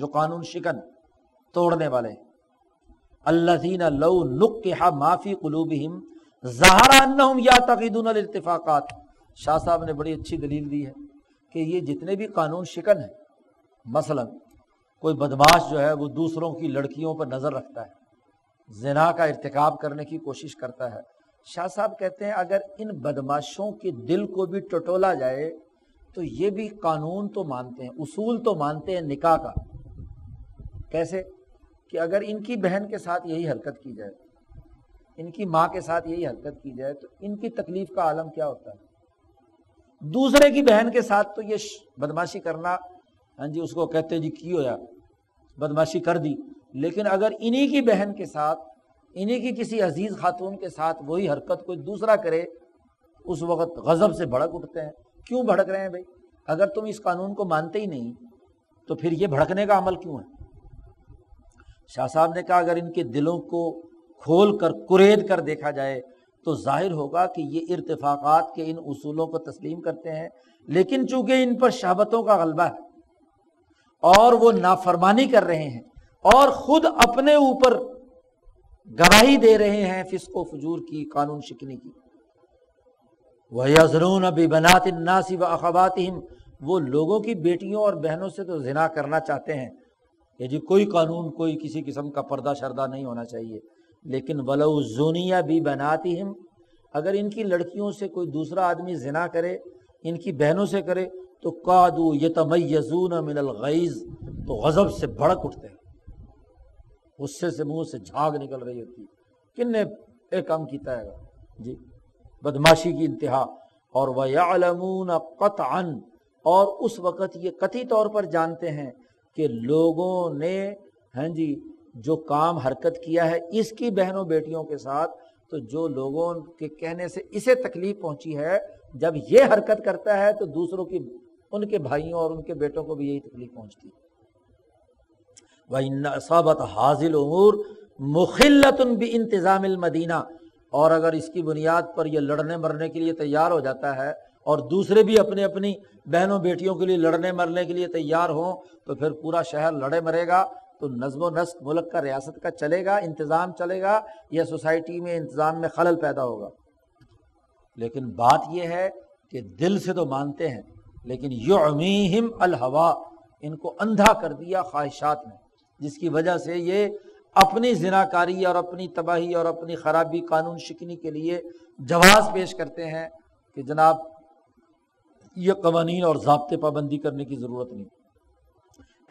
جو قانون شکن توڑنے والے ہیں۔ الذین لو نقح ما فی قلوبہم ظاہر انہم یعتقدون الاتفاقات، شاہ صاحب نے بڑی اچھی دلیل دی ہے کہ یہ جتنے بھی قانون شکن ہیں، مثلا کوئی بدماش جو ہے وہ دوسروں کی لڑکیوں پر نظر رکھتا ہے، زنا کا ارتکاب کرنے کی کوشش کرتا ہے، شاہ صاحب کہتے ہیں اگر ان بدماشوں کے دل کو بھی ٹٹولا جائے تو یہ بھی قانون تو مانتے ہیں, اصول تو مانتے ہیں نکاح کا. کیسے کہ اگر ان کی بہن کے ساتھ یہی حرکت کی جائے, ان کی ماں کے ساتھ یہی حرکت کی جائے تو ان کی تکلیف کا عالم کیا ہوتا ہے. دوسرے کی بہن کے ساتھ تو یہ بدماشی کرنا, ہاں جی اس کو کہتے ہیں جی کی ہویا بدماشی کر دی, لیکن اگر انہی کی بہن کے ساتھ انہی کی کسی عزیز خاتون کے ساتھ وہی حرکت کوئی دوسرا کرے اس وقت غضب سے بھڑک اٹھتے ہیں. کیوں بھڑک رہے ہیں بھائی؟ اگر تم اس قانون کو مانتے ہی نہیں تو پھر یہ بھڑکنے کا عمل کیوں ہے؟ شاہ صاحب نے کہا اگر ان کے دلوں کو کھول کر کرید کر دیکھا جائے تو ظاہر ہوگا کہ یہ ارتفاقات کے ان اصولوں کو تسلیم کرتے ہیں, لیکن چونکہ ان پر شہوتوں کا غلبہ ہے اور وہ نافرمانی کر رہے ہیں اور خود اپنے اوپر گواہی دے رہے ہیں فسق و فجور کی, قانون شکنی کی. وَيَزْنُونَ بِبَنَاتِ النَّاسِ وَأَخَوَاتِهِمْ, وہ لوگوں کی بیٹیوں اور بہنوں سے تو زنا کرنا چاہتے ہیں کہ جی کوئی قانون کوئی کسی قسم کا پردہ شردہ نہیں ہونا چاہیے, لیکن وَلَوْ زُنِيَ بِبَنَاتِهِمْ, اگر ان کی لڑکیوں سے کوئی دوسرا آدمی زنا کرے ان کی بہنوں سے کرے تو قادو یتمیزون من الغیظ, تو غضب سے بھڑک اٹھتے ہیں, غصے سے منہ سے جھاگ نکل رہی ہوتی ہے, کن نے یہ کام کیتا ہے جی, بدماشی کی انتہا. اور وَيَعْلَمُونَ قَطْعًا, اور اس وقت یہ قطعی طور پر جانتے ہیں کہ لوگوں نے ہاں جی جو کام حرکت کیا ہے اس کی بہنوں بیٹیوں کے ساتھ, تو جو لوگوں کے کہنے سے اسے تکلیف پہنچی ہے جب یہ حرکت کرتا ہے تو دوسروں کی ان کے بھائیوں اور ان کے بیٹوں کو بھی یہی تکلیف پہنچتی. وَإِنَّ أَصَابَتْ هَٰذِهِ الْأُمُورُ مُخِلَّةٌ بِانْتِظَامِ الْمَدِينَةِ, اور اگر اس کی بنیاد پر یہ لڑنے مرنے کے لیے تیار ہو جاتا ہے اور دوسرے بھی اپنے اپنی بہنوں بیٹیوں کے لیے لڑنے مرنے کے لیے تیار ہوں تو پھر پورا شہر لڑے مرے گا, تو نظم و نسق ملک کا ریاست کا چلے گا, انتظام چلے گا, یا سوسائٹی میں انتظام میں خلل پیدا ہوگا. لیکن بات یہ ہے کہ دل سے تو مانتے ہیں لیکن یعمیہم الہوا, ان کو اندھا کر دیا خواہشات نے, جس کی وجہ سے یہ اپنی زناکاری اور اپنی تباہی اور اپنی خرابی قانون شکنی کے لیے جواز پیش کرتے ہیں کہ جناب یہ قوانین اور ضابطے پابندی کرنے کی ضرورت نہیں.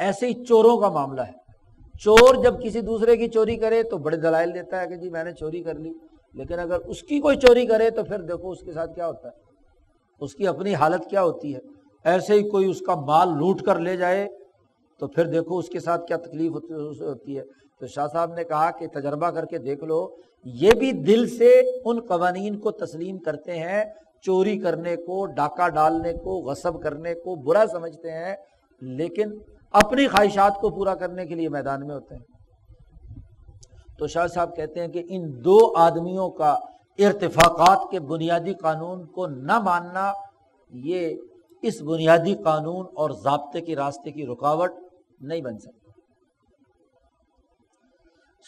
ایسے ہی چوروں کا معاملہ ہے, چور جب کسی دوسرے کی چوری کرے تو بڑے دلائل دیتا ہے کہ جی میں نے چوری کر لی, لیکن اگر اس کی کوئی چوری کرے تو پھر دیکھو اس کے ساتھ کیا ہوتا ہے, اس کی اپنی حالت کیا ہوتی ہے. ایسے ہی کوئی اس کا مال لوٹ کر لے جائے تو پھر دیکھو اس کے ساتھ کیا تکلیف ہوتی ہے. تو شاہ صاحب نے کہا کہ تجربہ کر کے دیکھ لو, یہ بھی دل سے ان قوانین کو تسلیم کرتے ہیں, چوری کرنے کو, ڈاکہ ڈالنے کو, غصب کرنے کو برا سمجھتے ہیں, لیکن اپنی خواہشات کو پورا کرنے کے لیے میدان میں ہوتے ہیں. تو شاہ صاحب کہتے ہیں کہ ان دو آدمیوں کا ارتفاقات کے بنیادی قانون کو نہ ماننا یہ اس بنیادی قانون اور ضابطے کی راستے کی رکاوٹ نہیں بن سکتی.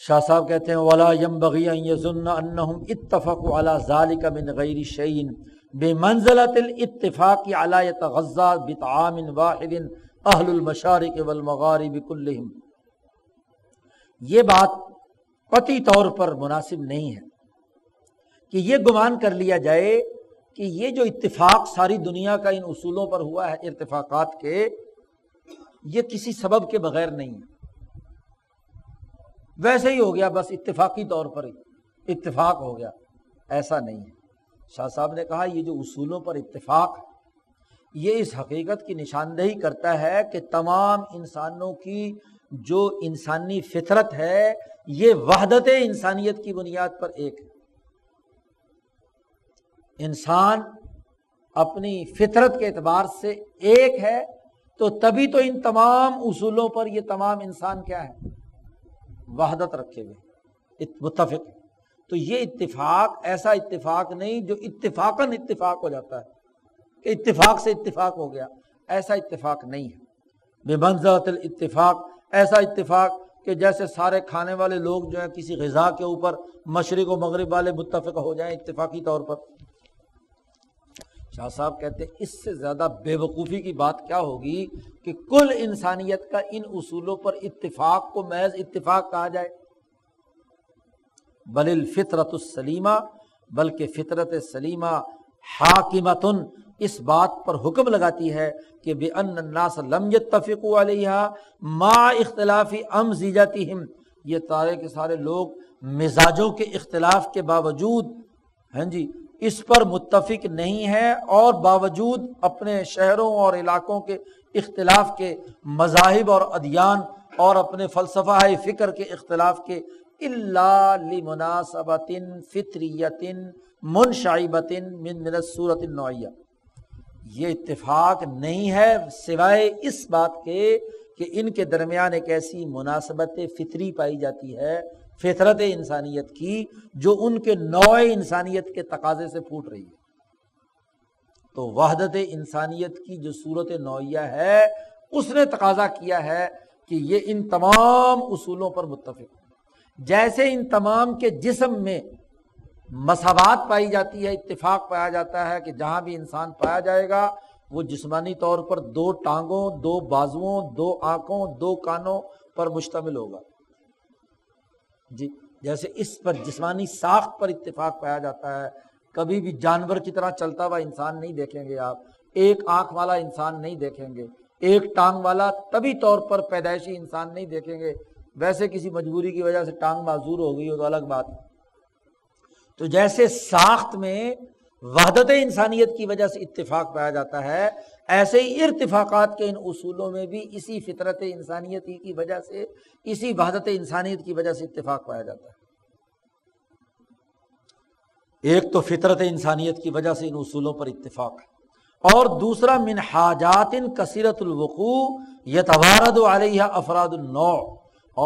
شاہ صاحب کہتے ہیں وَلَا يَنبَغِي أَن يَظُنَّ أَنَّهُمْ اتَّفَقُوا عَلَى ذَلِكَ مِنْ غَيْرِ شَيْءٍ بِمَنْزِلَةِ الاتفاقِ عَلَى يَتَغَذَّى بِطَعَامٍ وَاحِدٍ أَهْلُ الْمَشَارِقِ وَالْمَغَارِبِ كُلِّهِمْ, یہ بات قطعی طور پر مناسب نہیں ہے کہ یہ گمان کر لیا جائے کہ یہ جو اتفاق ساری دنیا کا ان اصولوں پر ہوا ہے ارتفاقات کے, یہ کسی سبب کے بغیر نہیں ہے, ویسے ہی ہو گیا بس اتفاقی طور پر اتفاق ہو گیا, ایسا نہیں ہے. شاہ صاحب نے کہا یہ جو اصولوں پر اتفاق ہے یہ اس حقیقت کی نشاندہی کرتا ہے کہ تمام انسانوں کی جو انسانی فطرت ہے یہ وحدت انسانیت کی بنیاد پر ایک ہے. انسان اپنی فطرت کے اعتبار سے ایک ہے, تو تبھی تو ان تمام اصولوں پر یہ تمام انسان کیا ہے, وحدت رکھے ہوئے, متفق. تو یہ اتفاق ایسا اتفاق نہیں جو اتفاقاً اتفاق ہو جاتا ہے کہ اتفاق سے اتفاق ہو گیا, ایسا اتفاق نہیں ہے. بمنزلۃ الاتفاق, ایسا اتفاق کہ جیسے سارے کھانے والے لوگ جو ہیں کسی غذا کے اوپر مشرق و مغرب والے متفق ہو جائیں اتفاقی طور پر. شاہ صاحب کہتے ہیں اس سے زیادہ بے وقوفی کی بات کیا ہوگی کہ کل انسانیت کا ان اصولوں پر اتفاق کو محض اتفاق کہا جائے. بل الفطرت السلیمہ, بلکہ فطرت سلیمہ حاکمتن, اس بات پر حکم لگاتی ہے کہ بِأَنَّ النَّاسَ لَمْ يَتَّفِقُوا عَلَيْهَا مَعَ اِخْتِلَافِ أَمْزِجَتِهِمْ، یہ سارے کے سارے لوگ مزاجوں کے اختلاف کے باوجود ہیں جی اس پر متفق نہیں ہے، اور باوجود اپنے شہروں اور علاقوں کے اختلاف کے، مذاہب اور ادیان اور اپنے فلسفہ فکر کے اختلاف کے، الا لمناسبۃ فطریۃ منشعبۃ من من الصورۃ النوعیہ، یہ اتفاق نہیں ہے سوائے اس بات کے کہ ان کے درمیان ایک ایسی مناسبت فطری پائی جاتی ہے، فطرت انسانیت کی، جو ان کے نوع انسانیت کے تقاضے سے پھوٹ رہی ہے۔ تو وحدت انسانیت کی جو صورت نوعیہ ہے اس نے تقاضا کیا ہے کہ یہ ان تمام اصولوں پر متفق ہو۔ جیسے ان تمام کے جسم میں مساوات پائی جاتی ہے، اتفاق پایا جاتا ہے کہ جہاں بھی انسان پایا جائے گا وہ جسمانی طور پر دو ٹانگوں، دو بازوؤں، دو آنکھوں، دو کانوں پر مشتمل ہوگا جی، جیسے اس پر جسمانی ساخت پر اتفاق پایا جاتا ہے۔ کبھی بھی جانور کی طرح چلتا ہوا انسان نہیں دیکھیں گے آپ، ایک آنکھ والا انسان نہیں دیکھیں گے، ایک ٹانگ والا طبی طور پر پیدائشی انسان نہیں دیکھیں گے، ویسے کسی مجبوری کی وجہ سے ٹانگ معذور ہو گئی ہو تو الگ بات۔ تو جیسے ساخت میں وحدت انسانیت کی وجہ سے اتفاق پایا جاتا ہے، ایسے ہی ارتفاقات کے ان اصولوں میں بھی اسی فطرت انسانیت کی وجہ سے، اسی وحدت انسانیت کی وجہ سے اتفاق پایا جاتا ہے۔ ایک تو فطرت انسانیت کی وجہ سے ان اصولوں پر اتفاق ہے، اور دوسرا من حاجات کثیرۃ الوقوع یتوارد علیہا افراد النوع،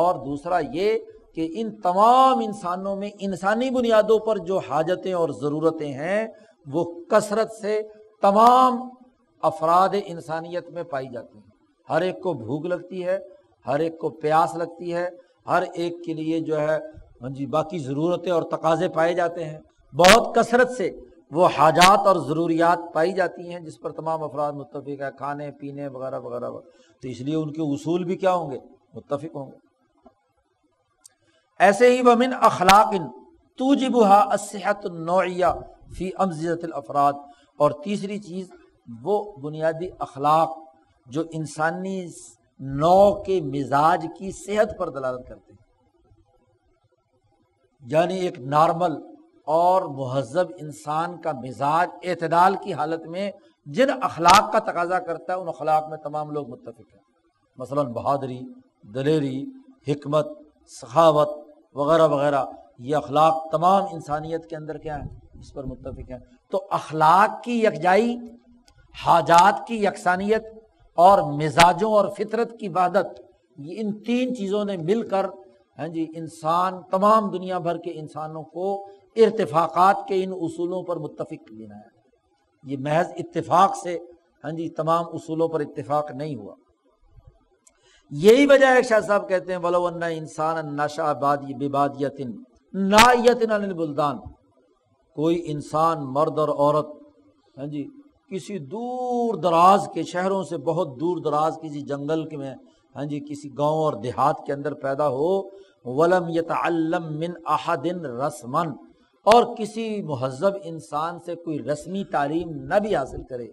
اور دوسرا یہ کہ ان تمام انسانوں میں انسانی بنیادوں پر جو حاجتیں اور ضرورتیں ہیں وہ کثرت سے تمام افراد انسانیت میں پائی جاتی ہیں۔ ہر ایک کو بھوک لگتی ہے، ہر ایک کو پیاس لگتی ہے، ہر ایک کے لیے جو ہے جی باقی ضرورتیں اور تقاضے پائے جاتے ہیں، بہت کثرت سے وہ حاجات اور ضروریات پائی جاتی ہیں جس پر تمام افراد متفق ہیں، کھانے پینے وغیرہ وغیرہ وغیرہ۔ تو اس لیے ان کے اصول بھی کیا ہوں گے؟ متفق ہوں گے۔ ایسے ہی ومن اخلاق توجبها الصحة النوعیہ فی امزجۃ الافراد، اور تیسری چیز وہ بنیادی اخلاق جو انسانی نوع کے مزاج کی صحت پر دلالت کرتے ہیں، یعنی ایک نارمل اور مہذب انسان کا مزاج اعتدال کی حالت میں جن اخلاق کا تقاضا کرتا ہے ان اخلاق میں تمام لوگ متفق ہیں، مثلا بہادری، دلیری، حکمت، سخاوت وغیرہ وغیرہ، یہ اخلاق تمام انسانیت کے اندر کیا ہیں؟ اس پر متفق ہیں۔ تو اخلاق کی یکجائی، حاجات کی یکسانیت اور مزاجوں اور فطرت کی وحدت، یہ ان تین چیزوں نے مل کر ہاں جی انسان، تمام دنیا بھر کے انسانوں کو ارتفاقات کے ان اصولوں پر متفق بنایا ہے۔ یہ محض اتفاق سے ہاں جی تمام اصولوں پر اتفاق نہیں ہوا۔ یہی وجہ ہے شاہ صاحب کہتے ہیں وَلَوْ أَنَّ إِنسَانًا نَشَأَ بِبَادِيَةٍ نَائِيَةٍ عَنِ الْبُلْدَانِ، کوئی انسان مرد اور عورت ہاں جی کسی دور دراز کے شہروں سے بہت دور دراز کسی جنگل کے میں ہاں جی کسی گاؤں اور دیہات کے اندر پیدا ہو، وَلَمْ يَتَعَلَّمْ مِنْ أَحَدٍ رَسْمًا، اور کسی مہذب انسان سے کوئی رسمی تعلیم نہ بھی حاصل کرے،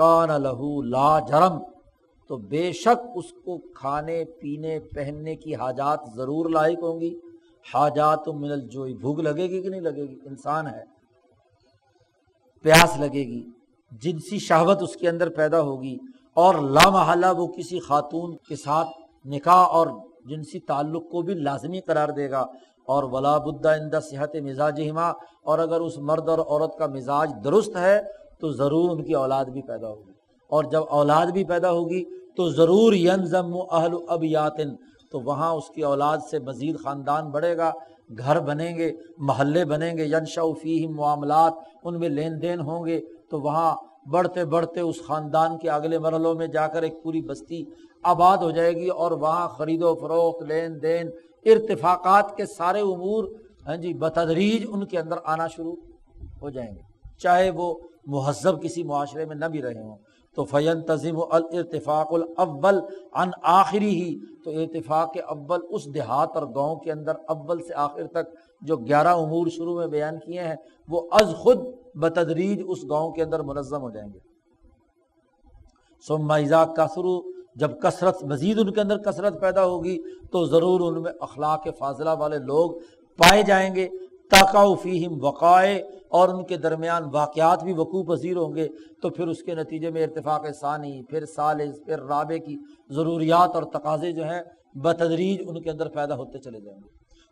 كَانَ لَهُ لَا جَرَمْ، تو بے شک اس کو کھانے پینے پہننے کی حاجات ضرور لاحق ہوں گی، حاجات من الجوع، بھوک لگے گی کہ نہیں لگے گی، انسان ہے، پیاس لگے گی، جنسی شہوت اس کے اندر پیدا ہوگی، اور لامحالہ وہ کسی خاتون کے ساتھ نکاح اور جنسی تعلق کو بھی لازمی قرار دے گا، اور ولا بد عند صحت مزاجہما، اور اگر اس مرد اور عورت کا مزاج درست ہے تو ضرور ان کی اولاد بھی پیدا ہوگی، اور جب اولاد بھی پیدا ہوگی تو ضرور ینظم اہل ابیاتن، تو وہاں اس کی اولاد سے مزید خاندان بڑھے گا، گھر بنیں گے، محلے بنیں گے، ینشأ فیہم معاملات، ان میں لین دین ہوں گے، تو وہاں بڑھتے بڑھتے اس خاندان کے اگلے مرحلوں میں جا کر ایک پوری بستی آباد ہو جائے گی، اور وہاں خرید و فروخت، لین دین، ارتفاقات کے سارے امور ہاں جی بتدریج ان کے اندر آنا شروع ہو جائیں گے، چاہے وہ مہذب کسی معاشرے میں نہ بھی رہے ہوں۔ تو فینتظم الاتفاق الاول عن آخری ہی، تو اتفاق اول اس دیہات اور گاؤں کے اندر اول سے آخر تک جو گیارہ امور شروع میں بیان کیے ہیں وہ از خود بتدریج اس گاؤں کے اندر منظم ہو جائیں گے. ثم اذا کثروا, جب کثرت مزید ان کے اندر کثرت پیدا ہوگی تو ضرور ان میں اخلاق فاضلہ والے لوگ پائے جائیں گے. تقع فیہم وقائع, اور ان کے درمیان واقعات بھی وقوع پذیر ہوں گے, تو پھر اس کے نتیجے میں ارتفاق ثانی, پھر ثالث, پھر رابع کی ضروریات اور تقاضے جو ہیں بتدریج ان کے اندر پیدا ہوتے چلے جائیں گے.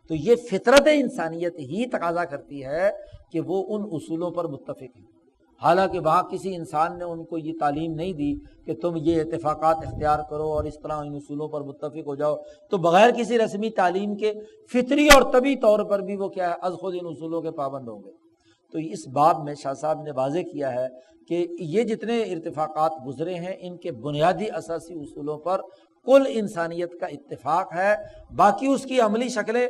تو یہ فطرت انسانیت ہی تقاضا کرتی ہے کہ وہ ان اصولوں پر متفق ہیں, حالانکہ وہاں کسی انسان نے ان کو یہ تعلیم نہیں دی کہ تم یہ اتفاقات اختیار کرو اور اس طرح ان اصولوں پر متفق ہو جاؤ. تو بغیر کسی رسمی تعلیم کے فطری اور طبی طور پر بھی وہ کیا ہے, از خود ان اصولوں کے پابند ہوں گے. تو اس باب میں شاہ صاحب نے واضح کیا ہے کہ یہ جتنے ارتفاقات گزرے ہیں ان کے بنیادی اساسی اصولوں پر کل انسانیت کا اتفاق ہے, باقی اس کی عملی شکلیں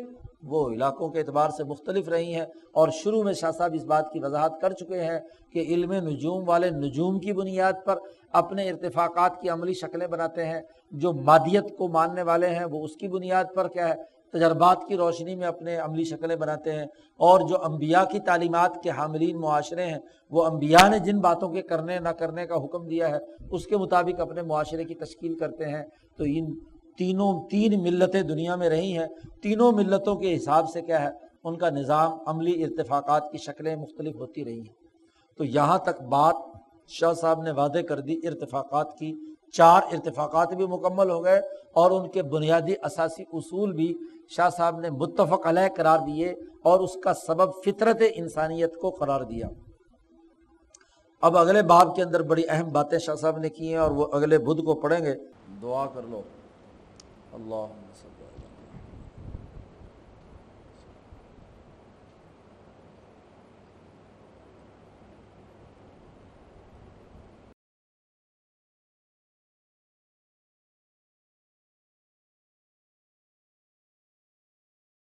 وہ علاقوں کے اعتبار سے مختلف رہی ہیں. اور شروع میں شاہ صاحب اس بات کی وضاحت کر چکے ہیں کہ علم نجوم والے نجوم کی بنیاد پر اپنے ارتفاقات کی عملی شکلیں بناتے ہیں, جو مادیت کو ماننے والے ہیں وہ اس کی بنیاد پر کیا ہے, تجربات کی روشنی میں اپنے عملی شکلیں بناتے ہیں, اور جو انبیاء کی تعلیمات کے حاملین معاشرے ہیں وہ انبیاء نے جن باتوں کے کرنے نہ کرنے کا حکم دیا ہے اس کے مطابق اپنے معاشرے کی تشکیل کرتے ہیں. تو ان تینوں تین ملتیں دنیا میں رہی ہیں, تینوں ملتوں کے حساب سے کیا ہے ان کا نظام عملی ارتفاقات کی شکلیں مختلف ہوتی رہی ہیں. تو یہاں تک بات شاہ صاحب نے واضح کر دی ارتفاقات کی. چار ارتفاقات بھی مکمل ہو گئے اور ان کے بنیادی اساسی اصول بھی شاہ صاحب نے متفق علیہ قرار دیے اور اس کا سبب فطرت انسانیت کو قرار دیا. اب اگلے باب کے اندر بڑی اہم باتیں شاہ صاحب نے کی ہیں اور وہ اگلے بدھ کو پڑھیں گے. دعا کر لو. اللہم صل